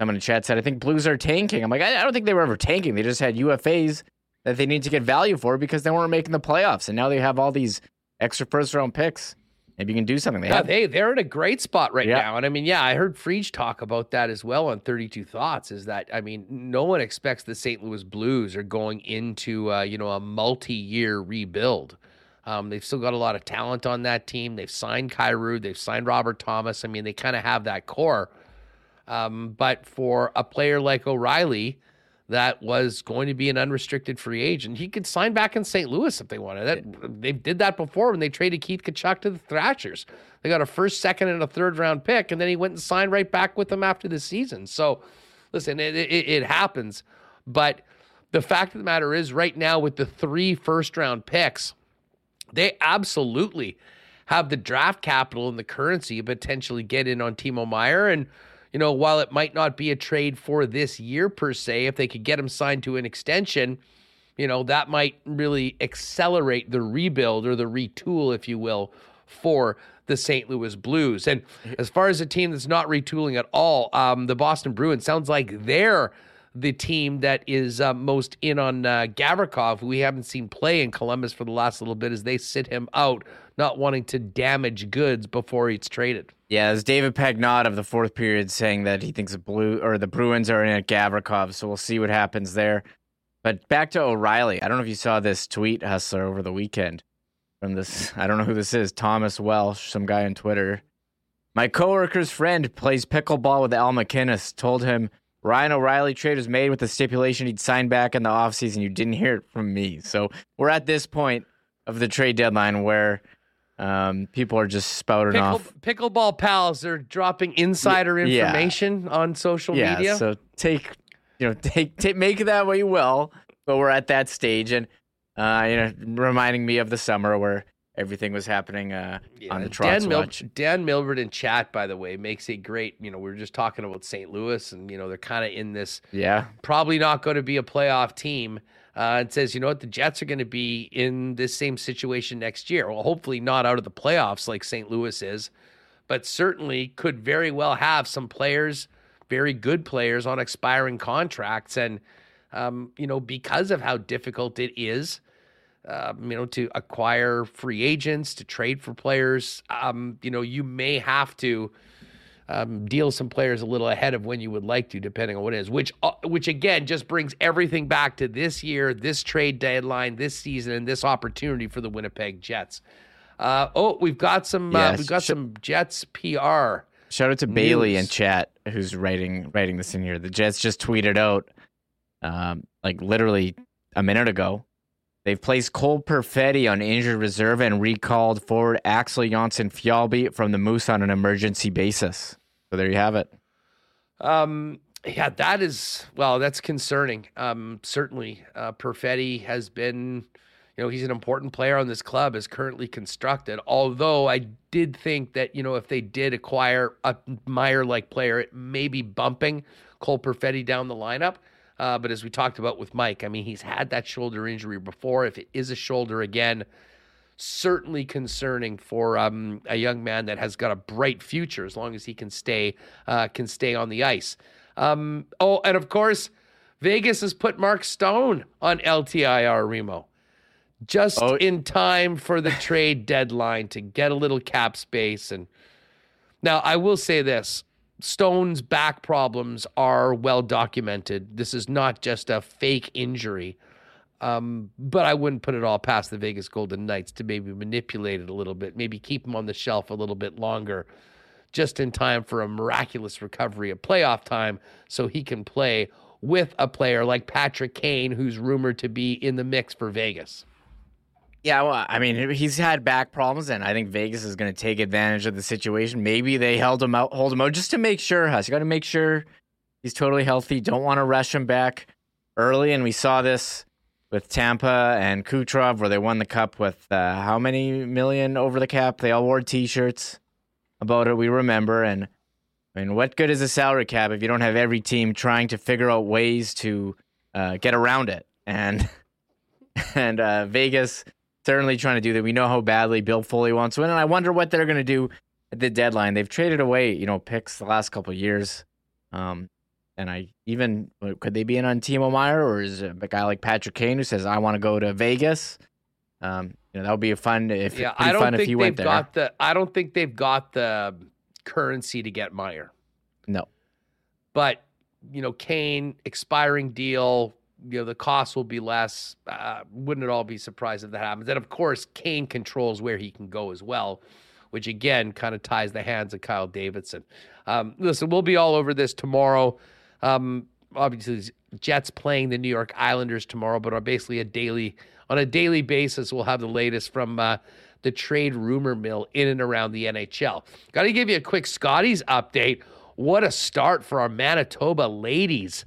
someone in chat said, I think Blues are tanking. I'm like, I don't think they were ever tanking. They just had UFAs that they need to get value for because they weren't making the playoffs. And now they have all these extra first-round picks. Maybe you can do something. They're in a great spot right now. And, I mean, I heard Friege talk about that as well on 32 Thoughts, is that, I mean, no one expects the St. Louis Blues are going into, a multi-year rebuild. They've still got a lot of talent on that team. They've signed Kyrou. They've signed Robert Thomas. I mean, they kind of have that core. But for a player like O'Reilly, that was going to be an unrestricted free agent, he could sign back in St. Louis if they wanted. They did that before when they traded Keith Tkachuk to the Thrashers. They got a first, second, and a third-round pick, and then he went and signed right back with them after the season. So, listen, it happens. But the fact of the matter is, right now with the 3 first-round picks, they absolutely have the draft capital and the currency to potentially get in on Timo Meier. And, you know, while it might not be a trade for this year per se, if they could get him signed to an extension, you know, that might really accelerate the rebuild or the retool, if you will, for the St. Louis Blues. And as far as a team that's not retooling at all, the Boston Bruins, sounds like they're the team that is most in on Gavrikov, who we haven't seen play in Columbus for the last little bit, as they sit him out, not wanting to damage goods before he's traded. Yeah, as David Pagnott of the fourth period saying that he thinks the Bruins are in at Gavrikov, so we'll see what happens there. But back to O'Reilly. I don't know if you saw this tweet, Hustler, over the weekend from this, I don't know who this is, Thomas Welsh, some guy on Twitter. My coworker's friend plays pickleball with Al MacInnis, told him, Ryan O'Reilly trade was made with the stipulation he'd sign back in the offseason. You didn't hear it from me. So we're at this point of the trade deadline where people are just spouting off. Pickleball pals are dropping insider information on social media. So take make it that way well. But we're at that stage, and reminding me of the summer where everything was happening on the Trot's watch. Dan Milbert in chat, by the way, makes a great, we were just talking about St. Louis, and, they're kind of in this, probably not going to be a playoff team. And says, the Jets are going to be in this same situation next year. Well, hopefully not out of the playoffs like St. Louis is, but certainly could very well have some players, very good players, on expiring contracts. And, because of how difficult it is, to acquire free agents, to trade for players, you may have to deal some players a little ahead of when you would like to, depending on what it is, which again, just brings everything back to this year, this trade deadline, this season, and this opportunity for the Winnipeg Jets. We've got some, some Jets PR. Shout out to news. Bailey in chat, who's writing this in here. The Jets just tweeted out, literally a minute ago, they've placed Cole Perfetti on injured reserve and recalled forward Axel Jonsson-Fjällby from the Moose on an emergency basis. So there you have it. That's concerning. Certainly, Perfetti has been, he's an important player on this club as currently constructed. Although I did think that, if they did acquire a Meier-like player, it may be bumping Cole Perfetti down the lineup. But as we talked about with Mike, he's had that shoulder injury before. If it is a shoulder again, certainly concerning for a young man that has got a bright future as long as he can stay on the ice. And of course, Vegas has put Mark Stone on LTIR, Remo, just in time for the trade deadline to get a little cap space. And now I will say this. Stone's back problems are well documented. This is not just a fake injury, but I wouldn't put it all past the Vegas Golden Knights to maybe manipulate it a little bit, maybe keep him on the shelf a little bit longer, just in time for a miraculous recovery at playoff time, so he can play with a player like Patrick Kane, who's rumored to be in the mix for Vegas. Yeah, well, he's had back problems, and I think Vegas is going to take advantage of the situation. Maybe they hold him out just to make sure, Huss. You got to make sure he's totally healthy. Don't want to rush him back early, and we saw this with Tampa and Kucherov, where they won the cup with how many million over the cap? They all wore T-shirts about it, we remember. And, what good is a salary cap if you don't have every team trying to figure out ways to get around it? And Vegas... certainly trying to do that. We know how badly Bill Foley wants to win, and I wonder what they're going to do at the deadline. They've traded away, picks the last couple of years, and could they be in on Timo Meier, or is it a guy like Patrick Kane who says I want to go to Vegas? That would be fun if he went there. I don't think they've got the currency to get Meier. No, but Kane expiring deal. you know, the cost will be less. Wouldn't at all be surprised if that happens. And of course, Kane controls where he can go as well, which again kind of ties the hands of Kyle Davidson. Listen, we'll be all over this tomorrow. Obviously, Jets playing the New York Islanders tomorrow, but on basically a daily basis, we'll have the latest from the trade rumor mill in and around the NHL. Got to give you a quick Scotties update. What a start for our Manitoba ladies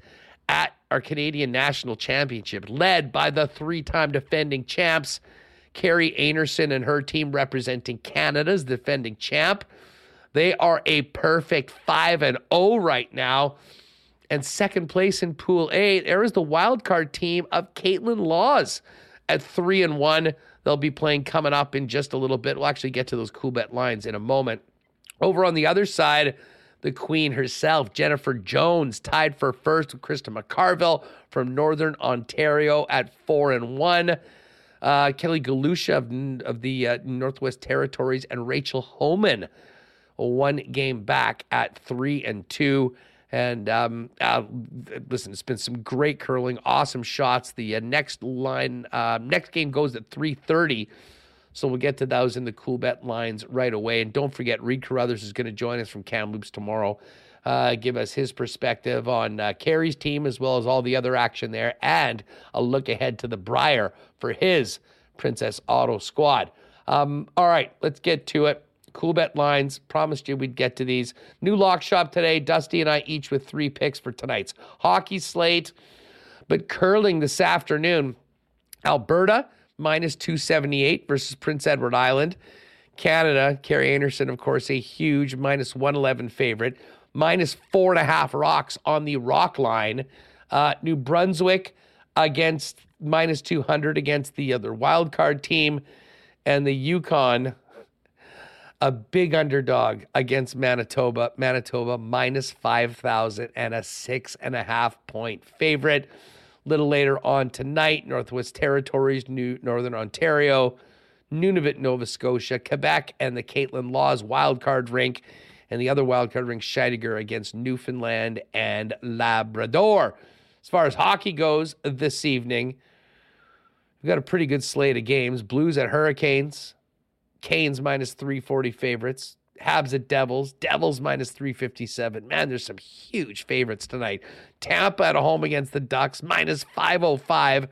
at our Canadian National Championship, led by the three-time defending champs, Carrie Ainerson and her team representing Canada's defending champ. They are a perfect 5-0 right now. And second place in Pool A, there is the wildcard team of Caitlin Laws at 3-1. They'll be playing coming up in just a little bit. We'll actually get to those cool bet lines in a moment. Over on the other side, the queen herself, Jennifer Jones, tied for first with Krista McCarville from Northern Ontario at 4-1. Kelly Galusha of the Northwest Territories and Rachel Homan, one game back at 3-2. And listen, it's been some great curling, awesome shots. The next game goes at 3:30, so we'll get to those in the cool bet lines right away. And don't forget, Reed Carruthers is going to join us from Kamloops tomorrow, give us his perspective on Carey's team as well as all the other action there, and a look ahead to the Brier for his Princess Auto squad. All right, let's get to it. Cool bet lines. Promised you we'd get to these. New lock shop today. Dusty and I each with three picks for tonight's hockey slate. But curling this afternoon, Alberta -278 versus Prince Edward Island. Canada, Carrie Anderson, of course, a huge -111 favorite. -4.5 rocks on the rock line. New Brunswick against -200 against the other wildcard team. And the Yukon, a big underdog against Manitoba. Manitoba -5,000 and a 6.5-point favorite. A little later on tonight, Northwest Territories, Northern Ontario, Nunavut, Nova Scotia, Quebec, and the Caitlin Laws wildcard rink. And the other wildcard rink, Scheidiger, against Newfoundland and Labrador. As far as hockey goes this evening, we've got a pretty good slate of games. Blues at Hurricanes. Canes -340 favorites. Habs at Devils. Devils -357. Man, there's some huge favorites tonight. Tampa at home against the Ducks, -505. A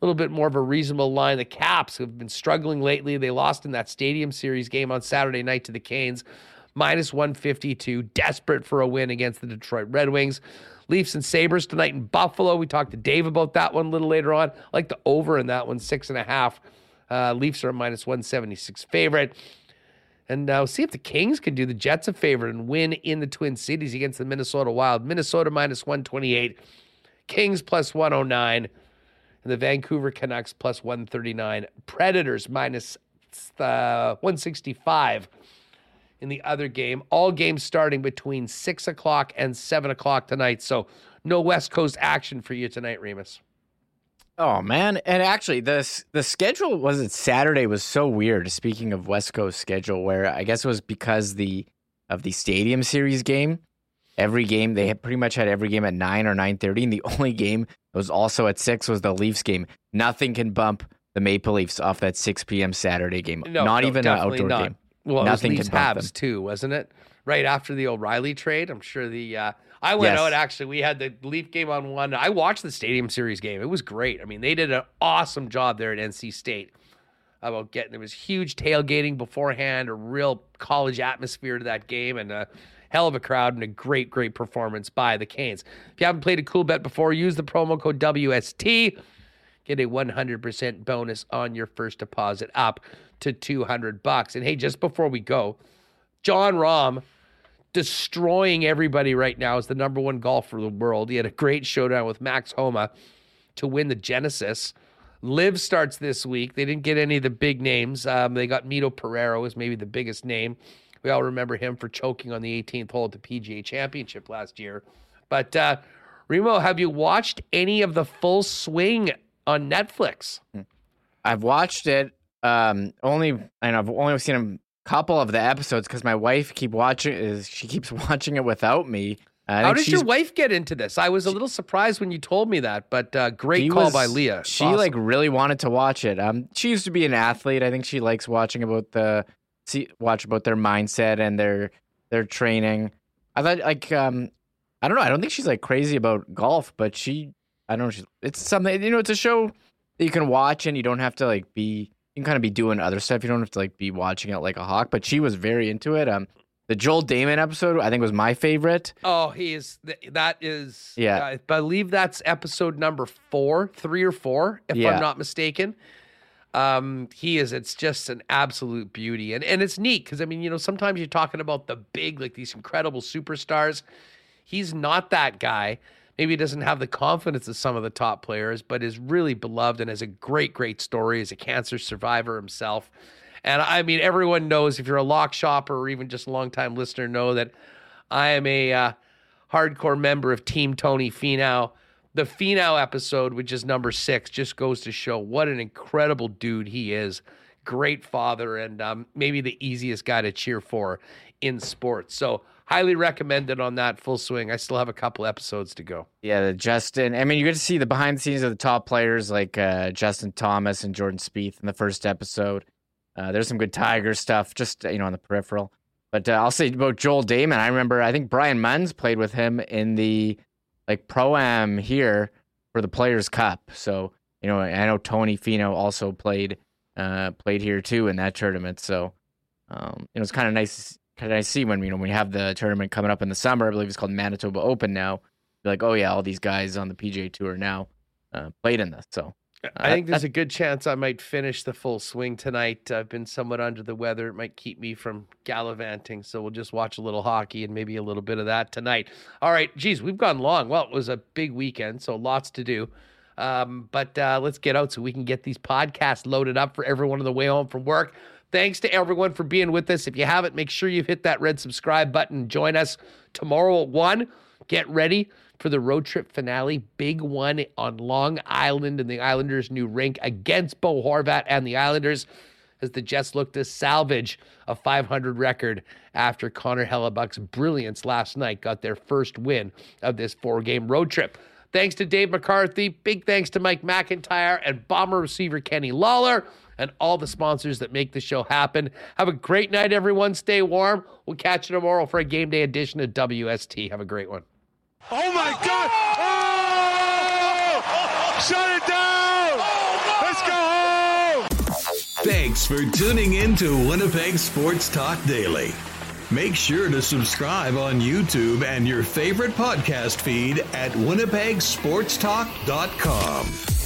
little bit more of a reasonable line. The Caps have been struggling lately. They lost in that Stadium Series game on Saturday night to the Canes, -152. Desperate for a win against the Detroit Red Wings. Leafs and Sabres tonight in Buffalo. We talked to Dave about that one a little later on. I like the over in that one, 6.5. Leafs are a -176 favorite. And now see if the Kings can do the Jets a favor and win in the Twin Cities against the Minnesota Wild. Minnesota -128. Kings +109. And the Vancouver Canucks +139. Predators -165 in the other game. All games starting between 6 o'clock and 7 o'clock tonight. So no West Coast action for you tonight, Remus. Oh, man. And actually, the schedule wasn't Saturday was so weird. Speaking of West Coast schedule, where I guess it was because of the Stadium Series game, every game, they had pretty much had every game at 9 or 9:30. And the only game that was also at 6 was the Leafs game. Nothing can bump the Maple Leafs off that 6 p.m. Saturday game. No, not even an outdoor game. Well, nothing it was Leafs can bump Habs, too, wasn't it? Right after the O'Reilly trade, I'm sure I went out, actually. We had the Leaf game on one. I watched the Stadium Series game. It was great. I mean, they did an awesome job there at NC State about getting, there was huge tailgating beforehand, a real college atmosphere to that game, and a hell of a crowd and a great, great performance by the Canes. If you haven't played a cool bet before, use the promo code WST. Get a 100% bonus on your first deposit up to $200. And hey, just before we go, Jon Rahm, destroying everybody right now, is the #1 golfer in the world. He had a great showdown with Max Homa to win the Genesis. Live starts this week. They didn't get any of the big names. They got Mito Pereiro as maybe the biggest name. We all remember him for choking on the 18th hole at the PGA Championship last year. But Remo, have you watched any of the Full Swing on Netflix? I've watched it. I've only seen him couple of the episodes because my wife keeps watching it without me. How did your wife get into this? I was a little surprised when you told me that, but great call by Leah. She awesome. Like really wanted to watch it. She used to be an athlete. I think she likes watching about about their mindset and their training. I thought I don't know. I don't think she's like crazy about golf, but it's something, it's a show that you can watch and you don't have to you can kind of be doing other stuff. You don't have to be watching it like a hawk, but she was very into it. The Joel Damon episode, I think, was my favorite. Oh, yeah. I believe that's episode number 4, 3 or 4, if I'm not mistaken. It's just an absolute beauty. And it's neat because, sometimes you're talking about the big, these incredible superstars. He's not that guy. Maybe he doesn't have the confidence of some of the top players, but is really beloved and has a great, great story as a cancer survivor himself. And everyone knows, if you're a lock shopper or even just a longtime listener, know that I am a hardcore member of Team Tony Finau. The Finau episode, which is number 6, just goes to show what an incredible dude he is. Great father, and maybe the easiest guy to cheer for in sports. So highly recommended on that full swing. I still have a couple episodes to go. Yeah, Justin. You get to see the behind the scenes of the top players like Justin Thomas and Jordan Spieth in the first episode. There's some good Tiger stuff, just, on the peripheral. But I'll say about Joel Damon, I remember, I think Brian Munns played with him in the, Pro-Am here for the Players' Cup. So, I know Tony Finau also played here, too, in that tournament. So, it's kind of nice to see when, we have the tournament coming up in the summer. I believe it's called Manitoba Open now. You're like, oh, yeah, all these guys on the PGA Tour now played in this, so. I think there's a good chance I might finish the full swing tonight. I've been somewhat under the weather. It might keep me from gallivanting. So we'll just watch a little hockey and maybe a little bit of that tonight. All right. Geez, we've gone long. Well, it was a big weekend, so lots to do. But let's get out so we can get these podcasts loaded up for everyone on the way home from work. Thanks to everyone for being with us. If you haven't, make sure you've hit that red subscribe button. Join us tomorrow at 1. Get ready for the road trip finale, big one on Long Island and the Islanders' new rink against Bo Horvat and the Islanders as the Jets look to salvage a .500 record after Connor Hellebuck's brilliance last night got their first win of this 4-game road trip. Thanks to Dave McCarthy, big thanks to Mike McIntyre and Bomber receiver Kenny Lawler and all the sponsors that make the show happen. Have a great night, everyone. Stay warm. We'll catch you tomorrow for a game day edition of WST. Have a great one. Oh, my God. Oh! Shut it down. Oh, no! Let's go home. Thanks for tuning in to Winnipeg Sports Talk Daily. Make sure to subscribe on YouTube and your favorite podcast feed at winnipegsportstalk.com.